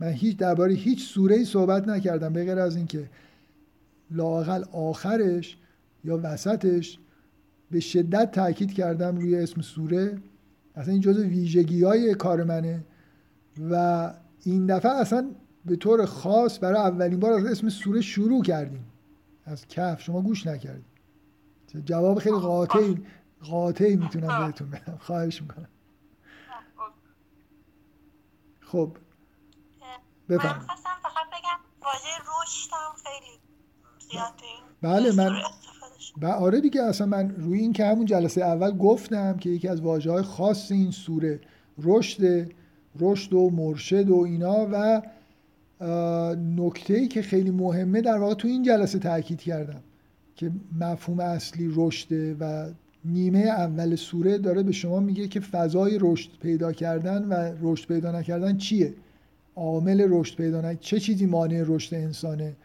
من درباره هیچ سوره‌ای صحبت نکردم به غیر از اینکه لااقل آخرش یا وسطش به شدت تاکید کردم روی اسم سوره. اصلا این جزء ویژگی‌های کار منه و این دفعه اصلا به طور خاص برای اولین بار از اسم سوره شروع کردیم، از کهف. شما گوش نکردید. جواب خیلی قاطعی میتونم بهتون بدم. خواهش میکنم. خب بفرمایید. من خواستم فقط بگم واژه رشد هم خیلی زیاده. بله آره دیگه، اصلا من روی این که همون جلسه اول گفتم که یکی از واژه‌های خاص این سوره رشد و مرشد و اینا، و نکته‌ای که خیلی مهمه در واقع تو این جلسه تاکید کردم که مفهوم اصلی رشده و نیمه اول سوره داره به شما میگه که فضای رشد پیدا کردن و رشد پیدا نکردن چیه، عامل رشد پیدا نکردن چه چیزی مانع رشد انسانه.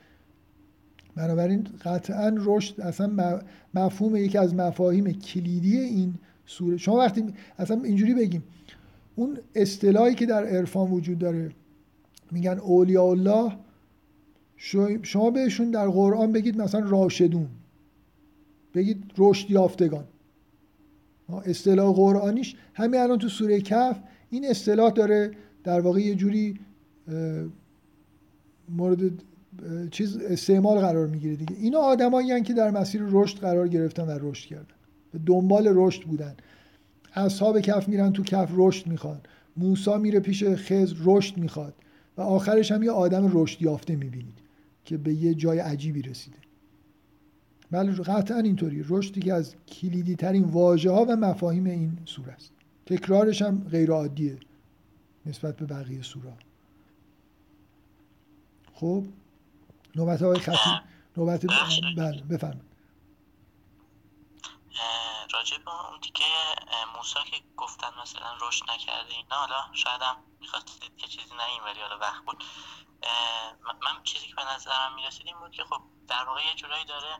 بنابراین قطعا رشد اصلا مفهوم، یکی از مفاهیم کلیدی این سوره. شما وقتی اصلا اینجوری بگیم، اون اصطلاحی که در عرفان وجود داره میگن اولیاء الله، شما بهشون در قرآن بگید مثلا راشدون، بگید رشد یافتگان. اصطلاح قرآنیش همین الان تو سوره کهف این اصطلاح داره در واقع یه جوری مورد چیز استعمال قرار میگیره دیگه. اینا آدمایین که در مسیر رشد قرار گرفتن و رشد کردن، دنبال رشد بودن. اصحاب کهف میرن تو کهف، رشد میخوان. موسی میره پیش خضر، رشد میخواد. و آخرش هم یه آدم رشد یافته میبینید که به یه جای عجیبی رسیده. بله قطعا اینطوری. رشد دیگه از کلیدی ترین واژه ها و مفاهیم این سوره است. تکرارش هم غیر عادیه نسبت به بقیه سوره. خب نوبت های خطیب، نوبت بله بفرمایید. راجب اون دیگه موسی که گفتن مثلا رشد نکرده اینا، حالا شاید هم میخواستید یه چیزی نه این، ولی حالا وقت بود. من چیزی که به نظرم میرسید این بود که خب در واقع یه جورایی داره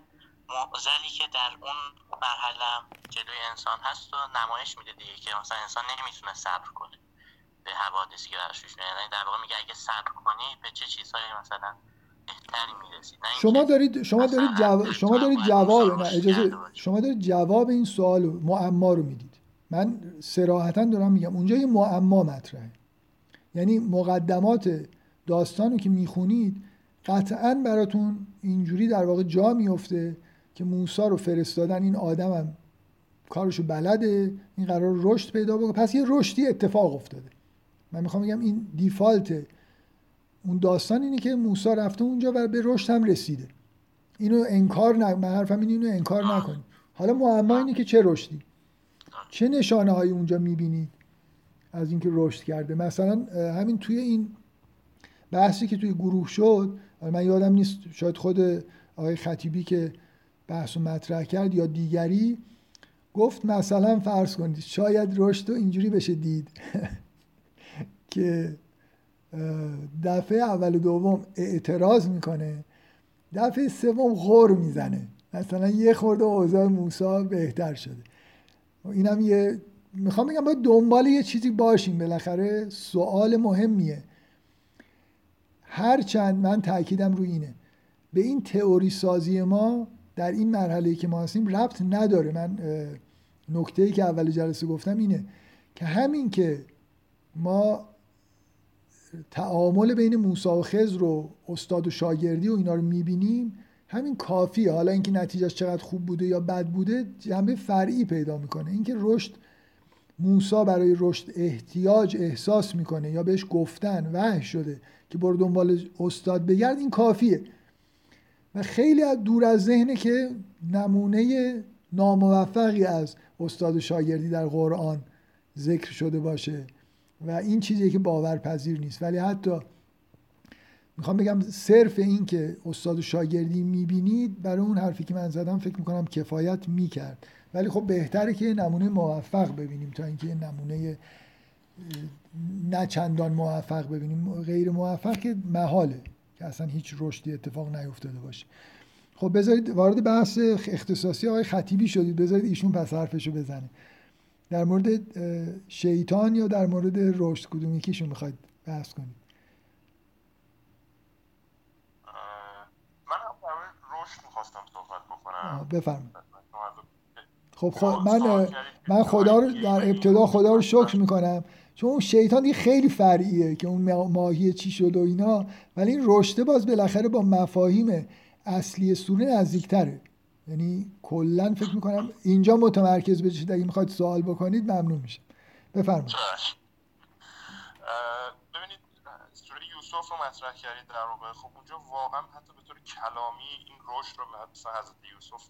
معضلی که در اون مرحله جلوی انسان هست و نمایش میده دیگه، که مثلا انسان نمیتونه صبر کنه به حوادثی که براش پیش میاد. یعنی در واقع میگه اگه صبر کنی به چه چیزهایی مثلا بهتری میرسید. شما دارید جواب این سوال و معما رو میدید. من صراحتاً دارم میگم اونجا یه معما مطرحه. یعنی مقدمات داستانو که میخونید قطعاً براتون اینجوری در واقع جا میفته که موسی رو فرستادن، این آدمم کارشو بلده، این قرار رشد پیدا بکنه، پس یه رشدی اتفاق افتاده. من میخوام بگم این دیفالت اون داستان اینه که موسی رفته اونجا و به رشد هم رسیده. اینو انکار نه، من حرفم اینو انکار نکنید. حالا معما اینه که چه رشدی، چه نشانه هایی اونجا میبینید از اینکه رشد کرده. مثلا همین توی این بحثی که توی گروه شد، من یادم نیست شاید خود آقای خطیبی که بحثو مطرح کرد یا دیگری، گفت مثلا فرض کنید شاید رشد رو اینجوری بشه دید که دفعه اول و دوم اعتراض میکنه، دفعه سوم غر میزنه، مثلا یه خورده اوضاع موسی بهتر شده. اینم یه میخوام بگم باید دنبال یه چیزی باشیم، بالاخره سوال مهمیه. هرچند من تأکیدم روی اینه، به این تئوری سازی ما در این مرحله که ما هستیم ربط نداره. من نکته‌ای که اول جلسه گفتم اینه که همین که ما تعامل بین موسی و خضر رو استاد و شاگردی و اینا رو میبینیم، همین کافیه. حالا اینکه نتیجهش چقدر خوب بوده یا بد بوده جنبه فرعی پیدا میکنه. اینکه رشد موسی برای رشد احتیاج احساس میکنه یا بهش گفتن وحی شده که برو دنبال استاد بگرد، این کافیه و خیلی دور از ذهنه که نمونه ناموفقی از استاد و شاگردی در قرآن ذکر شده باشه و این چیزیه که باورپذیر نیست. ولی حتی میخوام بگم صرف این که استاد و شاگردی میبینید برای اون حرفی که من زدم فکر میکنم کفایت میکرد. ولی خب بهتره که نمونه موفق ببینیم تا اینکه نمونه نه چندان موفق ببینیم. غیر موفق که محاله که اصلا هیچ رشدی اتفاق نیفتاده باشه. خب بذارید وارد بحث اختصاصی آقای خطیبی شدید، بذارید ایشون پس حرفشو بزنه. در مورد شیطان یا در مورد رشد کدوم یکیشون میخواید بحث کنید؟ من در مورد رشد میخواستم صحبت بکنم. بفرمایید. خب من خدا رو در ابتدا خدا رو شکر میکنم، چون اون شیطان دیگه خیلی فرعیه که اون ماهی چی شد و اینا، ولی این رشد باز بالاخره با مفاهیم اصلی سوره نزدیکتره. یعنی کلن فکر میکنم اینجا متمرکز بشید. اگه میخواید سوال بکنید ممنون میشه. بفرمایید. ببینید سوره یوسف رو مطرح کردید در واقع. خب اونجا واقعا حتی به طور کلامی این رشد رو مثلا حضرت یوسف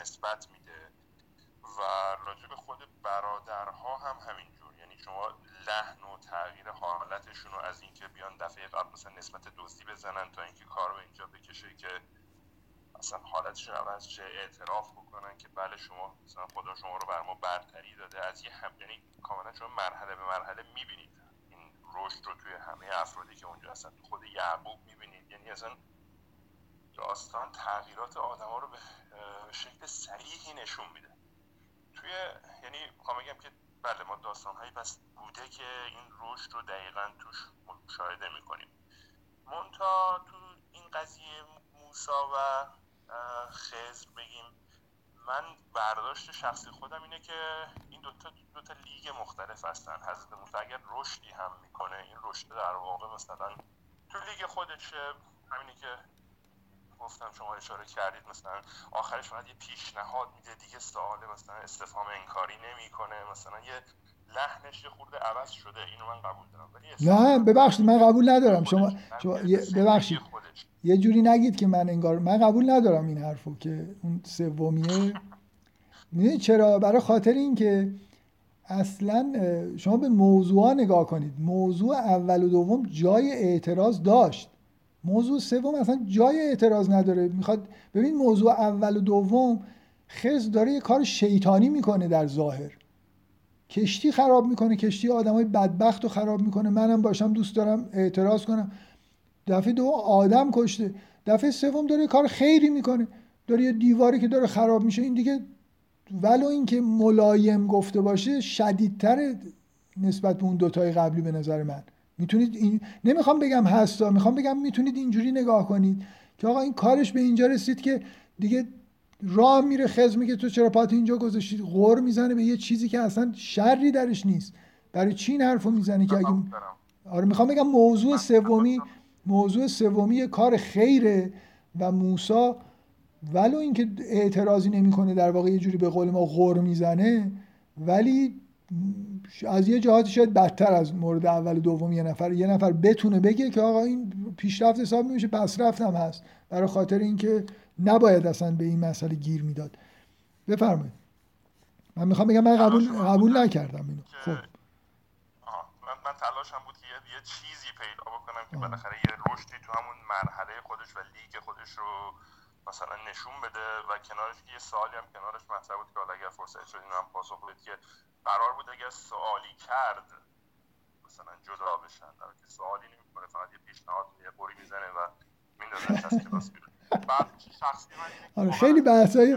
نسبت میده و راجب خود برادرها هم همینجور. یعنی شما لحن و تغییر حالتشون رو از اینکه بیان دفعه قبل مثلا نسبت دزدی بزنن تا اینکه کار رو اینجا بکشه که اصلا حالتشون عوض شه، اعتراف بکنن که بله شما مثلا خدا شما رو بر ما برتری داده از یه هم. یعنی کاملا شما مرحله به مرحله میبینید این رشد رو توی همه افرادی که اونجا هستن. خود یعقوب میبینید، یعنی اصلا داستان تغییرات آدما رو به شکل صریحی نشون میده توی، یعنی میخوام بگم که بله ما داستان‌هایی بس بوده که این رشد رو دقیقاً توش مشاهده می‌کنیم. منتها تو این قضیه موسی و خضر بگیم، من برداشت شخصی خودم اینه که این دوتا لیگ مختلف هستن. حضرت موسی اگر رشدی هم میکنه، این رشد در واقع مثلا تو لیگ خودشه، همینی که گفتم شما اشاره کردید، مثلا آخرش فقط یه پیشنهاد میده دیگه، سواله مثلا استفهام انکاری نمیکنه، مثلا یه لحنش خورده عوض شده، اینو من قبول دارم. نه ببخشید من قبول ندارم، شما ببخشید یه جوری نگید که من انگار من قبول ندارم این حرفو که اون سومیه. میدونید چرا؟ برای خاطر این که اصلا شما به موضوعا نگاه کنید، موضوع اول و دوم جای اعتراض داشت، موضوع سوم اصلا جای اعتراض نداره. میخواد ببین موضوع اول و دوم خرس داره یه کار شیطانی میکنه در ظاهر، کشتی خراب میکنه، کشتی آدمای بدبختو خراب میکنه، منم باشم دوست دارم اعتراض کنم، دفعه دوم آدم کشته، دفعه سوم داره کار خیری میکنه، داره یه دیواری که داره خراب میشه. این دیگه ولو اینکه ملایم گفته باشه شدیدتر نسبت به اون دوتای قبلی به نظر من. میتونید این... نمیخوام بگم هستا، میخوام بگم میتونید اینجوری نگاه کنید که آقا این کارش به اینجا رسید که دیگه راه میره، خز میگه تو چرا پات اینجا گذاشتی، غر میزنه به یه چیزی که اصلا شری درش نیست. برای چی این حرفو میزنه که اگه آره میخوام بگم موضوع سومی کار خیره و موسی ولو اینکه اعتراضی نمیکنه، در واقع یه جوری به قول ما غر میزنه، ولی از یه جهاتی شاید بدتر از مورد اول و دوم. یه نفر بتونه بگه که آقا این پیشرفت حساب نمیشه، پس رفتم هست، برای خاطر اینکه نباید اصلا به این مسئله گیر میداد. بفرمایید. من میخوام بگم من قبول نکردم اینو. خب من تلاشم بود که یه چیزی پیدا بکنم که بالاخره یه رشدی تو همون مرحله خودش و لیگ خودش رو مثلا نشون بده و کنارش یه سوالی هم کنارش مطرح بود که حالا اگر فرصت شد اینو هم پاسخ بدید، که قرار بود اگر سوالی کرد مثلا جدا بشن، در که سوالی نمی‌کنه، فقط یه پیشنهاد یه قوری میزنه و میندازه از کلاس بیرون. آره خیلی بحثای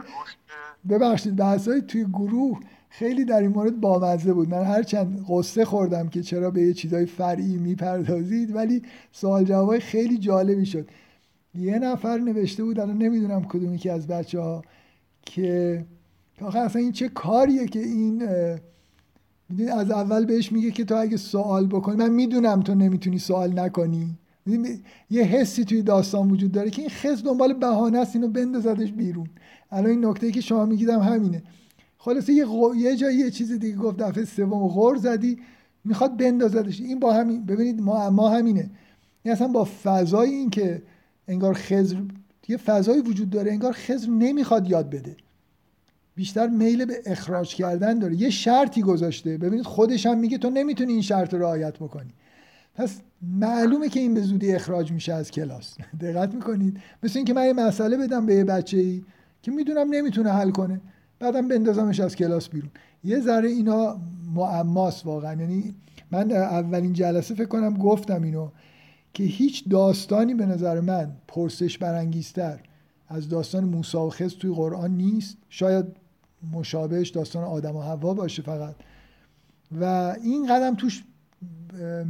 بحثای توی گروه خیلی در این مورد بامزه بود. من هر چند قصه خوردم که چرا به یه چیزای فرعی میپردازید، ولی سوال جوابای خیلی جالبی شد. یه نفر نوشته بود، الان نمیدونم کدومی که از بچه‌ها، که آخه اصلا این چه کاریه که این میدونی از اول بهش میگه که تو اگه سوال بکنی من میدونم تو نمیتونی سوال نکنی. یه حسی توی داستان وجود داره که این خس دنبال بهانه است، اینو بندازدش بیرون. الان این نکته‌ای که شما میگیدم همینه. خلاصه یه جایی یه چیز دیگه گفت، دفعه سوم غر زدی، میخواد بندازدش. این با همین ببینید ما همینه. یعنی اصلا با فضای این که انگار خضر یه فضایی وجود داره، انگار خضر نمیخواد یاد بده، بیشتر میل به اخراج کردن داره. یه شرطی گذاشته، ببینید خودش هم میگه تو نمیتونی این شرط رو رعایت بکنی، پس معلومه که این به زودی اخراج میشه از کلاس. دقت میکنید؟ مثل این که من یه مسئله بدم به یه بچه‌ای که میدونم نمیتونه حل کنه، بعدم بندازمش از کلاس بیرون. یه ذره اینا معماست واقعا. یعنی من اولین جلسه فکر کنم گفتم اینو که هیچ داستانی به نظر من پرسش برانگیزتر از داستان موسی و خضر توی قرآن نیست. شاید مشابهش داستان آدم و حوا باشه فقط، و این قدم توش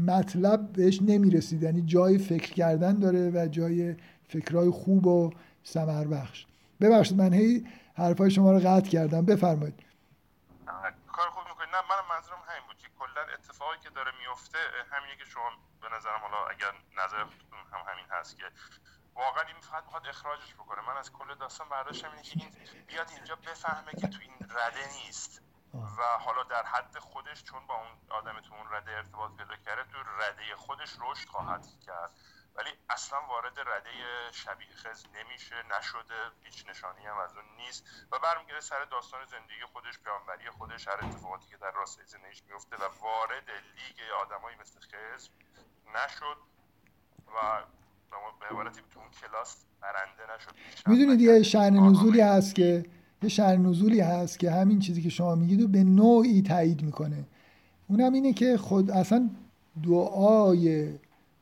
مطلب بهش نمیرسید. یعنی جای فکر کردن داره و جای فکرای خوب و ثمر بخش. ببخشید من هی حرفای شما رو قطع کردم. بفرمایید. کار خوب میکنید. نه من منظورم همین بود که کلا اتفاقی که داره میفته همینه که شما به نظرم، حالا اگر نظرتون هم همین هست، که واقعا این فقط میخواد اخراجش بکنه. من از کل داستان برداشتم اینه که این بیاد اینجا بفهمه که تو این رده نیست و حالا در حد خودش، چون با اون آدم تو اون رده ارتباط پیدا کرده، تو رده خودش رشد خواهد کرد، ولی اصلا وارد رده شبیه خضر نمیشه، نشده، هیچ نشانی هم از اون نیست و برمیگرده سر داستان زندگی خودش، پیامبری خودش، هر اتفاقاتی که در راستای زندگیش میفته و وارد لیگ آدمایی مثل خضر نشد و به عبارتی تو اون کلاس برنده نشد. میدونید یه شأن نزولی هست که همین چیزی که شما میگید و به نوعی تایید میکنه. اونم اینه که خود اصلا دعای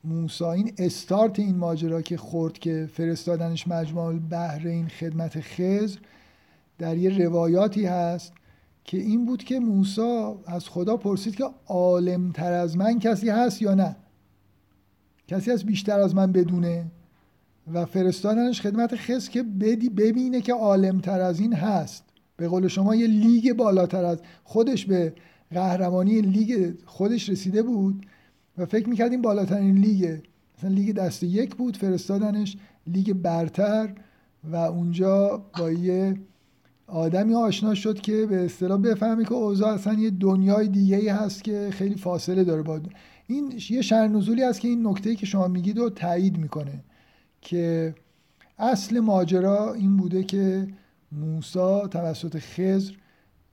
موسی، این استارت این ماجرا که خورد، که فرستادنش مجمع البحرین خدمت خضر، در یه روایاتی هست که این بود که موسی از خدا پرسید که عالم‌تر از من کسی هست یا نه، کسی هست بیشتر از من بدونه، و فرستادنش خدمت خضر که ببینه که عالم‌تر از این هست. به قول شما یه لیگ بالاتر از خودش، به قهرمانی لیگ خودش رسیده بود و فکر می‌کرد این بالاترین لیگه. مثلا لیگ دسته یک بود، فرستادنش لیگ برتر و اونجا با یه آدمی آشنا شد که به اصطلاح بفهمی که اوضاع اصلا یه دنیای دیگه‌ای هست که خیلی فاصله داره با این. یه شرنزولی هست که این نکته‌ای که شما میگید رو تایید میکنه که اصل ماجرا این بوده که موسی توسط خضر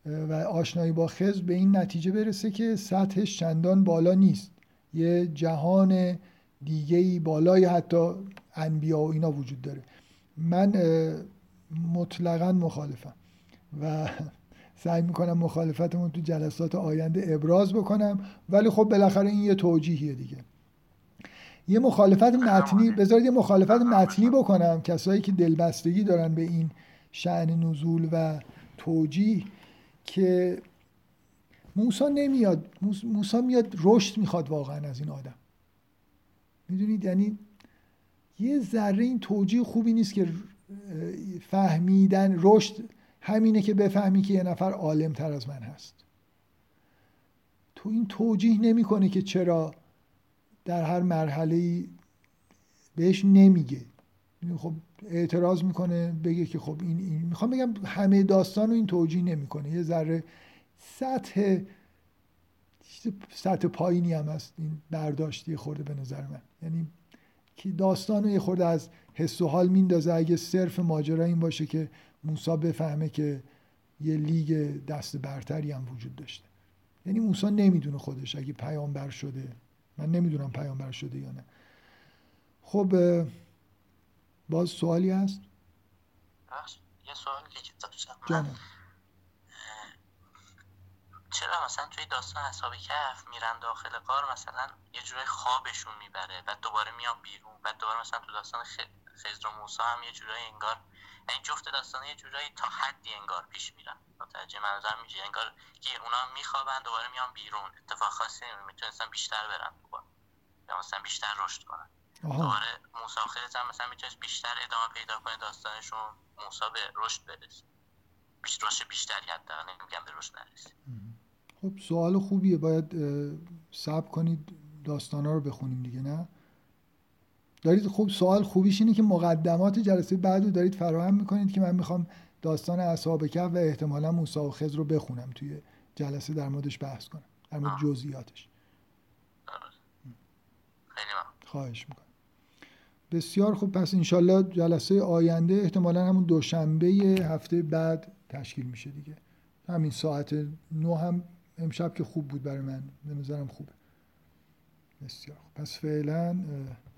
و آشنایی با خضر به این نتیجه برسه که سطحش چندان بالا نیست، یه جهان دیگه‌ای بالای حتی انبیا و اینا وجود داره. من مطلقاً مخالفم و سعی میکنم مخالفتمون تو جلسات آینده ابراز بکنم، ولی خب بالاخره این یه توجیهیه دیگه. یه مخالفت متنی، بذارید یه مخالفت متنی بکنم. کسایی که دلبستگی دارن به این شأن نزول و توجیه که موسی نمیاد، موسی میاد رشد میخواد واقعا از این آدم، میدونید، یعنی یه ذره این توجیه خوبی نیست که فهمیدن رشد همینه که بفهمی که یه نفر عالم تر از من هست. تو این توجیه نمی کنه که چرا در هر مرحله‌ای بهش نمیگه، خب اعتراض میکنه بگه که خب این میخوام بگم همه داستان رو این توجیه نمیکنه، یه ذره سطح پایینی هم هست این برداشتی خورده به نظر من، یعنی که داستان رو یه خورده از حس و حال میندازه. اگه صرف ماجرا این باشه که موسی بفهمه که یه لیگ دست برتری هم وجود داشته، یعنی موسی نمیدونه خودش اگه پیامبر شده، من نمیدونم پیامبر شده یا نه. خب باز سوالی هست؟ بخش یه سوالی که داشتم، چرا مثلا توی داستان اصحاب کهف میرن داخل غار، مثلا یه جورای خوابشون میبره و دوباره میان بیرون، و دوباره مثلا تو داستان خضر و موسی هم یه جورای انگار، یعنی جفت داستان یه جورایی تا حدی انگار پیش میرن، متوجه منظورم میشه؟ انگار که اونا میخوابن دوباره میان بیرون، اتفاق خاصی میتونستن بیشتر برن دوباره، یا مثلا بیشتر رشد کنن. دوباره موسی خضر هم مثلا میتونست بیشتر ادامه پیدا کنه داستانشون، موسی به رشد برسه، بیشتری حتی نمیگم به رشد نرسه. خب سوال خوبیه، باید صبر کنید داستانا رو بخونیم دیگه، نه؟ دارید خوب، سوال خوبیش اینه که مقدمات جلسه بعد رو دارید فراهم میکنید که من میخوام داستان اصحاب کهف و احتمالا موسی و خضر رو بخونم توی جلسه، در موردش بحث کنم، در مورد جزئیاتش. خواهش میکنم. بسیار خوب، پس انشالله جلسه آینده احتمالا همون دوشنبه هفته بعد تشکیل میشه دیگه، همین ساعت 9 هم امشب که خوب بود برای من، به نظرم خوبه. بسیار خوب، پس فعلا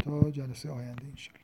تا جلسه آینده انشالله.